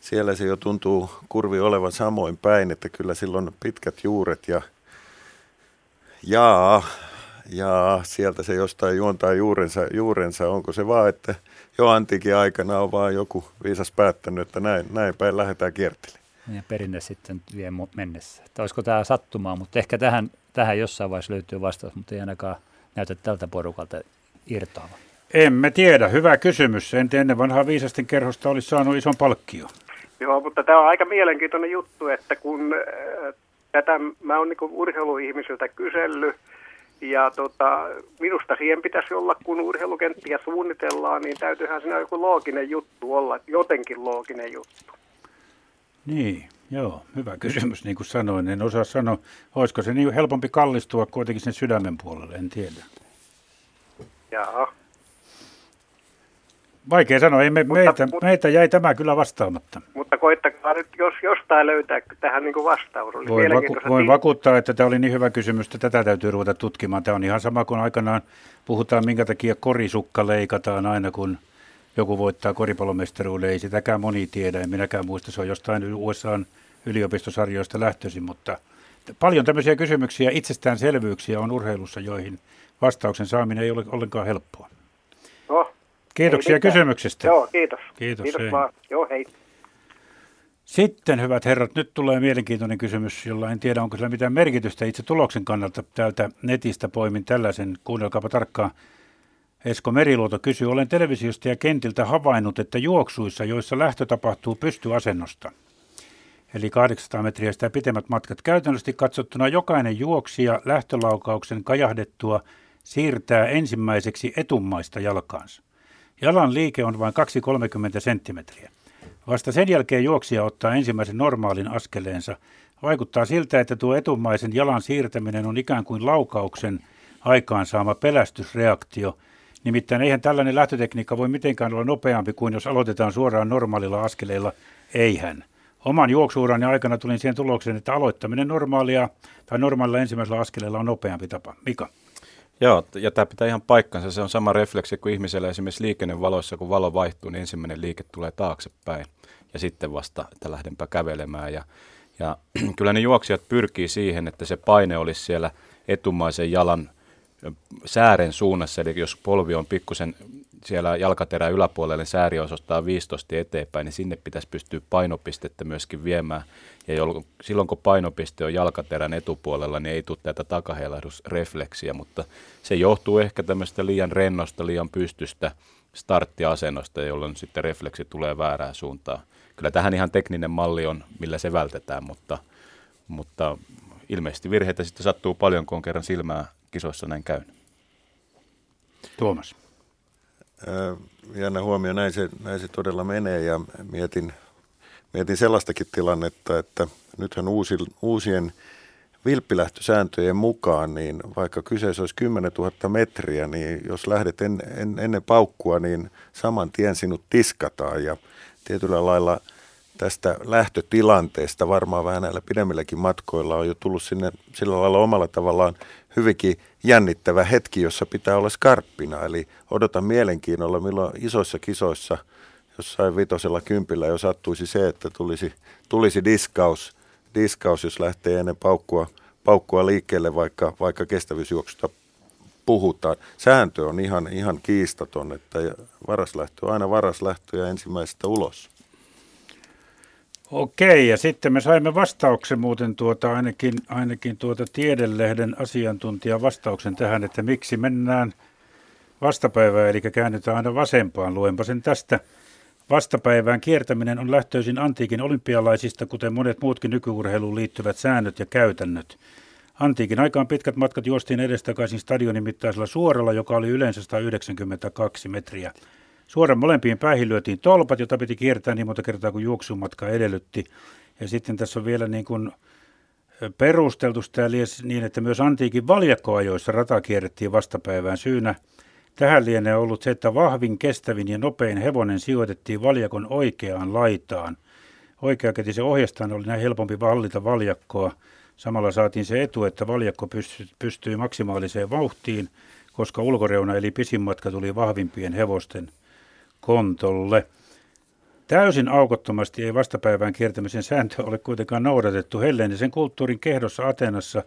siellä se jo tuntuu kurvi olevan samoin päin, että kyllä silloin pitkät juuret ja sieltä se jostain juontaa juurensa. Onko se vaan, että jo antiikin aikana on vaan joku viisas päättänyt, että näin päin lähdetään kiertelemään. Ja perinne sitten vie mennessä. Että olisiko tämä sattumaa, mutta ehkä tähän jossain vaiheessa löytyy vastaus, mutta ei ainakaan näytä tältä porukalta irtoavan. Emme tiedä. Hyvä kysymys. Ennen vanhaa viisasten kerhosta olisi saanut ison palkkio. Joo, mutta tämä on aika mielenkiintoinen juttu, että kun tätä mä oon niin urheiluihmisiltä kysellyt, ja minusta siihen pitäisi olla, kun urheilukenttiä suunnitellaan, niin täytyyhän siinä joku looginen juttu olla, jotenkin looginen juttu. Niin, joo, hyvä kysymys, niin kuin sanoin. En osaa sanoa, olisiko se niin helpompi kallistua kuitenkin sen sydämen puolelle, en tiedä. Jaa. Vaikea sanoa, meitä jäi tämä kyllä vastaamatta. Mutta koittakaa nyt, jos jostain löytää tähän niin kuin vastaus. Voin vakuuttaa, että tämä oli niin hyvä kysymys, että tätä täytyy ruveta tutkimaan. Tämä on ihan sama kuin aikanaan puhutaan, minkä takia korisukka leikataan aina, kun joku voittaa koripallomestaruuden. Ei sitäkään moni tiedä, en minäkään muista. Se on jostain USA:n yliopistosarjoista lähtöisin, mutta paljon tämmöisiä kysymyksiä, itsestäänselvyyksiä on urheilussa, joihin vastauksen saaminen ei ole ollenkaan helppoa. No. Kiitoksia kysymyksestä. Joo, kiitos. Kiitos vaan. Joo, hei. Sitten, hyvät herrat, nyt tulee mielenkiintoinen kysymys, jolla en tiedä, onko sillä mitään merkitystä itse tuloksen kannalta. Täältä netistä poimin tällaisen, kuunnelkaapa tarkkaan. Esko Meriluoto kysyy, olen televisiosta ja kentiltä havainnut, että juoksuissa, joissa lähtö tapahtuu pystyasennosta, eli 800 metriä sitä pitemmät matkat, käytännössä katsottuna jokainen juoksija lähtölaukauksen kajahdettua siirtää ensimmäiseksi etumaista jalkaansa. Jalan liike on vain 2-30 senttimetriä. Vasta sen jälkeen juoksija ottaa ensimmäisen normaalin askeleensa. Vaikuttaa siltä, että tuo etumaisen jalan siirtäminen on ikään kuin laukauksen aikaansaama pelästysreaktio. Nimittäin eihän tällainen lähtötekniikka voi mitenkään olla nopeampi kuin jos aloitetaan suoraan normaalilla askeleilla. Eihän. Oman juoksuurani aikana tulin siihen tulokseen, että aloittaminen normaalilla ensimmäisellä askeleella on nopeampi tapa. Mika? Joo, ja tämä pitää ihan paikkansa. Se on sama refleksi kuin ihmisellä esimerkiksi liikennevaloissa, kun valo vaihtuu, niin ensimmäinen liike tulee taaksepäin ja sitten vasta, että lähdenpä kävelemään. Ja kyllä ne juoksijat pyrkii siihen, että se paine olisi siellä etumaisen jalan säären suunnassa, eli jos polvi on pikkusen siellä jalkaterän yläpuolelle, sääri osoittaa 15 eteenpäin, niin sinne pitäisi pystyä painopistettä myöskin viemään. Ja silloin kun painopiste on jalkaterän etupuolella, niin ei tule tätä takaheilahdusrefleksiä, mutta se johtuu ehkä tämmöistä liian rennosta, liian pystystä starttiasennosta, jolloin sitten refleksi tulee väärään suuntaan. Kyllä tähän ihan tekninen malli on, millä se vältetään, mutta ilmeisesti virheitä sitten sattuu paljon, kun on kerran silmää kisoissa näin käynyt. Tuomas. Jännä huomio, näin se todella menee, ja mietin sellaistakin tilannetta, että nythän uusien vilppilähtösääntöjen mukaan, niin vaikka kyseessä olisi 10 000 metriä, niin jos lähdet ennen paukkua, niin saman tien sinut tiskataan, ja tietyllä lailla tästä lähtötilanteesta varmaan vähän näillä pidemmilläkin matkoilla on jo tullut sinne sillä lailla omalla tavallaan hyvinkin jännittävä hetki, jossa pitää olla skarppina. Eli odotan mielenkiinnolla, milloin isoissa kisoissa jossain 5-10 jo sattuisi se, että tulisi diskaus, jos lähtee ennen paukkua liikkeelle, vaikka kestävyysjuoksusta puhutaan. Sääntö on ihan kiistaton, että varaslähtö on aina varaslähtö ja ensimmäisestä ulos. Okei, ja sitten me saimme vastauksen muuten ainakin Tiedelehden asiantuntijan vastauksen tähän, että miksi mennään vastapäivään, eli käännytään aina vasempaan. Luenpa sen tästä. Vastapäivään kiertäminen on lähtöisin antiikin olympialaisista, kuten monet muutkin nykyurheiluun liittyvät säännöt ja käytännöt. Antiikin aikaan pitkät matkat juostiin edestakaisin stadionin mittaisella suoralla, joka oli yleensä 192 metriä. Suoran molempiin päihin lyötiin tolpat, jota piti kiertää niin monta kertaa kuin juoksumatka edellytti. Ja sitten tässä on vielä niin kuin perusteltu sitä niin, että myös antiikin valjakkoajoissa rata kierrettiin vastapäivään syynä. Tähän lienee ollut se, että vahvin, kestävin ja nopein hevonen sijoitettiin valjakon oikeaan laitaan. Oikeakätisen ohjastaan oli näin helpompi hallita valjakkoa. Samalla saatiin se etu, että valjakko pystyi maksimaaliseen vauhtiin, koska ulkoreuna eli pisin matka tuli vahvimpien hevosten kontolle. Täysin aukottomasti ei vastapäivään kiertämisen sääntöä ole kuitenkaan noudatettu. Helleenisen kulttuurin kehdossa Atenassa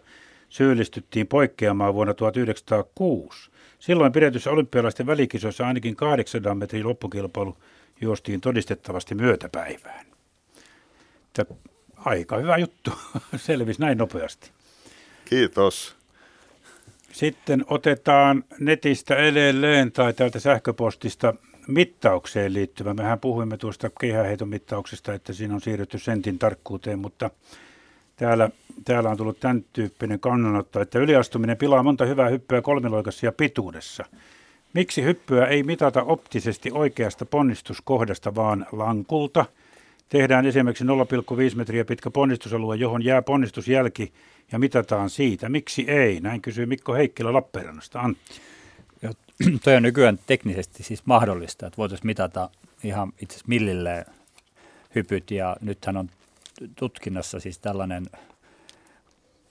syyllistyttiin poikkeamaan vuonna 1906. Silloin pidetyssä olympialaisten välikisoissa ainakin 800 metrin loppukilpailu juostiin todistettavasti myötäpäivään. Aika hyvä juttu. Selvisi näin nopeasti. Kiitos. Sitten otetaan netistä edelleen tai täältä sähköpostista mittaukseen liittyvä. Mehän puhuimme tuosta keihäheiton mittauksesta, että siinä on siirrytty sentin tarkkuuteen, mutta täällä on tullut tämän tyyppinen kannanotto, että yliastuminen pilaa monta hyvää hyppyä kolmiloikassa ja pituudessa. Miksi hyppyä ei mitata optisesti oikeasta ponnistuskohdasta, vaan lankulta? Tehdään esimerkiksi 0,5 metriä pitkä ponnistusalue, johon jää ponnistusjälki ja mitataan siitä. Miksi ei? Näin kysyy Mikko Heikkilä Lappeenrannasta. Antti. Tuo on nykyään teknisesti siis mahdollista, että voitaisiin mitata ihan itse asiassa millilleen hypyt, ja nythän on tutkinnassa siis tällainen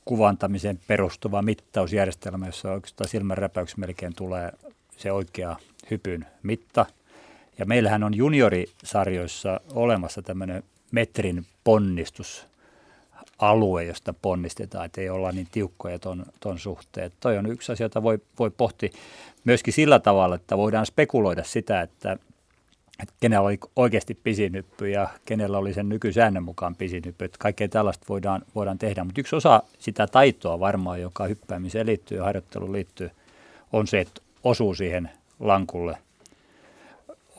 kuvantamiseen perustuva mittausjärjestelmä, jossa oikeastaan silmänräpäyksessä melkein tulee se oikea hypyn mitta. Ja meillähän on juniorisarjoissa olemassa tämmöinen metrin ponnistusalue, josta ponnistetaan, että ei olla niin tiukkoja ton suhteen. Toi on yksi asia, jota voi pohtia myöskin sillä tavalla, että voidaan spekuloida sitä, että kenellä oli oikeasti pisin hyppy ja kenellä oli sen nykysäännön mukaan pisin hyppy. Että kaikkea tällaista voidaan tehdä, mutta yksi osa sitä taitoa varmaan, joka hyppäämiseen liittyy ja harjoitteluun liittyy, on se, että osuu siihen lankulle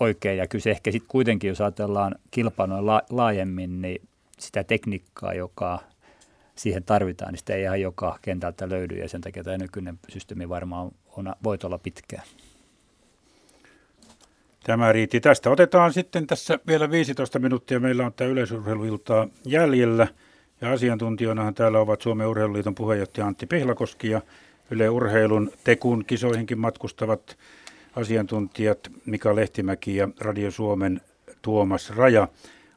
oikein. Ja kyllä se ehkä sitten kuitenkin, jos ajatellaan kilpailua laajemmin, niin sitä tekniikkaa, joka siihen tarvitaan, niin sitä ei ihan joka kentältä löydy, ja sen takia tämä nykyinen systeemi varmaan voi olla pitkään. Tämä riitti tästä. Otetaan sitten tässä vielä 15 minuuttia. Meillä on tämä yleisurheiluiltaa jäljellä, ja asiantuntijoinahan täällä ovat Suomen Urheiluliiton puheenjohtaja Antti Pihlakoski ja Yle Urheilun tekun kisoihinkin matkustavat asiantuntijat Mika Lehtimäki ja Radio Suomen Tuomas Raja.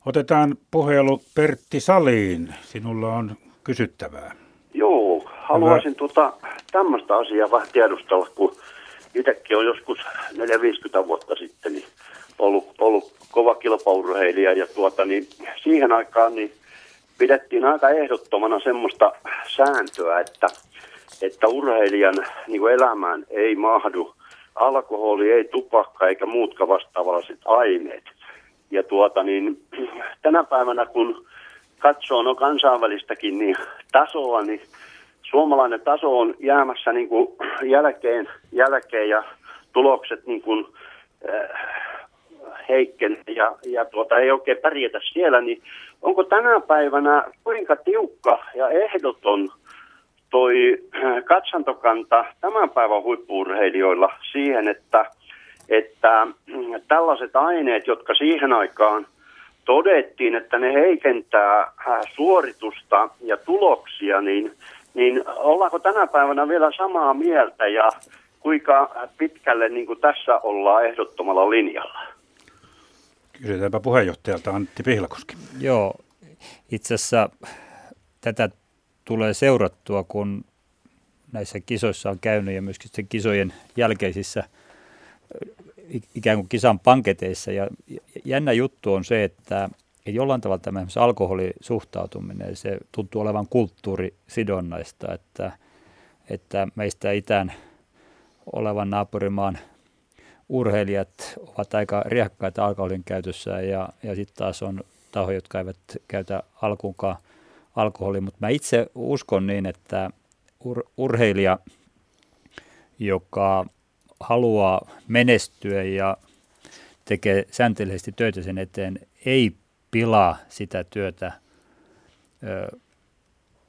Otetaan puhelu Pertti Saliin. Sinulla on kysyttävää. Joo, haluaisin tämmöistä asiaa vähän tiedustella, kun itsekin on joskus 4-50 vuotta sitten niin ollut kova kilpaurheilija, ja siihen aikaan niin pidettiin aika ehdottomana semmoista sääntöä, että urheilijan niin kuin elämään ei mahdu alkoholi, ei tupakka eikä muutkaan vastaavalliset aineet. Ja tänä päivänä kun katsoo kansainvälistäkin niin tasoa, niin suomalainen taso on jäämässä niin kuin jälkeen ja tulokset niin kuin heikkeni ja ei oikein pärjätä siellä, niin onko tänä päivänä kuinka tiukka ja ehdoton toi katsantokanta tämän päivän huippu-urheilijoilla siihen, että tällaiset aineet, jotka siihen aikaan todettiin, että ne heikentää suoritusta ja tuloksia, niin ollaanko tänä päivänä vielä samaa mieltä ja kuinka pitkälle niin kuin tässä ollaan ehdottomalla linjalla? Kysytäänpä puheenjohtajalta Antti Pihlakoski. Joo, itse asiassa tätä tulee seurattua, kun näissä kisoissa on käynyt ja myöskin sen kisojen jälkeisissä ikään kuin kisan panketeissa. Ja jännä juttu on se, että jollain tavalla tämä alkoholisuhtautuminen, se tuntuu olevan kulttuurisidonnaista, että meistä itään olevan naapurimaan urheilijat ovat aika riehakkaita alkoholin käytössä ja sitten taas on tahoja, jotka eivät käytä alkuunkaan alkoholia, mutta mä itse uskon niin, että urheilija, joka haluaa menestyä ja tekee sääntellisesti töitä sen eteen, ei pilaa sitä työtä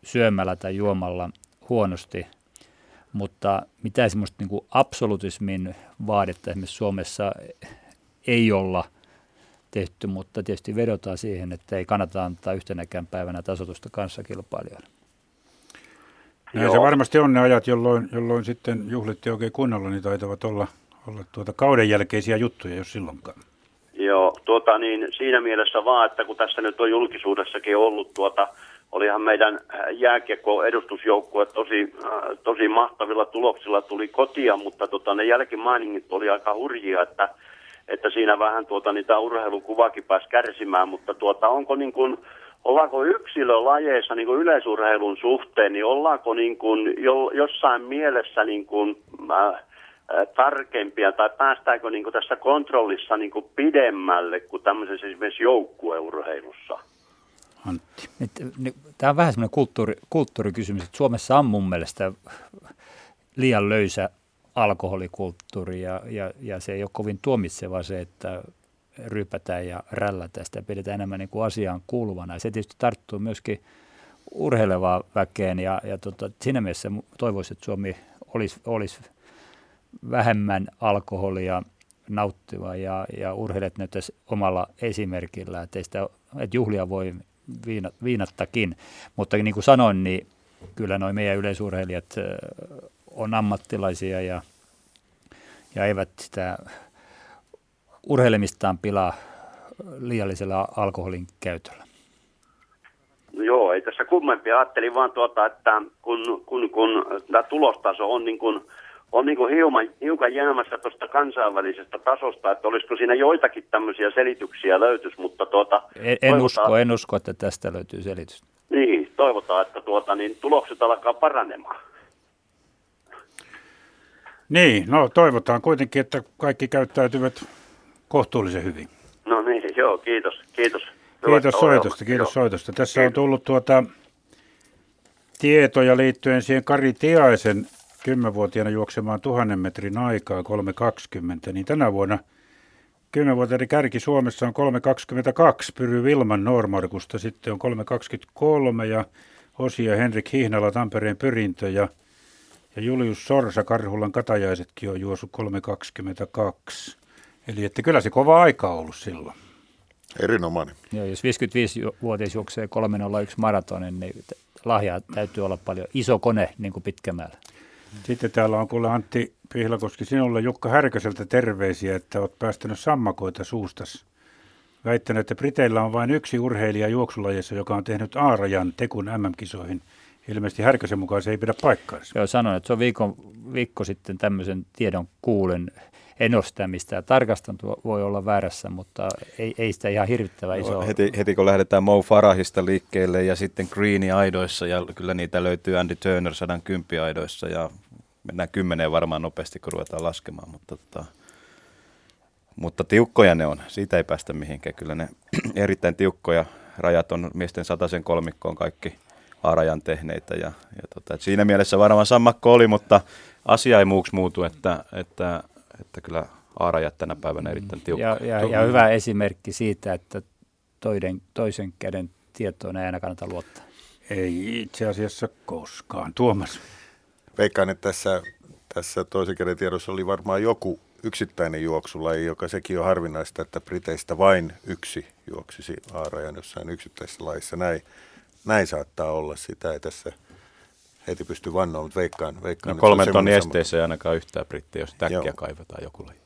syömällä tai juomalla huonosti, mutta mitä semmoista niin kuin absolutismin vaadetta esimerkiksi Suomessa ei olla tehty, mutta tietysti vedotaan siihen, että ei kannata antaa yhtenäkään päivänä tasoitusta kanssakilpailijoille. Näin se varmasti on ne ajat, jolloin sitten juhlittiin oikein kunnolla, niin taitavat olla kauden jälkeisiä juttuja, jos silloinkaan. Joo, siinä mielessä vaan, että kun tässä nyt on julkisuudessakin ollut olihan meidän jääkiekko-edustusjoukkue tosi mahtavilla tuloksilla tuli kotia, mutta ne jälkimainingit oli aika hurjia, että siinä vähän tämä urheilukuvakin pääsi kärsimään, mutta onko niin kuin, ollaanko yksilölajeissa niin kuin yleisurheilun suhteen, niin ollaanko niin kuin jossain mielessä niin kuin tarkempia tai päästäänkö niin kuin tässä kontrollissa niin kuin pidemmälle kuin tämmöisessä esimerkiksi joukkueurheilussa? Antti. Tämä on vähän semmoinen kulttuurikysymys, että Suomessa on mun mielestä liian löysä alkoholikulttuuri ja se ei ole kovin tuomitseva se, että ryypätään ja rällätään, sitä pidetään enemmän niin kuin asiaan kuuluvana. Ja se tietysti tarttuu myöskin urheilevaan väkeen ja siinä mielessä toivoisin, että Suomi olisi vähemmän alkoholia nauttiva ja urheilijat näyttäisi omalla esimerkillä, että juhlia voi viinattakin. Mutta niin kuin sanoin, niin kyllä noi meidän yleisurheilijat on ammattilaisia ja eivät sitä urheilemistaan pilaa liiallisella alkoholin käytöllä. No joo, ei tässä kummempia. Ajattelin vaan että kun tämä tulostaso on niin kuin hiukan jäämässä tuosta kansainvälisestä tasosta, että olisiko siinä joitakin tämmöisiä selityksiä löytyisi, mutta En usko, että tästä löytyy selitys. Niin, toivotaan, että tulokset alkaa paranemaan. Niin, no toivotaan kuitenkin, että kaikki käyttäytyvät kohtuullisen hyvin. No niin, joo, kiitos. Kiitos soitosta. Tässä on tullut tietoja liittyen siihen Kari Tiaisen 10-vuotiaana juoksemaan 1000 metrin aikaa 3.20, niin tänä vuonna 10-vuotiaiden kärki Suomessa on 3.22, Pyry Vilman Noormarkusta, sitten on 3.23 ja Osia Henrik Hihnala Tampereen Pyrintö ja Julius Sorsa Karhulan Katajaisetkin on juossut 3.22, eli että kyllä se kova aika on ollut silloin. Erinomainen. Joo, jos 55-vuotias juoksee 3.01 maratonin, niin lahjaa täytyy olla paljon, iso kone niin kuin Pitkämäellä. Sitten täällä on kuule Antti Pihlakoski sinulle Jukka Härköseltä terveisiä, että olet päästänyt sammakoita suustas. Väittänyt, että Briteillä on vain yksi urheilija juoksulajissa, joka on tehnyt A-rajan tekun MM-kisoihin. Ilmeisesti Härkösen mukaan se ei pidä paikkaansa. Joo, sanon, että se on viikko sitten tämmöisen tiedon kuulen. En ole sitä mistään tarkastanut, voi olla väärässä, mutta ei sitä ihan hirvittävää isoa. Heti kun lähdetään Mo Farahista liikkeelle ja sitten Greeni aidoissa, ja kyllä niitä löytyy Andy Turner 110 aidoissa, ja mennään 10 varmaan nopeasti, kun ruvetaan laskemaan, mutta tiukkoja ne on, siitä ei päästä mihinkään. Kyllä ne erittäin tiukkoja rajat on, miesten 100:n kolmikkoon kaikki A-rajan tehneitä, ja siinä mielessä varmaan sammakko oli, mutta asia ei muuksi muutu, että kyllä aarajat tänä päivänä erittäin tiukka. Ja hyvä esimerkki siitä, että toisen käden tietoon ei aina kannata luottaa. Ei itse asiassa koskaan. Tuomas. Veikkaan, että tässä toisen käden tiedossa oli varmaan joku yksittäinen juoksulaji, joka sekin on harvinaista, että Briteistä vain yksi juoksisi aarajan jossain yksittäisessä lajissa. Näin saattaa olla, sitä ei tässä heti pysty vannoa, mutta veikkaan. No 3 tonnin esteissä ei ainakaan yhtään brittiä, jos täkkiä kaivetaan joku laji.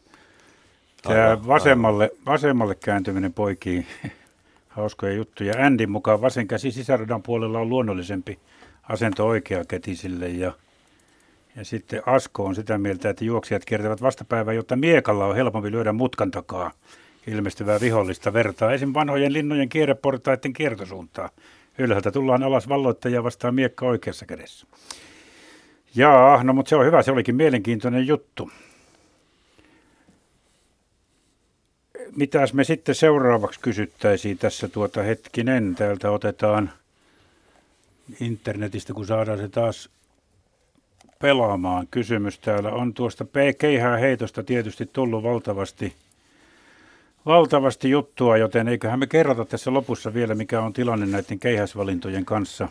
Tämä vasemmalle kääntyminen poikii hauskoja juttuja. Andin mukaan vasen käsi sisäradan puolella on luonnollisempi asento oikeakätisille ja sitten Asko on sitä mieltä, että juoksijat kiertävät vastapäivää, jotta miekalla on helpompi lyödä mutkan takaa ilmestyvää vihollista vertaa. Esim. Vanhojen linnojen kierreportaiden kiertosuuntaa. Ylhäältä tullaan alas valloittajia vastaan miekka oikeassa kädessä. Jaa, no mutta se on hyvä, se olikin mielenkiintoinen juttu. Mitäs me sitten seuraavaksi kysyttäisiin tässä hetkinen? Täältä otetaan internetistä, kun saadaan se taas pelaamaan. Kysymys täällä on tuosta keihää heitosta tietysti tullut valtavasti juttua, joten eiköhän me kerrota tässä lopussa vielä, mikä on tilanne näiden keihäsvalintojen kanssa.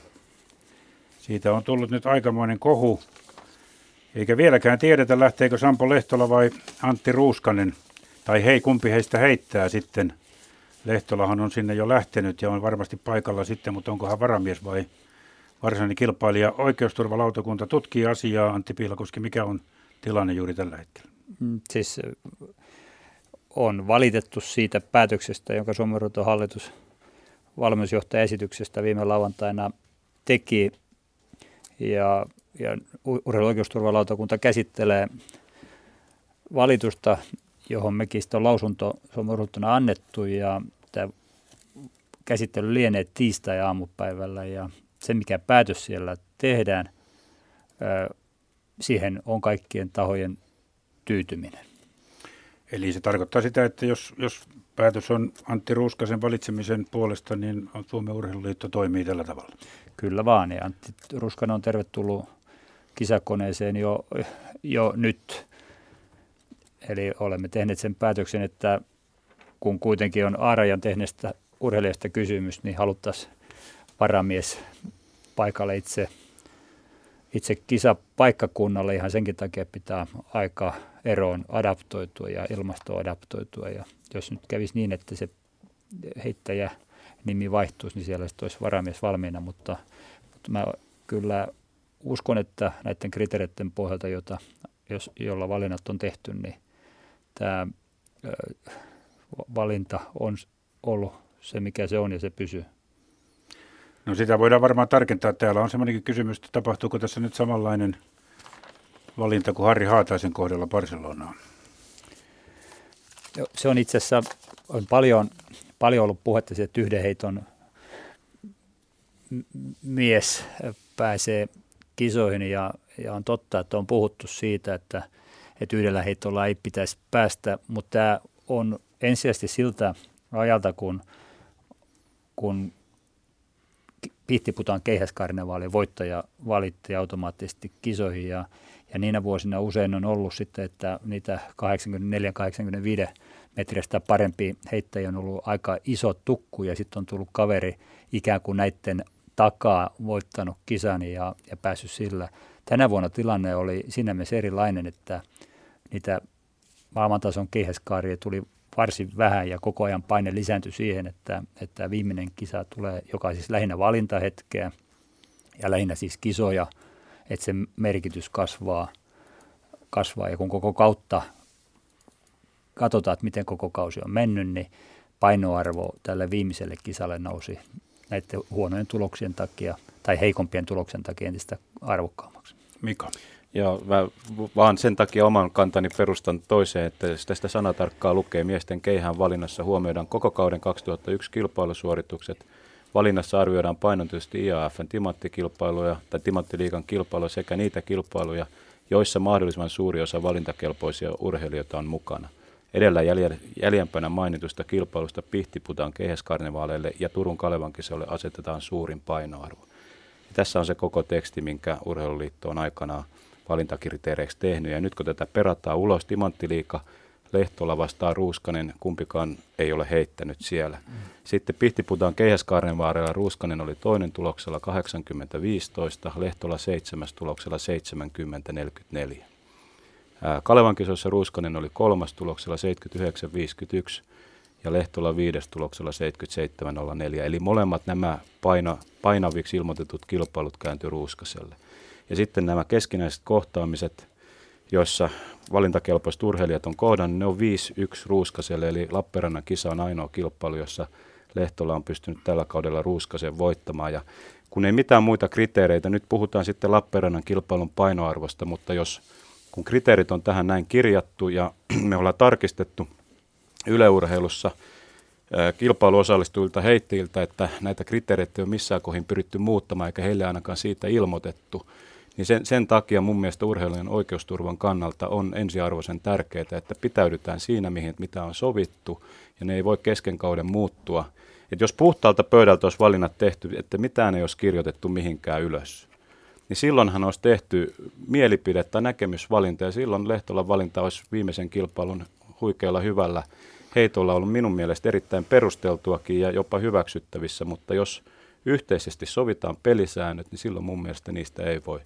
Siitä on tullut nyt aikamoinen kohu, eikä vieläkään tiedetä, lähteekö Sampo Lehtola vai Antti Ruuskanen. Tai kumpi heistä heittää sitten. Lehtolahan on sinne jo lähtenyt ja on varmasti paikalla sitten, mutta onko hän varamies vai varsinainen kilpailija? Oikeusturvalautakunta tutkii asiaa. Antti Pihlakoski, mikä on tilanne juuri tällä hetkellä? Siis on valitettu siitä päätöksestä, jonka Suomen Urheiluliiton hallitus valmennusjohtajaesityksestä viime lauantaina teki. Ja urheiluoikeusturvalautakunta käsittelee valitusta, johon mekin sitten on lausunto Suomen Urheiluliitona annettu, ja tämä käsittely lienee tiistai-aamupäivällä, ja se, mikä päätös siellä tehdään, siihen on kaikkien tahojen tyytyminen. Eli se tarkoittaa sitä, että jos päätös on Antti Ruuskasen valitsemisen puolesta, niin Suomen Urheiluliitto toimii tällä tavalla? Kyllä vaan, ja Antti Ruuskanen on tervetullut kisakoneeseen jo nyt. Eli olemme tehneet sen päätöksen, että kun kuitenkin on aarajan tehneestä urheilijasta kysymys, niin haluttaisiin varamies paikalle itse kisapaikkakunnalle. Ihan senkin takia pitää aika eroon adaptoitua ja ilmastoon adaptoitua. Ja jos nyt kävisi niin, että se heittäjä nimi vaihtuisi, niin siellä olisi varamies valmiina. Mutta mä kyllä uskon, että näiden kriteereiden pohjalta, jolla valinnat on tehty, niin tämä valinta on ollut se, mikä se on, ja se pysyy. No sitä voidaan varmaan tarkentaa. Täällä on semmoinenkin kysymys, että tapahtuuko tässä nyt samanlainen valinta kuin Harri Haataisen kohdalla Barcelonaan? Se on itse asiassa paljon ollut puhetta siitä, että yhden heiton mies pääsee kisoihin, ja on totta, että on puhuttu siitä, että yhdellä heitolla ei pitäisi päästä, mutta tämä on ensisijaisesti siltä ajalta, kun Pihtiputaan Keihäskarnavaalin voittaja valitti automaattisesti kisoihin, ja niinä vuosina usein on ollut sitten, että niitä 84-85 metristä parempi heittäjä on ollut aika iso tukku, ja sitten on tullut kaveri ikään kuin näiden takaa voittanut kisan ja päässyt sillä. Tänä vuonna tilanne oli siinä mielessä erilainen, että niitä maailmantason keihäskaaria tuli varsin vähän, ja koko ajan paine lisääntyi siihen, että viimeinen kisa tulee, joka on siis lähinnä valintahetkeä ja lähinnä siis kisoja, että sen merkitys kasvaa. Ja kun koko kautta katsotaan, että miten koko kausi on mennyt, niin painoarvo tälle viimeiselle kisalle nousi näiden huonojen tuloksien takia tai heikompien tuloksen takia entistä arvokkaammaksi. Mika? Ja mä vaan sen takia oman kantani perustan toiseen, että tästä sanatarkkaa lukee: miesten keihän valinnassa huomioidaan koko kauden 2001 kilpailusuoritukset. Valinnassa arvioidaan painotusti IAF:n timanttikilpailuja tai timanttiliigan kilpailuja sekä niitä kilpailuja, joissa mahdollisimman suuri osa valintakelpoisia urheilijoita on mukana. Edellä jäljempänä mainitusta kilpailusta Pihtiputaan Keihäskarnevaaleille ja Turun Kalevankisoille asetetaan suurin painoarvo. Ja tässä on se koko teksti, minkä Urheiluliitto on aikanaan valintakriteereiksi tehnyt. Ja nyt kun tätä perataan ulos timanttiliiga Lehtola vastaan Ruuskanen, kumpikaan ei ole heittänyt siellä. Sitten Pihtiputaan Keihäskarnavaalilla Ruuskanen oli toinen tuloksella 80-15, Lehtola 7. tuloksella 70-44. Kalevankisoissa Ruuskanen oli 3. tuloksella 79-51 ja Lehtola 5. tuloksella 77-04. Eli molemmat nämä painaviksi ilmoitetut kilpailut kääntyi Ruuskaselle. Ja sitten nämä keskinäiset kohtaamiset, joissa valintakelpoiset urheilijat on kohdannut, ne on 5-1 Ruuskaselle, eli Lappeenrannan kisa on ainoa kilpailu, jossa Lehtola on pystynyt tällä kaudella Ruuskasen voittamaan. Ja kun ei mitään muita kriteereitä, nyt puhutaan sitten Lappeenrannan kilpailun painoarvosta, mutta kun kriteerit on tähän näin kirjattu ja me ollaan tarkistettu Yle-urheilussa kilpailuosallistujilta heittäjiltä, että näitä kriteereitä ei ole missään kohin pyritty muuttamaan eikä heille ainakaan siitä ilmoitettu, niin sen takia mun mielestä urheilijan oikeusturvan kannalta on ensiarvoisen tärkeää, että pitäydytään siinä, mitä on sovittu, ja ne ei voi kesken kauden muuttua. Et jos puhtaalta pöydältä olisi valinnat tehty, että mitään ei olisi kirjoitettu mihinkään ylös, niin silloinhan olisi tehty mielipide- tai näkemysvalinta, ja silloin Lehtolan valinta olisi viimeisen kilpailun huikealla hyvällä heitolla ollut minun mielestä erittäin perusteltuakin ja jopa hyväksyttävissä, mutta jos yhteisesti sovitaan pelisäännöt, niin silloin mun mielestä niistä ei voi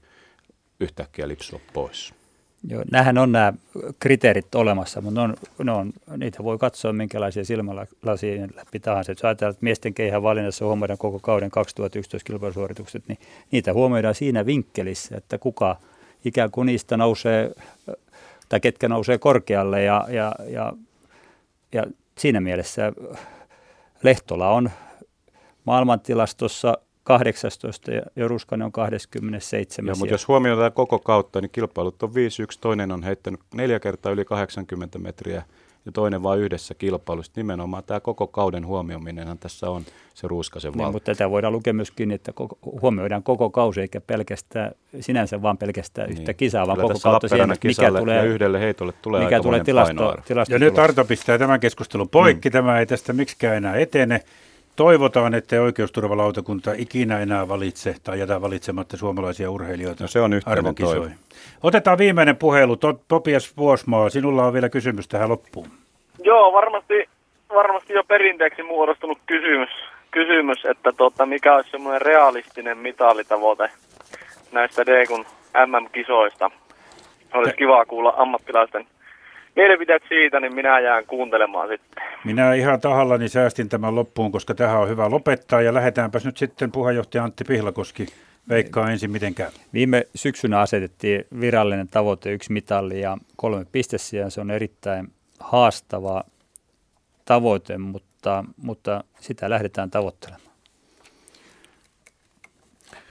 yhtäkkiä lipsua pois. Joo, nämähän on nämä kriteerit olemassa, mutta niitä voi katsoa minkälaisia silmälasien läpi tahansa. Jos ajatellaan, että miesten keihän valinnassa huomioidaan koko kauden 2011 kilpailusuoritukset, niin niitä huomioidaan siinä vinkkelissä, että kuka ikään kuin niistä nousee tai ketkä nousee korkealle ja siinä mielessä Lehtola on maailmantilastossa 18 ja Ruuskanen on 27. Mutta jos huomioidaan koko kautta, niin kilpailut on 5-1, toinen on heittänyt 4 kertaa yli 80 metriä ja toinen vain yhdessä kilpailussa. Nimenomaan tämä koko kauden huomioiminenhan tässä on se Ruuskasen valta. Niin, mutta tätä voidaan lukea myöskin, että huomioidaan koko kausi eikä pelkästään sinänsä vaan pelkästään yhtä kisaa, vaan koko kautta siihen, mikä tulee, ja yhdelle heitolle tulee mikä tulee tilasto. Ja nyt Arto pistää tämän keskustelun poikki, tämä ei tästä miksikään enää etene. Toivotaan, ettei oikeusturvalautakunta ikinä enää valitse tai jätä valitsematta suomalaisia urheilijoita. No, se on yhteinen toivo. Otetaan viimeinen puhelu. Topias Vuosmaa, sinulla on vielä kysymys tähän loppuun. Joo, varmasti jo perinteeksi muodostunut kysymys että mikä olisi semmoinen realistinen mitalitavoite näistä Daegun MM-kisoista. Olisi kiva kuulla ammattilaisten mielipiteet siitä, niin minä jään kuuntelemaan sitten. Minä ihan tahallani säästin tämän loppuun, koska tähän on hyvä lopettaa. Ja lähdetäänpäs nyt sitten puheenjohtaja Antti Pihlakoski veikkaa ensin mitenkään. Viime syksynä asetettiin virallinen tavoite 1 mitalli ja 3 pistesijää. Se on erittäin haastava tavoite, mutta sitä lähdetään tavoittelemaan.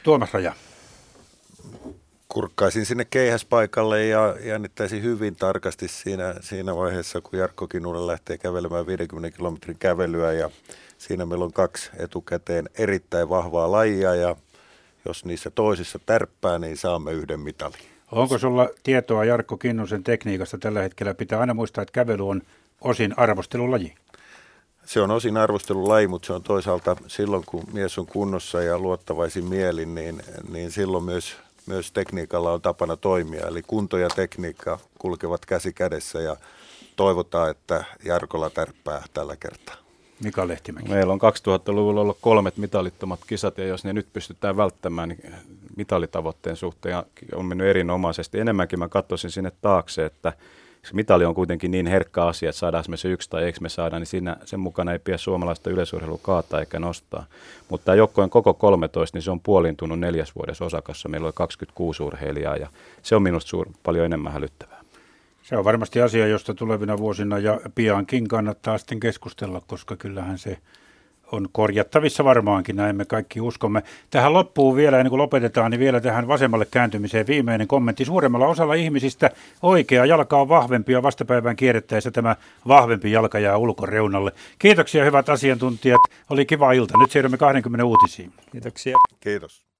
Tuomas Raja. Kurkkaisin sinne keihäspaikalle ja jännittäisin hyvin tarkasti siinä vaiheessa, kun Jarkko Kinnunen lähtee kävelemään 50 kilometrin kävelyä. Ja siinä meillä on 2 etukäteen erittäin vahvaa lajia ja jos niissä toisissa tärppää, niin saamme 1 mitalin. Onko sulla tietoa Jarkko Kinnusen tekniikasta tällä hetkellä? Pitää aina muistaa, että kävely on osin arvostelulaji. Se on osin arvostelulaji, mutta se on toisaalta silloin, kun mies on kunnossa ja luottavaisin mielin, niin silloin myös tekniikalla on tapana toimia, eli kunto ja tekniikka kulkevat käsi kädessä ja toivotaan, että Jarkola tärppää tällä kertaa. Mika Lehtimäki. Meillä on 2000-luvulla ollut 3 mitalittomat kisat ja jos ne nyt pystytään välttämään, niin mitalitavoitteen suhteen on mennyt erinomaisesti. Enemmänkin mä katsoisin sinne taakse, että mitali on kuitenkin niin herkkä asia, että saadaanko me se 1 tai eikö me saada, niin siinä sen mukana ei pidä suomalaista yleisurheilua kaataa eikä nostaa. Mutta tämä joukkueen koko 13, niin se on puoliintunut 4 vuodessa Osakassa. Meillä oli 26 urheilijaa ja se on minusta paljon enemmän hälyttävää. Se on varmasti asia, josta tulevina vuosina ja piankin kannattaa sitten keskustella, koska kyllähän se on korjattavissa varmaankin, näin me kaikki uskomme. Tähän loppuun vielä, ennen kuin lopetetaan, niin vielä tähän vasemmalle kääntymiseen viimeinen kommentti. Suuremmalla osalla ihmisistä oikea jalka on vahvempi ja vastapäivään kierrettäessä tämä vahvempi jalka jää ulkoreunalle. Kiitoksia hyvät asiantuntijat, oli kiva ilta. Nyt siirrymme 20 uutisiin. Kiitoksia. Kiitos.